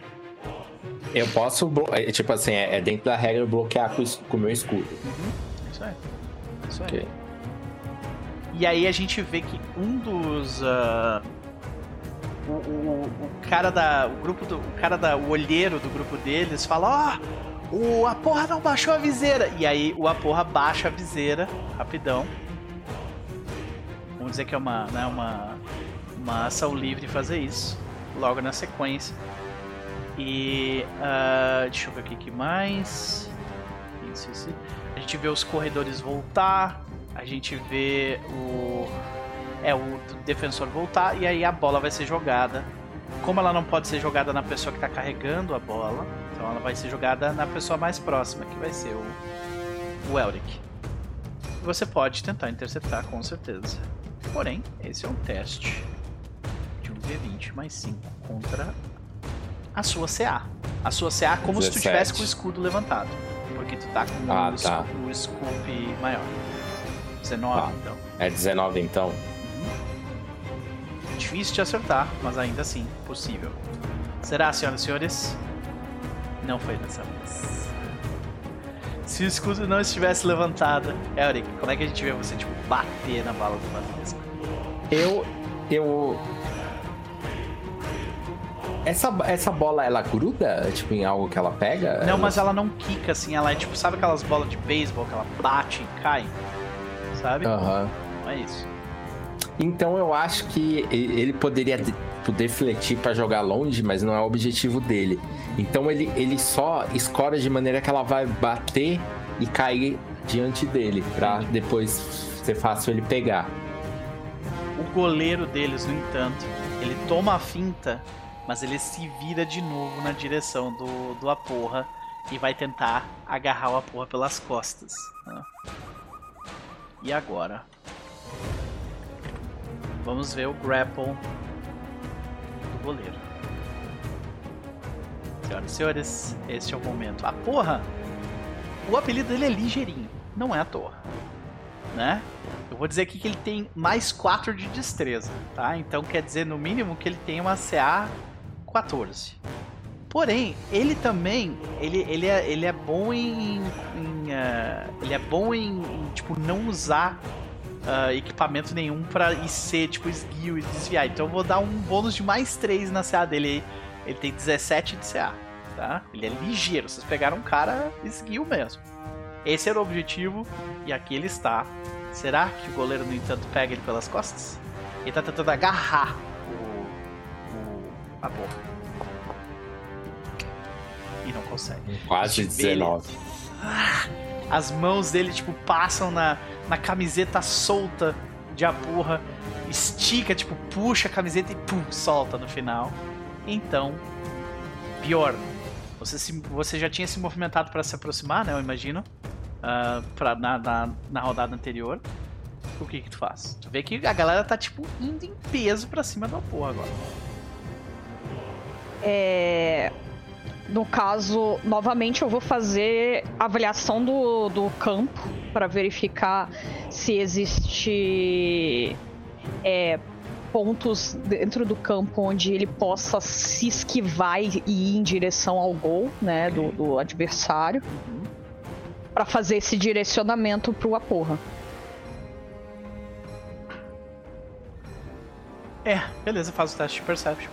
Eu posso blo- tipo assim, é dentro da regra bloquear com o meu escudo. Uhum. Isso aí. Isso aí. Okay. E aí a gente vê que um dos uh, o, o, o cara da o grupo do o cara da o olheiro do grupo deles fala: ó, oh, a porra não baixou a viseira. E aí o a porra baixa a viseira rapidão. Vamos dizer que é uma, né, uma, uma ação livre fazer isso logo na sequência. E uh, deixa eu ver aqui que mais. Isso, isso. A gente vê os corredores voltar, a gente vê o, é, o defensor voltar e aí a bola vai ser jogada. Como ela não pode ser jogada na pessoa que está carregando a bola, então ela vai ser jogada na pessoa mais próxima, que vai ser o, o Eurik. Você pode tentar interceptar com certeza. Porém, esse é um teste de um D vinte mais cinco contra a sua C A. A sua C A como dezessete. Se tu tivesse com o escudo levantado. Porque tu tá com ah, um, tá. o scope maior. dezenove, tá. Então. É dezenove, então. Uhum. Difícil de acertar, mas ainda assim, possível. Será, senhoras e senhores? Não foi dessa vez. Se o escudo não estivesse levantado... Eurik, como é que a gente vê você, tipo, bater na bala do Basilisco? Eu... Eu... Essa, essa bola, ela gruda, tipo, em algo que ela pega? Não, ela... mas ela não quica, assim. Ela é, tipo, sabe aquelas bolas de beisebol que ela bate e cai? Sabe? Aham. Uhum. Não é isso. Então, eu acho que ele poderia... defletir pra jogar longe, mas não é o objetivo dele. Então ele, ele só escora de maneira que ela vai bater e cair diante dele, pra depois ser fácil ele pegar. O goleiro deles, no entanto, ele toma a finta, mas ele se vira de novo na direção do, do Aporra e vai tentar agarrar o Aporra pelas costas. Né? E agora? Vamos ver o grapple goleiro. Senhoras e senhores, este é o momento. A porra, o apelido dele é ligeirinho, não é à toa, né? Eu vou dizer aqui que ele tem mais quatro de destreza, tá? Então quer dizer no mínimo que ele tem uma C A quatorze. Porém, ele também, ele, ele, é, ele é bom em, em uh, ele é bom em, em tipo não usar Uh, equipamento nenhum pra I C, tipo esguio e desviar. Então eu vou dar um bônus de mais três na C A dele. Ele tem dezessete de C A, tá? Ele é ligeiro, vocês pegaram um cara esguio mesmo. Esse era o objetivo e aqui ele está. Será que o goleiro, no entanto, pega ele pelas costas? Ele tá tentando agarrar o... o... a boca. e não consegue. Quase dezenove. Ele... Ah, as mãos dele, tipo, passam na, na camiseta solta de aburra, estica, tipo, puxa a camiseta e pum, solta no final. Então, Bjorn, você, se, você já tinha se movimentado para se aproximar, né? Eu imagino. Uh, pra, na, na, na rodada anterior. O que que tu faz? Tu vê que a galera tá, tipo, indo em peso pra cima da porra agora. É... No caso, novamente eu vou fazer avaliação do, do campo pra verificar se existe é, pontos dentro do campo onde ele possa se esquivar e ir em direção ao gol, né, do, do adversário. Pra fazer esse direcionamento pro Aporra. É, beleza, faz o teste de Perception.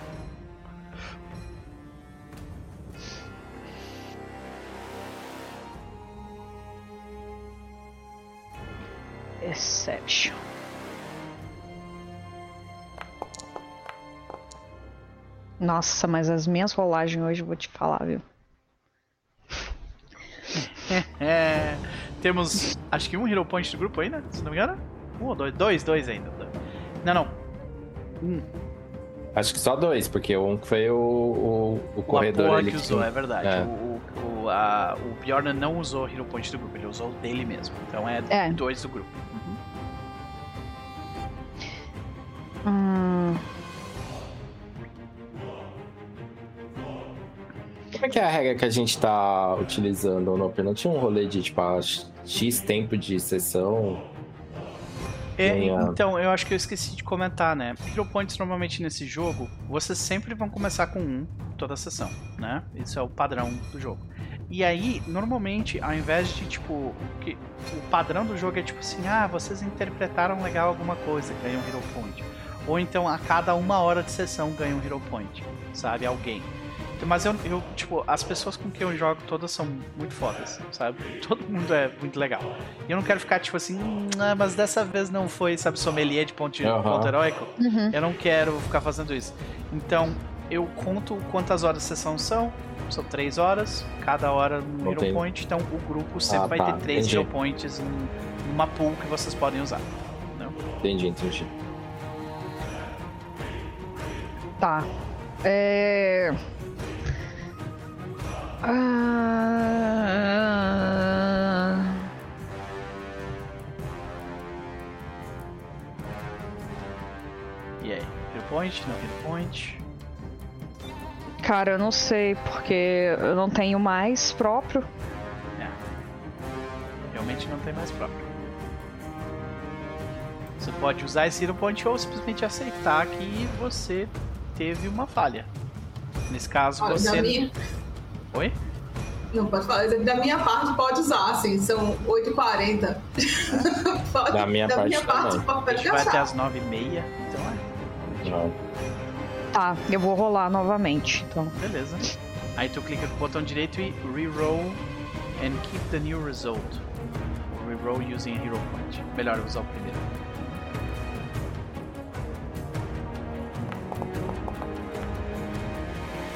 Perception. Nossa, mas as minhas rolagens hoje eu vou te falar, viu? É, temos acho que um Hero Point do grupo ainda, se não me engano. Um ou dois? Dois, dois ainda. Não, não. Um. Acho que só dois, porque um foi o, o, o, o corredor ali que usou, é verdade. É. O, o, a, o Bjorn não usou Hero Point do grupo, ele usou o dele mesmo. Então é, é. dois do grupo. Uhum. Hum. Como é que é a regra que a gente tá utilizando ou não? Não tinha um rolê de, tipo, a X tempo de sessão? É, nem a... Então, eu acho que eu esqueci de comentar, né? Hero Points, normalmente, nesse jogo, vocês sempre vão começar com um toda a sessão, né? Isso é o padrão do jogo. E aí, normalmente, ao invés de, tipo... Que, o padrão do jogo é, tipo assim, ah, vocês interpretaram legal alguma coisa, ganham Hero Point. Ou então, a cada uma hora de sessão, ganham Hero Point, sabe? Alguém. Mas eu, eu, tipo, as pessoas com quem eu jogo todas são muito fodas, sabe? Todo mundo é muito legal. E eu não quero ficar, tipo assim, ah, mas dessa vez não foi, sabe, sommelier de ponto, uhum. ponto heróico. Uhum. Eu não quero ficar fazendo isso. Então, eu conto quantas horas de sessão são. São três horas, cada hora um Hero Point. Então, o grupo sempre ah, vai tá. ter três Hero Points em uma pool que vocês podem usar. Não? Entendi, entendi. Tá. É... Ah... E aí? Hero Point? Não Hero Point? Cara, eu não sei, porque eu não tenho mais próprio. É. Realmente não tem mais próprio. Você pode usar esse Hero Point ou simplesmente aceitar que você teve uma falha. Nesse caso, ah, você... Não... Oi? Não, pode falar. Da minha parte, pode usar, assim. São oito e quarenta. Pode, da minha da parte, minha parte pode a gente vai até as nove e meia, então é. Tá, eu vou rolar novamente, então. Beleza. Aí tu clica com o botão direito e reroll and keep the new result. Reroll using a Hero Point. Melhor usar o primeiro.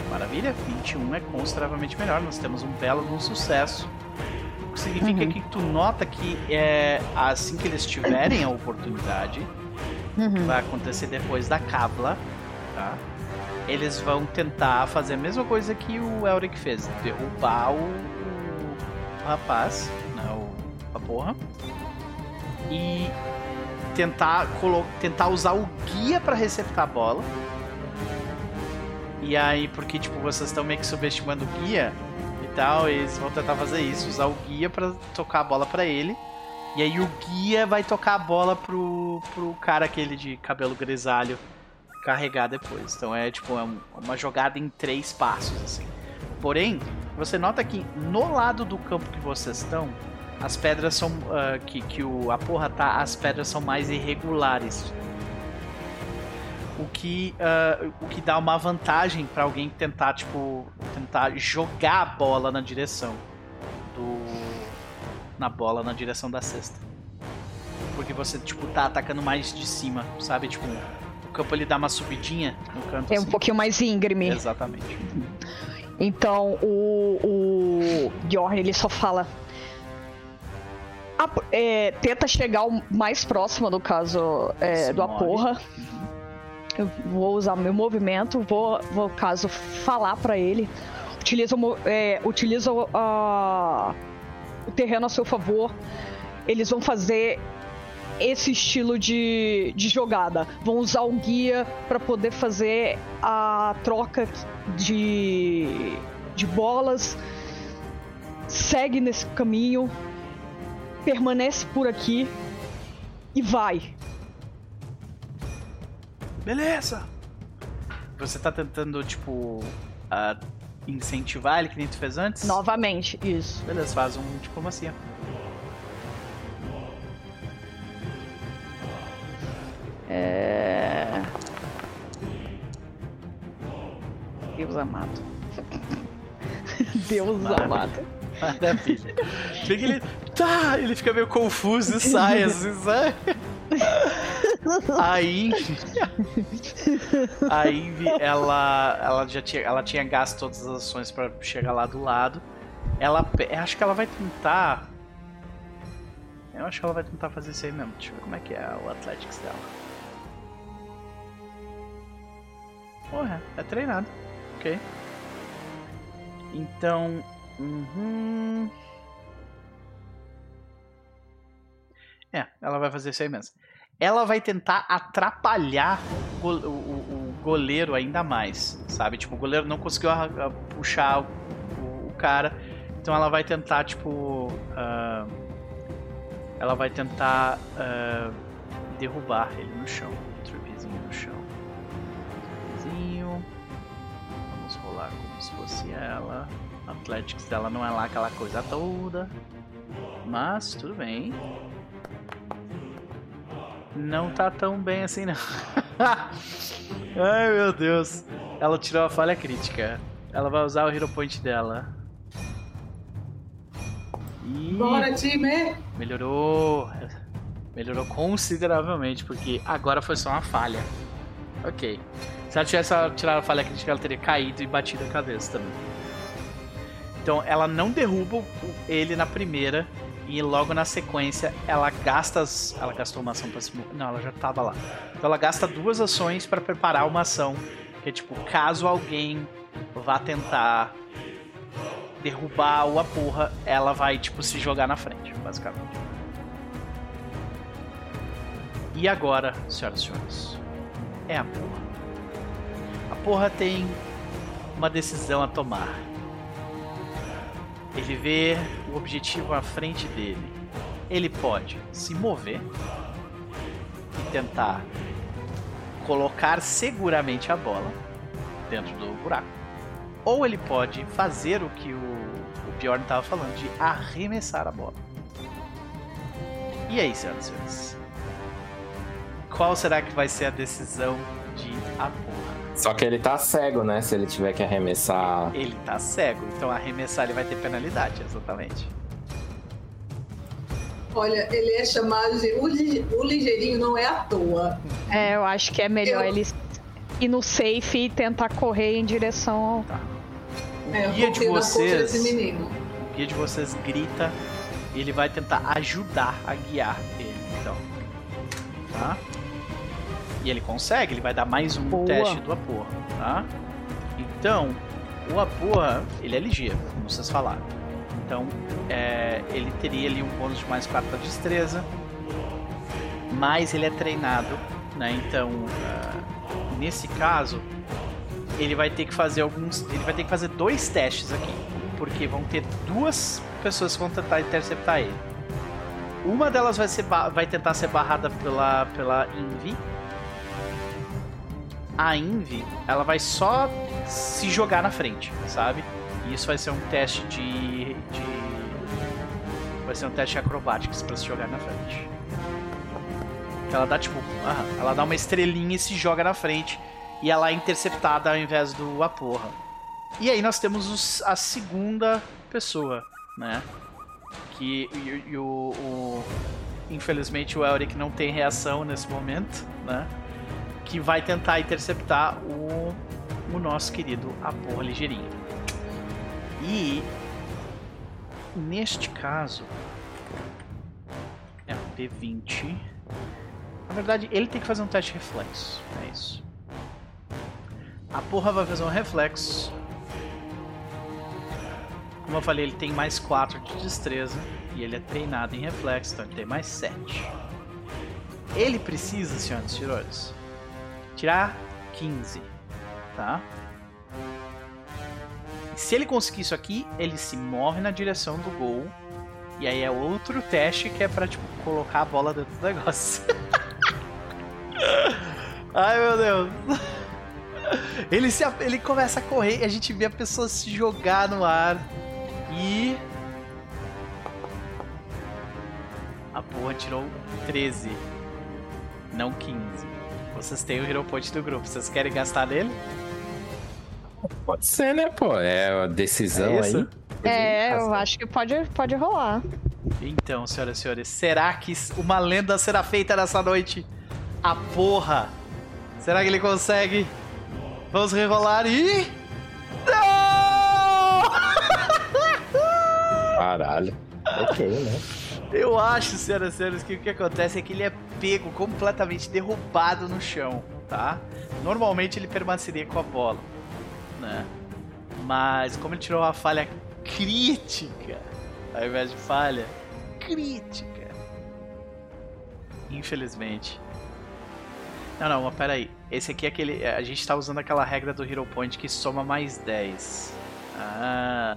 Maravilha, vinte e um é consideravelmente melhor. Nós temos um belo um sucesso. O que significa uhum. que tu nota que é, assim que eles tiverem a oportunidade, uhum. que vai acontecer depois da Kavla, tá? Eles vão tentar fazer a mesma coisa que o Elric fez, derrubar o, o rapaz, não, a porra, e tentar, colo- tentar usar o guia pra receptar a bola. E aí, porque, tipo, vocês estão meio que subestimando o guia e tal, eles vão tentar fazer isso, usar o guia pra tocar a bola pra ele. E aí o guia vai tocar a bola pro, pro cara aquele de cabelo grisalho carregar depois. Então é, tipo, é uma jogada em três passos, assim. Porém, você nota que no lado do campo que vocês estão, as pedras são... Uh, que, que o, a porra tá, as pedras são mais irregulares. O que, uh, o que dá uma vantagem pra alguém tentar, tipo, tentar jogar a bola na direção do... na bola na direção da cesta. Porque você, tipo, tá atacando mais de cima, sabe? Tipo, o campo ele dá uma subidinha no canto. É assim. Um pouquinho mais íngreme. Exatamente. Então o, o Bjorn, ele só fala... A, é, tenta chegar o mais próximo, no caso, é, do Aporra. Eu vou usar meu movimento, vou, vou caso, falar pra ele. Utiliza, é, utiliza uh, o terreno a seu favor. Eles vão fazer esse estilo de, de jogada. Vão usar um guia pra poder fazer a troca de, de bolas. Segue nesse caminho. Permanece por aqui e vai. Beleza. Você tá tentando, tipo, uh, incentivar ele que nem tu fez antes? Novamente, isso. Beleza, faz um diplomacia. É... Deus amado. Deus Maravilha. amado. Maravilha. Ele, tá, ele fica meio confuso e sai assim, sabe? A Yngvi, a Yngvi, ela, ela já tinha, ela tinha gasto todas as ações pra chegar lá do lado. Ela, acho que ela vai tentar. Eu acho que ela vai tentar fazer isso aí mesmo. Deixa eu ver como é que é o Athletics dela. Porra, é treinado. Ok. Então. Uhum. É, ela vai fazer isso aí mesmo. Ela vai tentar atrapalhar o, o, o goleiro ainda mais, sabe? Tipo, o goleiro não conseguiu a, a puxar o, o, o cara. Então ela vai tentar, tipo... Uh, ela vai tentar uh, derrubar ele no chão. O tripezinho no chão. O tripezinho. Vamos rolar como se fosse ela... Athletics dela não é lá aquela coisa toda, mas tudo bem. Não tá tão bem assim não. Ai meu Deus. Ela tirou a falha crítica. Ela vai usar o Hero Point dela. E... Bora, time! Melhorou. Melhorou consideravelmente, porque agora foi só uma falha. Ok. Se ela tivesse tirado a falha crítica, ela teria caído e batido a cabeça também. Então ela não derruba ele na primeira e logo na sequência ela gasta as... Ela gastou uma ação pra se mover. Não, ela já tava lá. Então ela gasta duas ações pra preparar uma ação. Que é tipo, caso alguém vá tentar derrubar o Aporra, ela vai tipo se jogar na frente, basicamente. E agora, senhoras e senhores, é a Aporra. A Aporra tem uma decisão a tomar. Ele vê o objetivo à frente dele. Ele pode se mover e tentar colocar seguramente a bola dentro do buraco. Ou ele pode fazer o que o, o Bjorn estava falando, de arremessar a bola. E aí, senhoras e senhores? Qual será que vai ser a decisão de Aporra? Só que ele tá cego, né? Se ele tiver que arremessar... Ele tá cego, então arremessar ele vai ter penalidade, exatamente. Olha, ele é chamado de... O ligeirinho não é à toa. É, eu acho que é melhor eu... ele ir no safe e tentar correr em direção... Tá. O é, guia de vocês... O guia de vocês grita e ele vai tentar ajudar a guiar ele, então. Tá? E ele consegue, ele vai dar mais um Boa. teste do Aporra, tá? Então, o Aporra, ele é ligeiro, como vocês falaram. Então, é, ele teria ali um bônus de mais quatro da destreza, mas ele é treinado, né? Então, uh, nesse caso, ele vai ter que fazer alguns... Ele vai ter que fazer dois testes aqui, porque vão ter duas pessoas que vão tentar interceptar ele. Uma delas vai, ser, vai tentar ser barrada pela, pela Yngvi. A Yngvi, ela vai só se jogar na frente, sabe? E isso vai ser um teste de... de... Vai ser um teste de acrobatics pra se jogar na frente. Ela dá tipo... Uh-huh. Ela dá uma estrelinha e se joga na frente. E ela é interceptada ao invés do Aporra. E aí nós temos os, a segunda pessoa, né? Que e, e o, o... Infelizmente o Eurik não tem reação nesse momento, né? Que vai tentar interceptar o, o nosso querido Aporra ligeirinho. E neste caso é um D vinte. Na verdade, ele tem que fazer um teste de reflexo. É isso. A porra vai fazer um reflexo. Como eu falei, ele tem mais quatro de destreza. E ele é treinado em reflexo, então ele tem mais sete. Ele precisa, senhoras e senhores, tirar quinze. Tá? E se ele conseguir isso aqui, ele se move na direção do gol. E aí é outro teste que é pra, tipo, colocar a bola dentro do negócio. Ai, meu Deus. Ele, se, ele começa a correr e a gente vê a pessoa se jogar no ar. E... a porra tirou treze. Não quinze. Vocês têm o Hero Point do grupo. Vocês querem gastar nele? Pode ser, né, pô? É a decisão é aí. É, eu acho que pode, pode rolar. Então, senhoras e senhores, será que uma lenda será feita nessa noite? A porra! Será que ele consegue? Vamos rerolar e... não! Caralho. Ok, né? Eu acho, senhoras e senhores, que o que acontece é que ele é pego completamente derrubado no chão, tá? Normalmente ele permaneceria com a bola, né? Mas como ele tirou uma falha crítica, ao invés de falha crítica, infelizmente... Não, não, mas peraí. Esse aqui é aquele... a gente tá usando aquela regra do Hero Point que soma mais dez. Ah...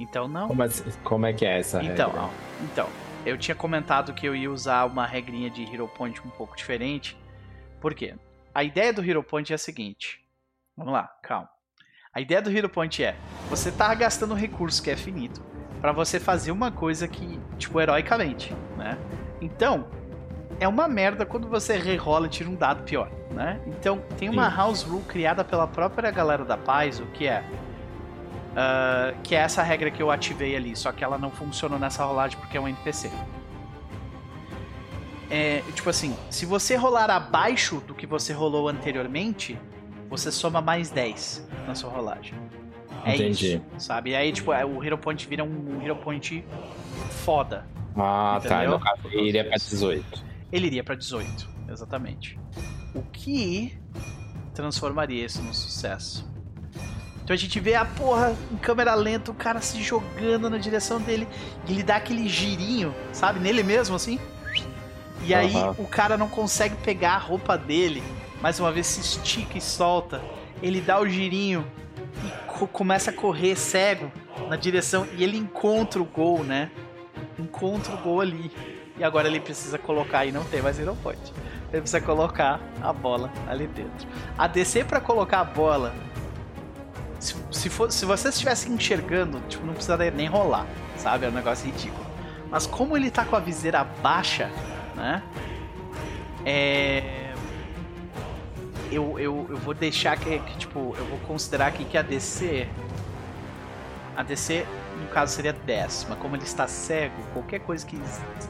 então não. Como é, como é que é essa então, regra? Então, eu tinha comentado que eu ia usar uma regrinha de Hero Point um pouco diferente. Por quê? A ideia do Hero Point é a seguinte. Vamos lá, calma. A ideia do Hero Point é... você tá gastando um recurso que é finito pra você fazer uma coisa que... tipo, heroicamente, né? Então... é uma merda quando você rerola e tira um dado pior, né? Então, tem uma Sim. house rule criada pela própria galera da Paz, o que é... Uh, que é essa regra que eu ativei ali, só que ela não funcionou nessa rolagem porque é um N P C. É, tipo assim, se você rolar abaixo do que você rolou anteriormente, você soma mais dez na sua rolagem. É Entendi. Isso, sabe? E aí, tipo, o Hero Point vira um Hero Point foda. Ah, entendeu? Tá. Ele iria pra dezoito. Ele iria pra dezoito, exatamente. O que transformaria isso num sucesso. Então a gente vê a porra em câmera lenta, o cara se jogando na direção dele. E ele dá aquele girinho, sabe? Nele mesmo, assim. E aí uhum. o cara não consegue pegar a roupa dele. Mais uma vez se estica e solta. Ele dá o girinho e co- começa a correr cego na direção. E ele encontra o gol, né? Encontra o gol ali. E agora ele precisa colocar, e não tem mais Hero Point. Ele precisa colocar a bola ali dentro. A D C pra colocar a bola, se, se, for, se você estivesse enxergando, tipo, não precisaria nem rolar, sabe? É um negócio ridículo. Mas como ele tá com a viseira baixa, né? É... Eu, eu, eu vou deixar que, que, tipo, eu vou considerar aqui que a D C... A D C... no caso seria dez, mas como ele está cego, qualquer coisa que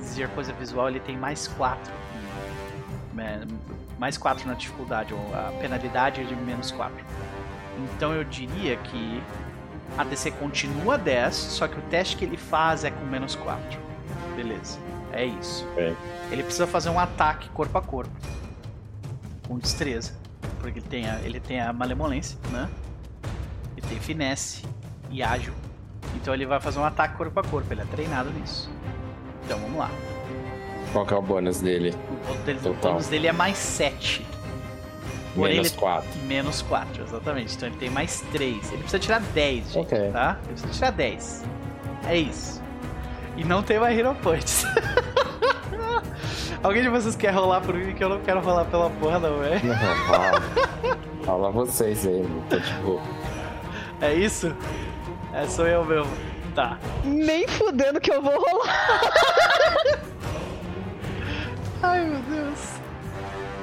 exija coisa visual, ele tem mais quatro. Mais quatro na dificuldade, ou a penalidade é de menos quatro. Então eu diria que a D C continua dez, só que o teste que ele faz é com menos quatro. Beleza, é isso. É. Ele precisa fazer um ataque corpo a corpo, com destreza, porque ele tem a, ele tem a malemolência, né? Ele tem finesse e ágil. Então ele vai fazer um ataque corpo a corpo, ele é treinado nisso. Então vamos lá. Qual que é o bônus dele? O bônus dele, o bônus dele é mais sete. Porém, menos ele... quatro. Menos quatro, exatamente. Então ele tem mais três. Ele precisa tirar dez, gente, okay. Tá? Ele precisa tirar dez. É isso. E não tem mais Hero Points. Alguém de vocês quer rolar por mim que eu não quero rolar pela porra, não, é? Não, rola vocês aí, então, tipo... é isso? É, sou eu mesmo. Tá. Nem fudendo que eu vou rolar. Ai, meu Deus.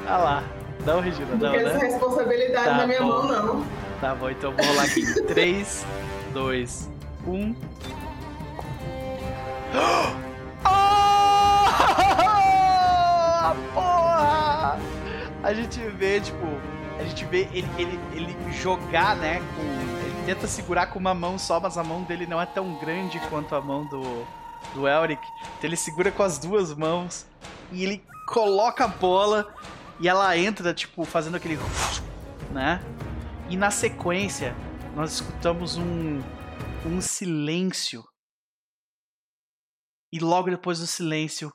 Ah lá. Dá um Regina, dá um, né? Não tem responsabilidade tá na minha bom. Mão, não. Tá bom, então vou rolar aqui. três, dois, um. Oh! A porra! A gente vê, tipo... A gente vê ele, ele, ele jogar, né? Com... ele tenta segurar com uma mão só, mas a mão dele não é tão grande quanto a mão do, do Elric. Então ele segura com as duas mãos e ele coloca a bola e ela entra, tipo, fazendo aquele... né? E na sequência, nós escutamos um, um silêncio. E logo depois do silêncio...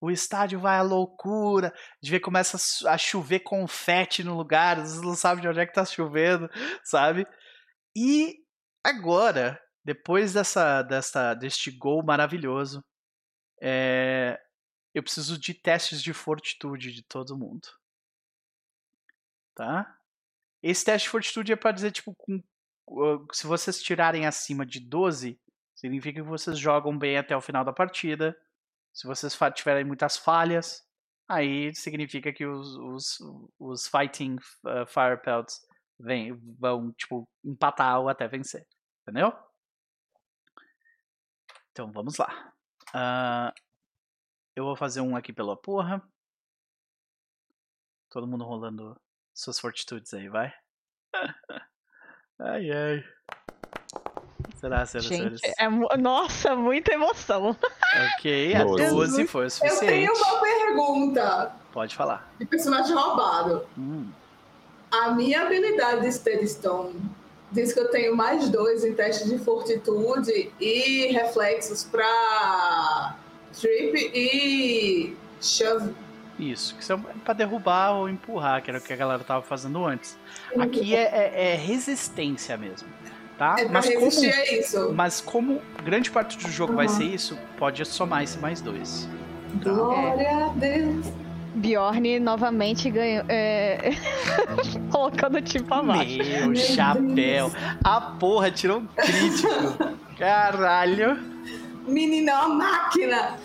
o estádio vai à loucura, de ver começa a chover confete no lugar, às vezes não sabe de onde é que tá chovendo, sabe? E agora, depois dessa, dessa, deste gol maravilhoso, é, eu preciso de testes de fortitude de todo mundo. Tá? Esse teste de fortitude é para dizer, tipo, com, se vocês tirarem acima de doze, significa que vocês jogam bem até o final da partida. Se vocês tiverem muitas falhas, aí significa que os, os, os Fighting uh, Firepelts vão, tipo, empatar ou até vencer. Entendeu? Então, vamos lá. Uh, eu vou fazer um aqui pela porra. Todo mundo rolando suas fortitudes aí, vai? Ai, ai. Será, será, gente, será? É, nossa, muita emoção. Ok, a doze foi o suficiente. Eu tenho uma pergunta. Pode falar. De personagem roubado. Hum. A minha habilidade de Steadstone diz que eu tenho mais dois em testes de fortitude e reflexos pra trip e shove. Isso, que são pra derrubar ou empurrar, que era o que a galera tava fazendo antes. Aqui é, é, é resistência mesmo. Tá? É, mas, como, é isso. Mas como grande parte do jogo uhum. vai ser isso, pode somar esse mais dois. Tá? Glória a Deus. Bjorn novamente ganhou. É... Colocando tipo abaixo. Meu, Meu chapéu. Deus. A porra tirou um crítico. Caralho. Menino, a máquina.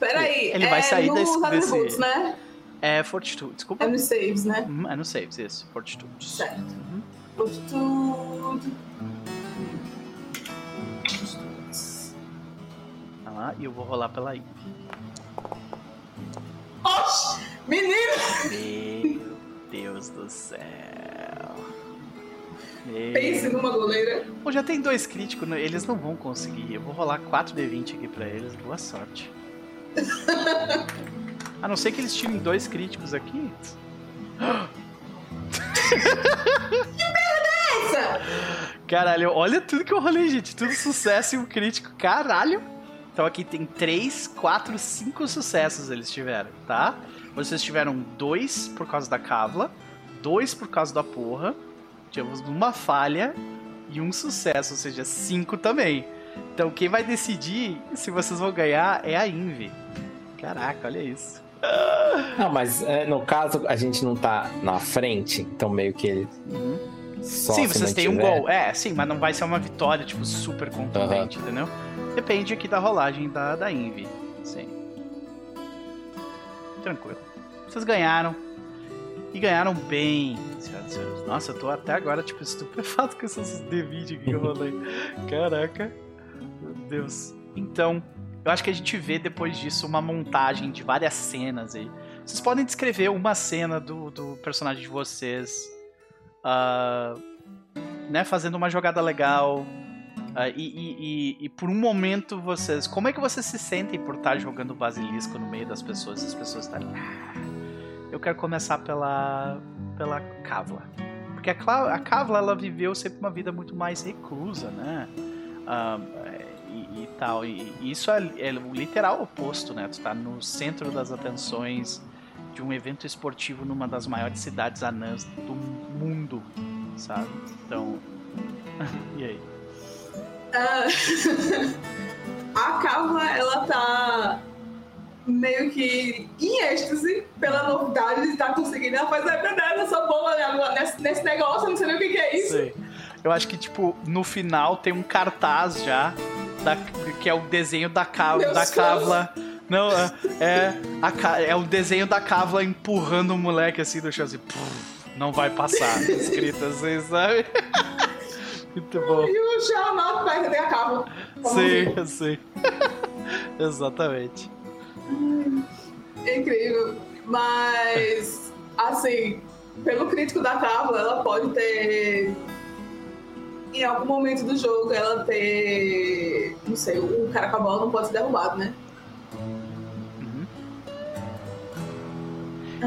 Peraí. Ele é vai sair desse. Desse... Né? É fortitude. Desculpa. É nos saves, né? Uhum, é nos saves, isso. Fortitude. Certo. Uhum. Fortitude. Ah, e eu vou rolar pela I P. Oxi! Menino! Meu Deus do céu! Meu... Pense numa goleira. Bom, já tem dois críticos, né? Eles não vão conseguir. Eu vou rolar quatro D vinte aqui pra eles. Boa sorte. A não ser que eles tirem dois críticos aqui. Que merda é essa? Caralho, olha tudo que eu rolei, gente. Tudo sucesso e um crítico. Caralho! Então aqui tem três, quatro, cinco sucessos eles tiveram, tá? Vocês tiveram dois por causa da Kavla, dois por causa da porra, tivemos uma falha e um sucesso, ou seja, cinco também. Então quem vai decidir se vocês vão ganhar é a Yngvi. Caraca, olha isso. Não, mas é, no caso a gente não tá na frente, então meio que ele... Uhum. Só sim, vocês têm um gol. É, sim, mas não vai ser uma vitória, tipo, super contundente, uhum. entendeu? Depende aqui da rolagem da, da Yngvi. Sim. Tranquilo. Vocês ganharam. E ganharam bem, senhoras e senhores. Nossa, eu tô até agora, tipo, estupefato com esses D vinte que eu rolei. Caraca. Meu Deus. Então, eu acho que a gente vê depois disso uma montagem de várias cenas aí. Vocês podem descrever uma cena do, do personagem de vocês... Uh, né, fazendo uma jogada legal uh, e, e, e, e por um momento vocês, como é que vocês se sentem por estar jogando basilisco no meio das pessoas e as pessoas estarem ah, eu quero começar pela pela Kavla, porque a, a Kavla ela viveu sempre uma vida muito mais reclusa, né, uh, e, e tal, e, e isso é, é o literal oposto, né, tu tá no centro das atenções de um evento esportivo numa das maiores cidades anãs do mundo, sabe? Então, e aí? Uh, a Kavla, ela tá meio que em êxtase pela novidade de estar conseguindo fazer a verdade nessa bola, nesse, nesse negócio, eu não sei nem o que, que é isso. Sei. Eu acho que, tipo, no final tem um cartaz já, da, que é o desenho da Kavla, da Kavla. Não, é, a, é o desenho da Kavla empurrando o moleque assim, deixando assim, não vai passar, escrito assim, sabe? Muito bom. E o chamado vai ter a Kavla. Sim, sim. Exatamente. É incrível, mas, assim, pelo crítico da Kavla, ela pode ter, em algum momento do jogo, ela ter, não sei, o cara com a bola não pode ser derrubado, né? Uhum.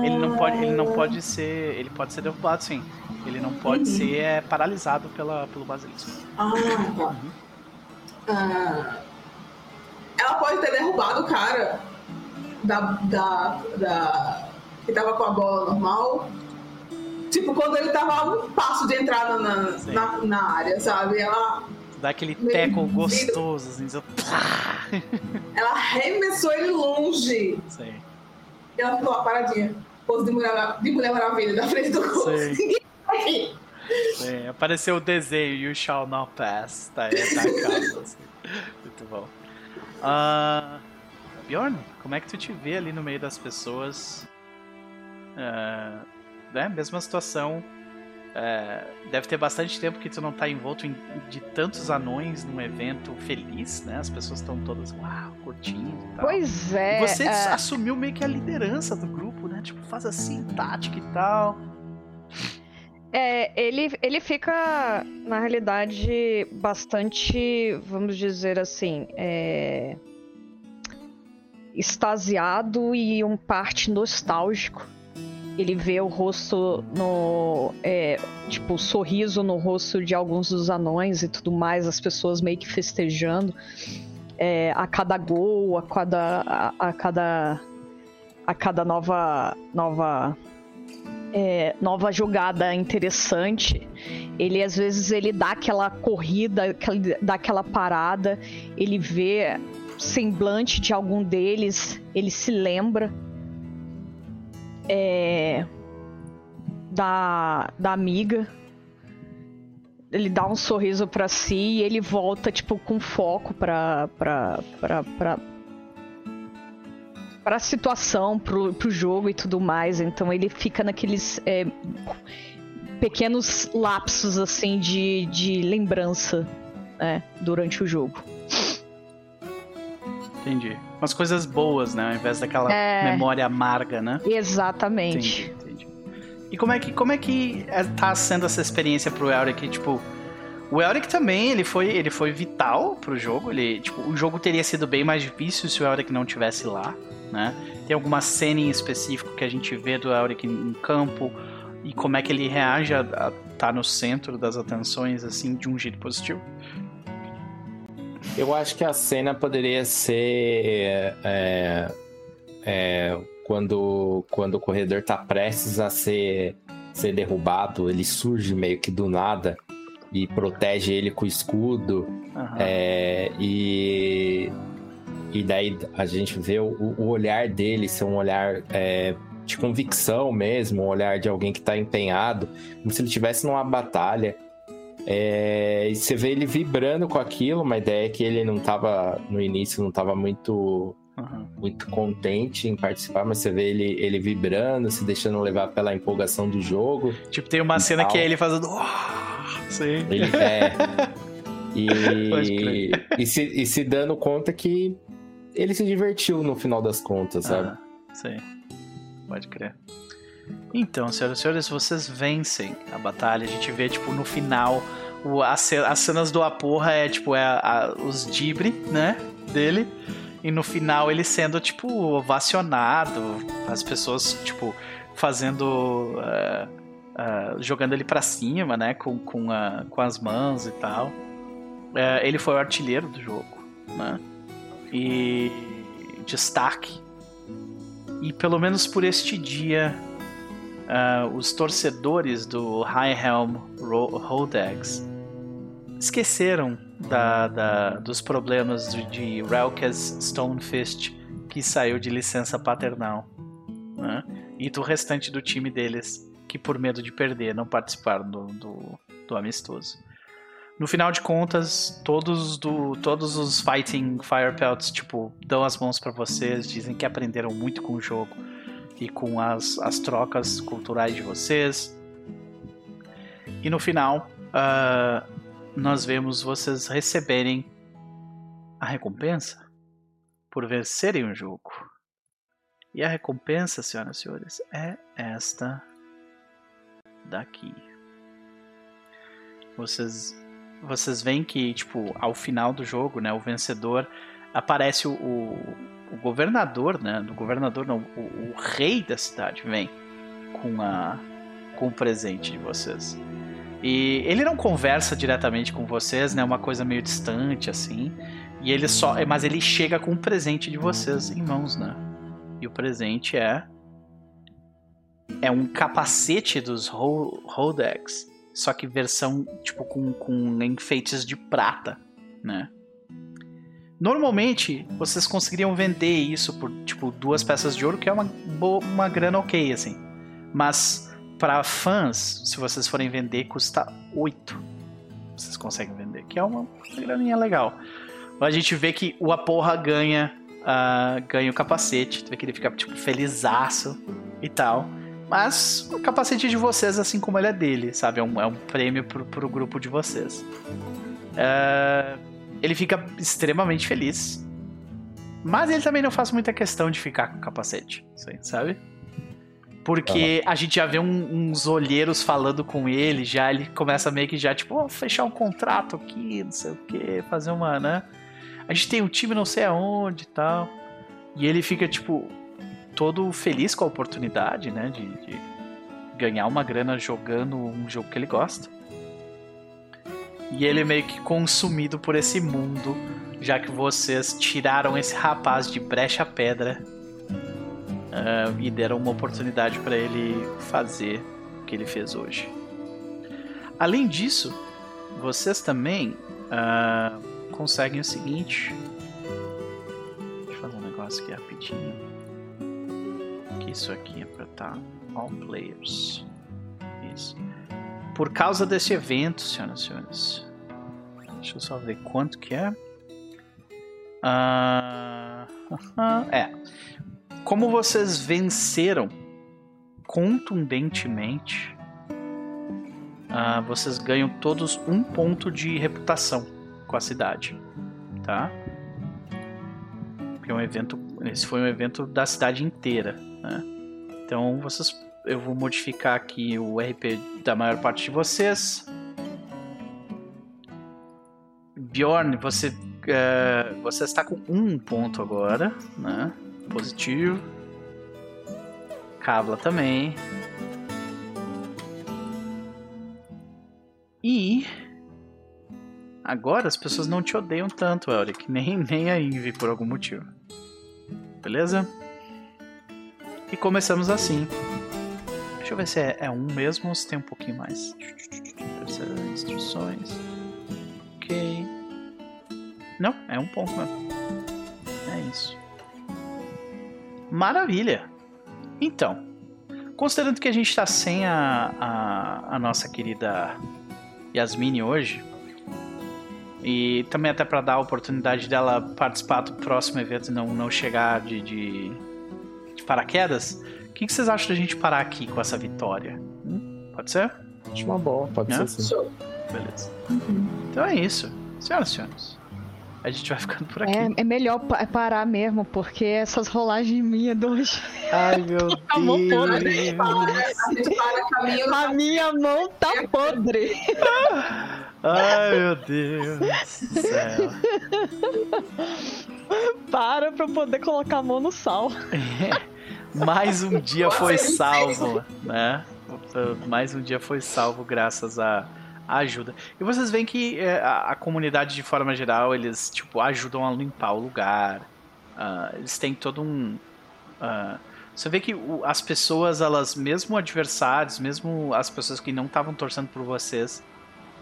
Ele não pode, ele não pode ser, ele pode ser derrubado, sim. Ele não pode uhum. ser é, paralisado pela, pelo basilisco. Ah, tá. Uhum. Ah, ela pode ter derrubado o cara da, da, da, que tava com a bola normal. Tipo, quando ele tava a um passo de entrada na, na, na área, sabe? Ela dá aquele teco gostoso, assim, só... Ela arremessou ele longe. Sim. E ela ficou lá paradinha. Pose de Mulher, de Mulher Maravilha na frente do corpo. Sim, apareceu o desenho You Shall Not Pass. Tá aí, tá a casa, assim. Muito bom. Uh, Bjorn, como é que tu te vê ali no meio das pessoas? Uh, né? Mesma situação. Uh, deve ter bastante tempo que tu não tá envolto em, de tantos anões num evento feliz, né? As pessoas estão todas uau, curtindo e tal. Pois é. E você uh... assumiu meio que a liderança do grupo, né? Tipo, faz assim, tática e tal. É, ele, ele fica, na realidade, bastante, vamos dizer assim, é, extasiado e um parte nostálgico. Ele vê o rosto no... É, tipo, o sorriso no rosto de alguns dos anões e tudo mais, as pessoas meio que festejando. É, a cada gol, a cada... A, a cada... A cada nova... nova... É, nova jogada interessante. Ele às vezes ele dá aquela corrida, dá aquela parada, ele vê semblante de algum deles, ele se lembra é, da, da amiga, ele dá um sorriso pra si e ele volta tipo com foco pra pra, pra, pra para a situação, pro, pro jogo e tudo mais, então ele fica naqueles é, pequenos lapsos, assim, de, de lembrança, né, durante o jogo. Entendi. Umas coisas boas, né, ao invés daquela é... memória amarga, né? Exatamente. Entendi, entendi. E como é que, como é que tá sendo essa experiência pro Eurik, tipo... O Eurik também, ele foi, ele foi vital pro jogo, ele, tipo, o jogo teria sido bem mais difícil se o Eurik não estivesse lá, né? Tem alguma cena em específico que a gente vê do Eurik em campo e como é que ele reage a estar tá no centro das atenções, assim, de um jeito positivo? Eu acho que a cena poderia ser é, é, quando, quando o corredor tá prestes a ser, ser derrubado, ele surge meio que do nada e protege ele com o escudo. Uhum. é, e, e daí a gente vê o, o olhar dele ser um olhar é, de convicção mesmo, um olhar de alguém que está empenhado, como se ele estivesse numa batalha. É, e você vê ele vibrando com aquilo, uma ideia que ele não estava no início, não estava muito, uhum. muito contente em participar, mas você vê ele, ele vibrando, se deixando levar pela empolgação do jogo. Tipo, tem uma cena tal. Que é ele fazendo... Sim. Ele é. E, e, se, e se dando conta que ele se divertiu no final das contas, ah, sabe? Sim. Pode crer. Então, senhoras e senhores, vocês vencem a batalha. A gente vê, tipo, no final o, as, as cenas do Aporra é, tipo, é a, os dibre, né? Dele. E no final ele sendo, tipo, ovacionado. As pessoas, tipo, fazendo... Uh, Uh, jogando ele pra cima, né, com, com, a, com as mãos e tal. Uh, ele foi o artilheiro do jogo, né, e destaque. E pelo menos por este dia, uh, os torcedores do Highhelm Holdex esqueceram da, da, dos problemas de, de Relkas Stonefist, que saiu de licença paternal, né, e do restante do time deles, que por medo de perder não participaram do, do, do amistoso. No final de contas, todos, do, todos os Fighting Firepelts, tipo, dão as mãos pra vocês, dizem que aprenderam muito com o jogo e com as, as trocas culturais de vocês. E no final, uh, nós vemos vocês receberem a recompensa por vencerem o jogo. E a recompensa, senhoras e senhores, é esta daqui. Vocês, vocês veem que, tipo, ao final do jogo, né, o vencedor aparece o, o, o governador, né, do governador não, o, o rei da cidade vem com a com o presente de vocês. E ele não conversa diretamente com vocês, né, uma coisa meio distante assim. E ele só, mas ele chega com o presente de vocês em mãos, né? E o presente é é um capacete dos Holdex, só que versão tipo com, com enfeites de prata, né? Normalmente vocês conseguiriam vender isso por tipo duas peças de ouro, que é uma uma grana ok assim. Mas para fãs, se vocês forem vender, custa oito. Vocês conseguem vender, que é uma, uma graninha legal. A gente vê que o Aporra ganha, uh, ganha o capacete. Tu vê que ele fica tipo felizaço e tal. Mas o capacete de vocês, assim como ele é dele, sabe? É um, é um prêmio pro, pro grupo de vocês. Uh, ele fica extremamente feliz. Mas ele também não faz muita questão de ficar com o capacete, sabe? Porque a gente já vê um, uns olheiros falando com ele, já ele começa meio que já, tipo, oh, fechar um contrato aqui, não sei o que, fazer uma, né? A gente tem um time não sei aonde e tal. E ele fica, tipo, todo feliz com a oportunidade, né? De, de ganhar uma grana jogando um jogo que ele gosta. E ele é meio que consumido por esse mundo, já que vocês tiraram esse rapaz de Brecha Pedra. Uh, e deram uma oportunidade para ele fazer o que ele fez hoje. Além disso, vocês também uh, conseguem o seguinte. Deixa eu fazer um negócio aqui rapidinho. Que isso aqui é para estar all players. Isso. Por causa desse evento, senhoras e senhores. Deixa eu só ver quanto que é. Uh, uh-huh, é. Como vocês venceram contundentemente, uh, vocês ganham todos um ponto de reputação com a cidade, tá? Porque é um evento, esse foi um evento da cidade inteira, né? Então vocês, eu vou modificar aqui o R P da maior parte de vocês. Bjorn, você, uh, você está com um ponto agora, né? Positivo. Kavla também. E agora as pessoas não te odeiam tanto, Eulik. Nem, nem a Yngvi por algum motivo. Beleza? E começamos assim. Deixa eu ver se é, é um mesmo ou se tem um pouquinho mais. Terceiras instruções. Ok. Não, é um ponto mesmo. É isso. Maravilha! Então, considerando que a gente tá sem a, a, a nossa querida Yasmine hoje, e também até para dar a oportunidade dela participar do próximo evento e não, não chegar de, de, de paraquedas, o que, que vocês acham da gente parar aqui com essa vitória? Hum? Pode ser? Acho uma boa, pode não? ser sim. Beleza. Uhum. Então é isso. Senhoras e senhores. A gente vai ficando por aqui. É, é melhor pa- parar mesmo, porque essas rolagens minhas dois. Ai, meu Deus. A mão podre. A minha mão tá podre. Ai, meu Deus do céu. Para pra poder colocar a mão no sal. Mais um dia foi salvo, né? Mais um dia foi salvo graças a... ajuda. E vocês veem que é, a, a comunidade, de forma geral, eles tipo, ajudam a limpar o lugar. Uh, eles têm todo um... Uh, você vê que o, as pessoas, elas, mesmo adversários, mesmo as pessoas que não estavam torcendo por vocês,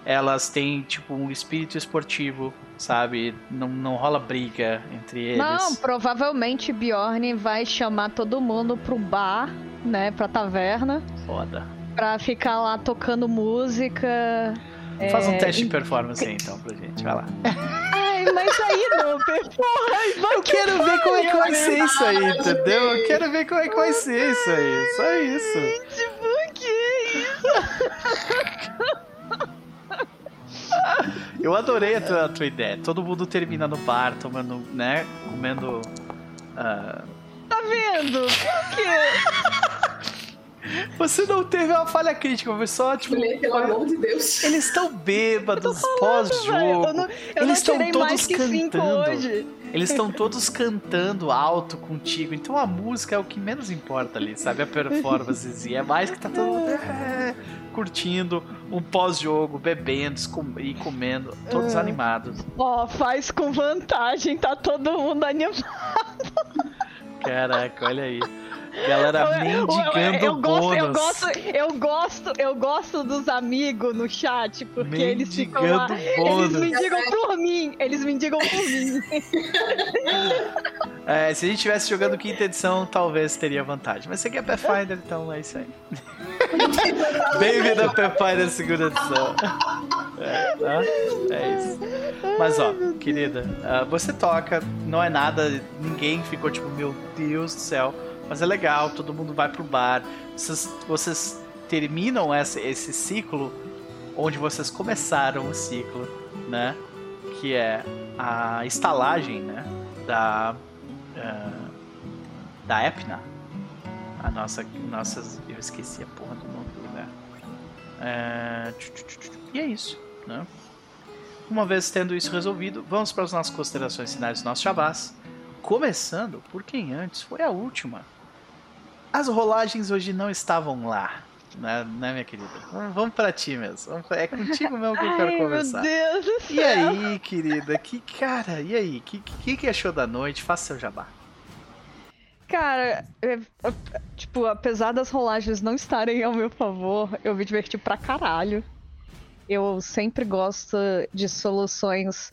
elas têm tipo um espírito esportivo, sabe? Não, não rola briga entre eles. Não, provavelmente Bjorn vai chamar todo mundo pro bar, né? Pra taverna. Foda. Pra ficar lá tocando música. Faz é... um teste de performance aí então pra gente, vai lá. Ai, mas aí não, porra. Eu quero ver como é que vai ser isso aí, entendeu? Eu quero ver como é que vai ser isso aí, só isso. Gente, por que isso? Eu adorei a tua, a tua ideia. Todo mundo termina no bar, tomando, né, comendo... Uh... Tá vendo? Por quê? Você não teve uma falha crítica, foi só, tipo... Falei, pelo amor de Deus. Eles estão bêbados, pós-jogo. Eles estão todos cantando. Hoje. Eles estão todos cantando alto contigo. Então a música é o que menos importa ali, sabe? A performance. E é mais que tá todo mundo é, curtindo um pós-jogo, bebendo e comendo. Todos é. animados. Ó, oh, faz com vantagem. Tá todo mundo animado. Caraca, olha aí. Galera mendigando eu, eu, eu gosto, bônus. Eu gosto, eu gosto, eu gosto dos amigos no chat, porque mendigando eles ficam lá. Bônus. Eles mendigam por mim. Eles mendigam por mim. É, se a gente estivesse jogando quinta edição, talvez teria vantagem. Mas você quer Pathfinder, então é isso aí. Bem-vindo a Pathfinder segunda edição. É, tá? É isso. Mas ó, querida, você toca, não é nada, ninguém ficou tipo, meu Deus do céu. Mas é legal, todo mundo vai pro bar. Vocês, vocês terminam esse, esse ciclo onde vocês começaram o ciclo, né? Que é a estalagem, né? Da uh, da Epna. A nossa, nossa... Eu esqueci a porra do nome do lugar. É, e é isso, né? Uma vez tendo isso resolvido, vamos para as nossas considerações finais do nosso Shabazz. Começando por quem antes foi a última. As rolagens hoje não estavam lá, né, né minha querida? Vamos pra ti mesmo. É contigo mesmo que eu quero Ai, conversar. Meu Deus do céu. E aí, querida? Que cara, e aí? O que, que, que achou da noite? Faça seu jabá. Cara, tipo, apesar das rolagens não estarem ao meu favor, eu me diverti pra caralho. Eu sempre gosto de soluções...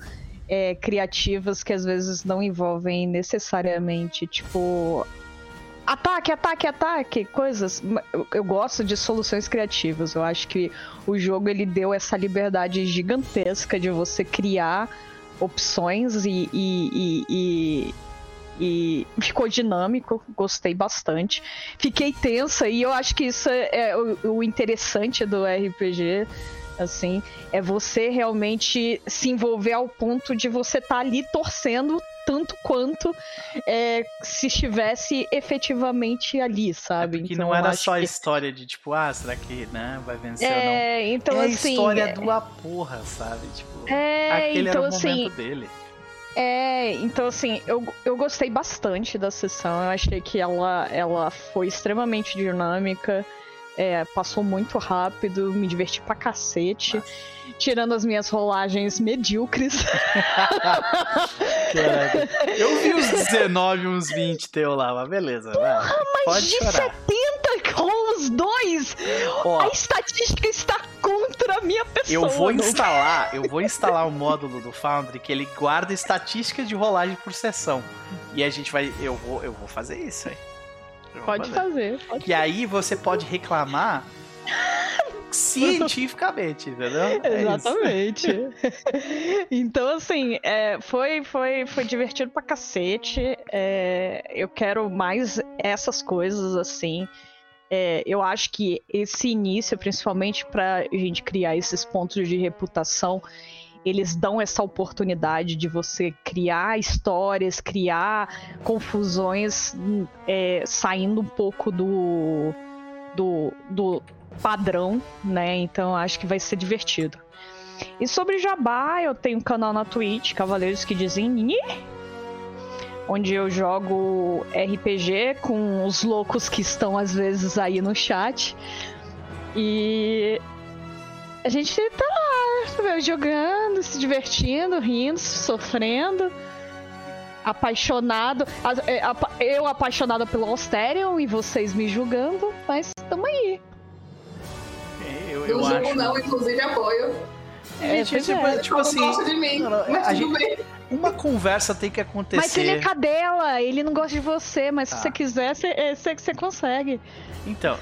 É, criativas que às vezes não envolvem necessariamente, tipo, ataque, ataque, ataque, coisas. Eu, eu gosto de soluções criativas. Eu acho que o jogo, ele deu essa liberdade gigantesca de você criar opções e, e, e, e, e ficou dinâmico. Gostei bastante. Fiquei tensa e eu acho que isso é o, o interessante do R P G. Assim, é você realmente se envolver ao ponto de você estar tá ali torcendo tanto quanto é, se estivesse efetivamente ali, sabe? É porque então, não era só a que... história de tipo, ah, será que né, vai vencer é, ou não? Então, é assim, a história é... do a porra, sabe? Tipo, é, aquele então, era o momento assim, dele. É, então assim, eu, eu gostei bastante da sessão, eu achei que ela, ela foi extremamente dinâmica. É, passou muito rápido, me diverti pra cacete, ah. tirando as minhas rolagens medíocres. Eu vi uns dezenove, uns vinte teu lá, mas beleza. Porra, vai. Mas pode de chorar. setenta com os dois, oh. a estatística está contra a minha pessoa. Eu vou instalar, eu vou instalar o módulo do Foundry que ele guarda estatística de rolagem por sessão. E a gente vai, eu vou, eu vou fazer isso aí. Pode fazer. Pode e fazer. Aí você pode reclamar cientificamente, entendeu? É exatamente. Então, assim, é, foi, foi, foi divertido pra cacete. É, eu quero mais essas coisas, assim. É, eu acho que esse início, principalmente pra gente criar esses pontos de reputação, eles dão essa oportunidade de você criar histórias, criar confusões, é, saindo um pouco do, do, do padrão, né? Então acho que vai ser divertido. E sobre Jabá, eu tenho um canal na Twitch, Cavaleiros que Dizem Nii, onde eu jogo R P G com os loucos que estão às vezes aí no chat. E... a gente tá lá, jogando, se divertindo, rindo, sofrendo, apaixonado. Eu apaixonada pelo Astarion e vocês me julgando, mas tamo aí. É, eu, eu não julgo não, inclusive apoio. É, é, gente, tipo, é. tipo assim, não gosta de mim, não, não, mas tudo bem. Uma conversa tem que acontecer. Mas ele é cadela, ele não gosta de você, mas tá. se você quiser, você que você consegue. Então...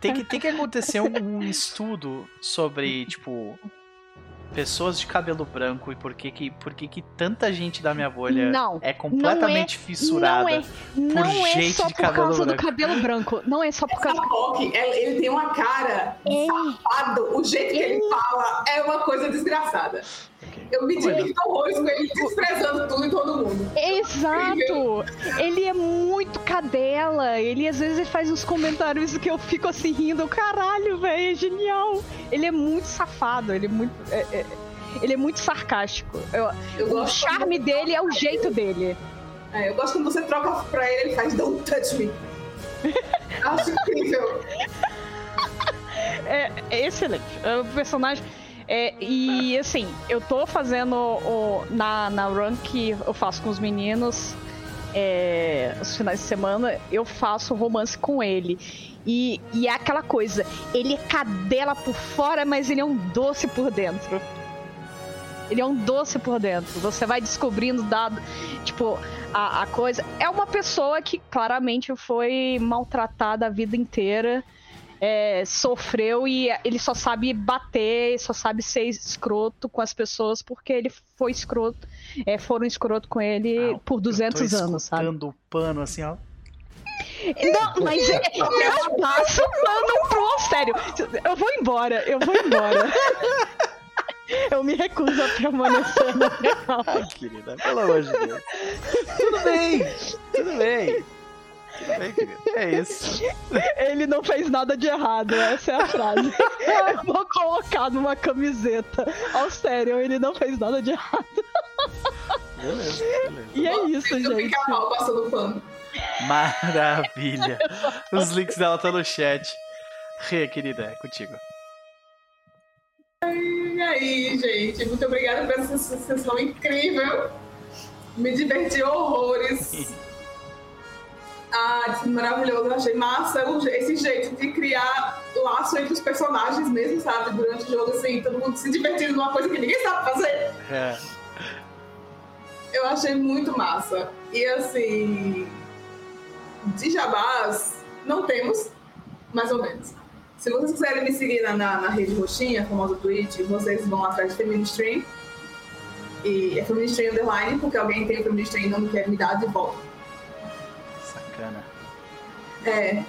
Tem que, tem que acontecer um, um estudo sobre, tipo, pessoas de cabelo branco e por que que, por que, que tanta gente da minha bolha não, é completamente não é, fissurada não é, não por é gente só de por cabelo causa branco. Do cabelo branco. Não é só por Essa causa... Rock, ele tem uma cara é. safado. O jeito que ele fala é uma coisa desgraçada. Okay. Eu me divirto horrores com ele desprezando tudo e todo mundo. Exato! Ele é muito cadela. Ele às vezes ele faz uns comentários que eu fico assim rindo. Caralho, velho, é genial! Ele é muito safado, ele é muito. É, é, ele é muito sarcástico. Eu, eu o charme dele é o jeito dele. É, eu gosto quando você troca pra ele, ele faz don't touch me. Acho incrível. É, é excelente. O personagem. É, e assim, eu tô fazendo o, na, na run que eu faço com os meninos, é, os finais de semana, eu faço romance com ele. E, e é aquela coisa, ele é cadela por fora, mas ele é um doce por dentro. Ele é um doce por dentro. Você vai descobrindo dado, tipo, a, a coisa. É uma pessoa que claramente foi maltratada a vida inteira. É, sofreu e ele só sabe bater, só sabe ser escroto com as pessoas porque ele foi escroto, é, foram escroto com ele ah, por duzentos anos, sabe? Eu tô escutando o pano assim, ó. Não, mas é, eu passo o pano pro sério. Eu vou embora, eu vou embora. Eu me recuso a permanecer na minha alma. Querida, pelo amor de Deus. Tudo bem, tudo bem. É isso. Ele não fez nada de errado, essa é a frase. Eu vou colocar numa camiseta. Ao sério, ele não fez nada de errado. Beleza, beleza. E é isso, eu gente. Fica mal passando pano. Maravilha. Os links dela estão no chat. Rê, querida, é contigo. E aí, gente. Muito obrigada por essa sessão incrível. Me diverti horrores. Ah, maravilhoso, achei massa esse jeito de criar laço entre os personagens mesmo, sabe? Durante o jogo, assim, todo mundo se divertindo numa coisa que ninguém sabe fazer. É. Eu achei muito massa. E, assim, de jabás, não temos, mais ou menos. Se vocês quiserem me seguir na, na, na rede roxinha, a famosa Twitch, vocês vão atrás de Feministream. E é Feministream Underline, porque alguém tem o Feministream e não quer me dar de volta. É.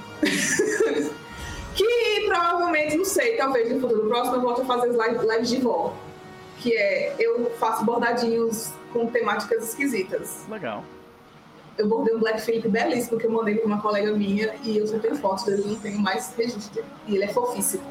Que provavelmente, não sei, talvez no futuro próximo eu volte a fazer live, live de vó. Que é, eu faço bordadinhos com temáticas esquisitas. Legal. Eu bordei um Black Phillip belíssimo que eu mandei pra uma colega minha e eu só tenho fotos dele, não tenho mais registro. E ele é fofíssimo.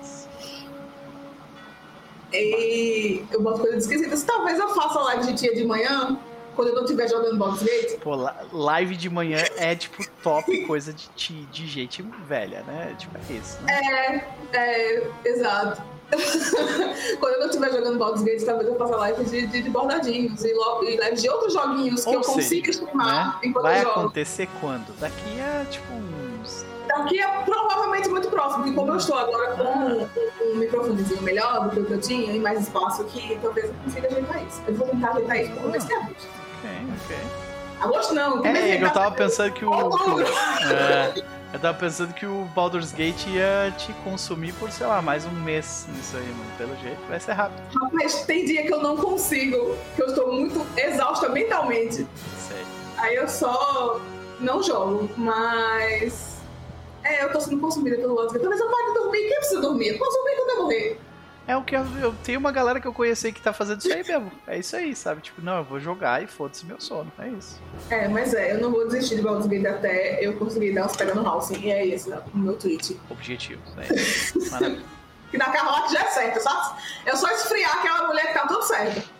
E eu boto coisas esquisitas. Talvez eu faça live de dia de manhã. Quando eu não estiver jogando Baldur's Gate. Pô, live de manhã é, tipo, top coisa de, de gente velha, né? Tipo, é isso. Né? É, é, exato. Quando eu não estiver jogando Baldur's Gate, talvez eu faça live de, de, de bordadinhos e, lo, e live de outros joguinhos. Ou que eu consiga streamar, né? Enquanto vai eu jogo. Vai acontecer quando? Daqui a, tipo, uns... Daqui é provavelmente muito próximo, porque como eu estou agora com um, um, um microfonezinho melhor do que o que eu tinha e mais espaço aqui, talvez eu consiga ajeitar isso. Eu vou tentar ajeitar isso porque eu comecei a agosto. Ok, ok. Agosto não, é, eu tava pensando que o. É, eu tava pensando que o Baldur's Gate ia te consumir por, sei lá, mais um mês nisso aí, mano. Pelo jeito, vai ser rápido. Mas tem dia que eu não consigo, que eu estou muito exausta mentalmente. Sei. Aí eu só não jogo, mas. É, eu tô sendo consumida pelo Baldur's Gate. Talvez eu pare de dormir. Quem precisa dormir? Eu posso dormir quando eu morrer. É o que eu, eu tenho uma galera que eu conheci que tá fazendo isso aí mesmo. É isso aí, sabe? Tipo, não, eu vou jogar e foda-se meu sono. É isso. É, mas é, eu não vou desistir de Baldur's Gate até eu conseguir dar os pega no Halsin. E é isso, o meu tweet. Objetivo, né? Maravilha. E da Karlach já é certo. Eu só, eu só esfriar aquela mulher que tá tudo certo.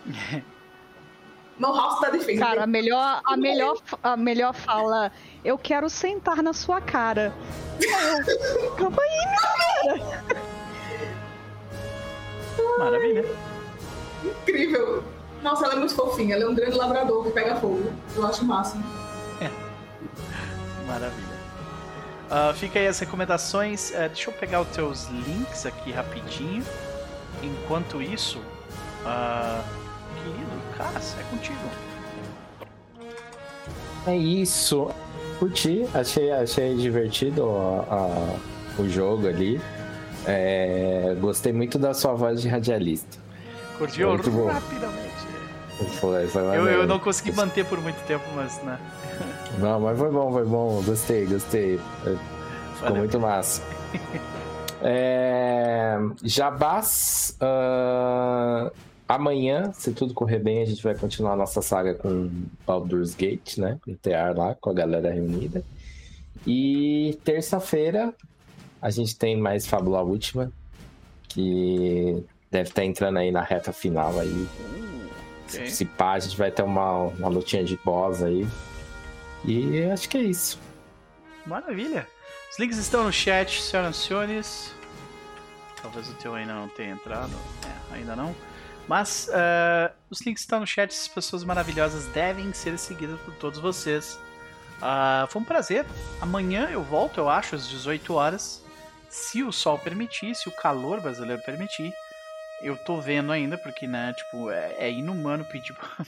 Meu Halsin tá difícil. Cara, a melhor, a melhor, a melhor fala. Eu quero sentar na sua cara. Calma aí, minha cara. Maravilha. Incrível. Nossa, ela é muito fofinha. Ela é um grande labrador que pega fogo. Eu acho o máximo. É. Maravilha. Uh, fica aí as recomendações. Uh, deixa eu pegar os teus links aqui rapidinho. Enquanto isso, uh, querido, Cass, é contigo. É isso. Curti. Achei, achei divertido a, a, o jogo ali. É, gostei muito da sua voz de radialista. Curtiu rapidamente. Foi, foi eu, eu não consegui manter por muito tempo, mas né. Não, mas foi bom, foi bom. Gostei, gostei. Ficou valeu, muito cara. Massa. É, Jabás, uh, amanhã, se tudo correr bem, a gente vai continuar a nossa saga com Baldur's Gate, né? No T R lá, com a galera reunida. E terça-feira a gente tem mais Fabuló Última, que deve estar entrando aí na reta final aí. Okay. Se pá, a gente vai ter uma, uma lutinha de boss aí. E acho que é isso. Maravilha! Os links estão no chat, senhoras e senhores. Talvez o teu ainda não tenha entrado. É, ainda não. Mas uh, os links estão no chat. Essas pessoas maravilhosas devem ser seguidas por todos vocês. Uh, foi um prazer. Amanhã eu volto, eu acho, às dezoito horas. Se o sol permitir, se o calor brasileiro permitir. Eu tô vendo ainda, porque, né, tipo, é, é inumano pedir pra,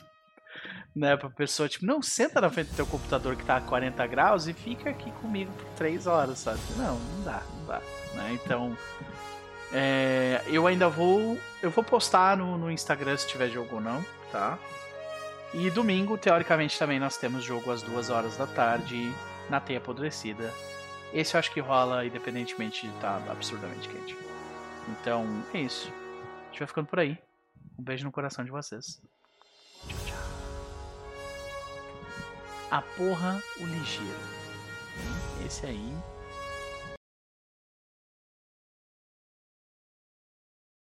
né, pra pessoa, tipo, não, senta na frente do teu computador que tá a quarenta graus e fica aqui comigo por três horas, sabe? Não, não dá, não dá, né? Então, é, eu ainda vou, eu vou postar no, no Instagram se tiver jogo ou não, tá? E domingo, teoricamente, também nós temos jogo às duas horas da tarde na Teia Apodrecida. Esse eu acho que rola independentemente de estar absurdamente quente. Então, é isso. A gente vai ficando por aí. Um beijo no coração de vocês. Tchau, tchau. A porra, o ligeiro. Esse aí...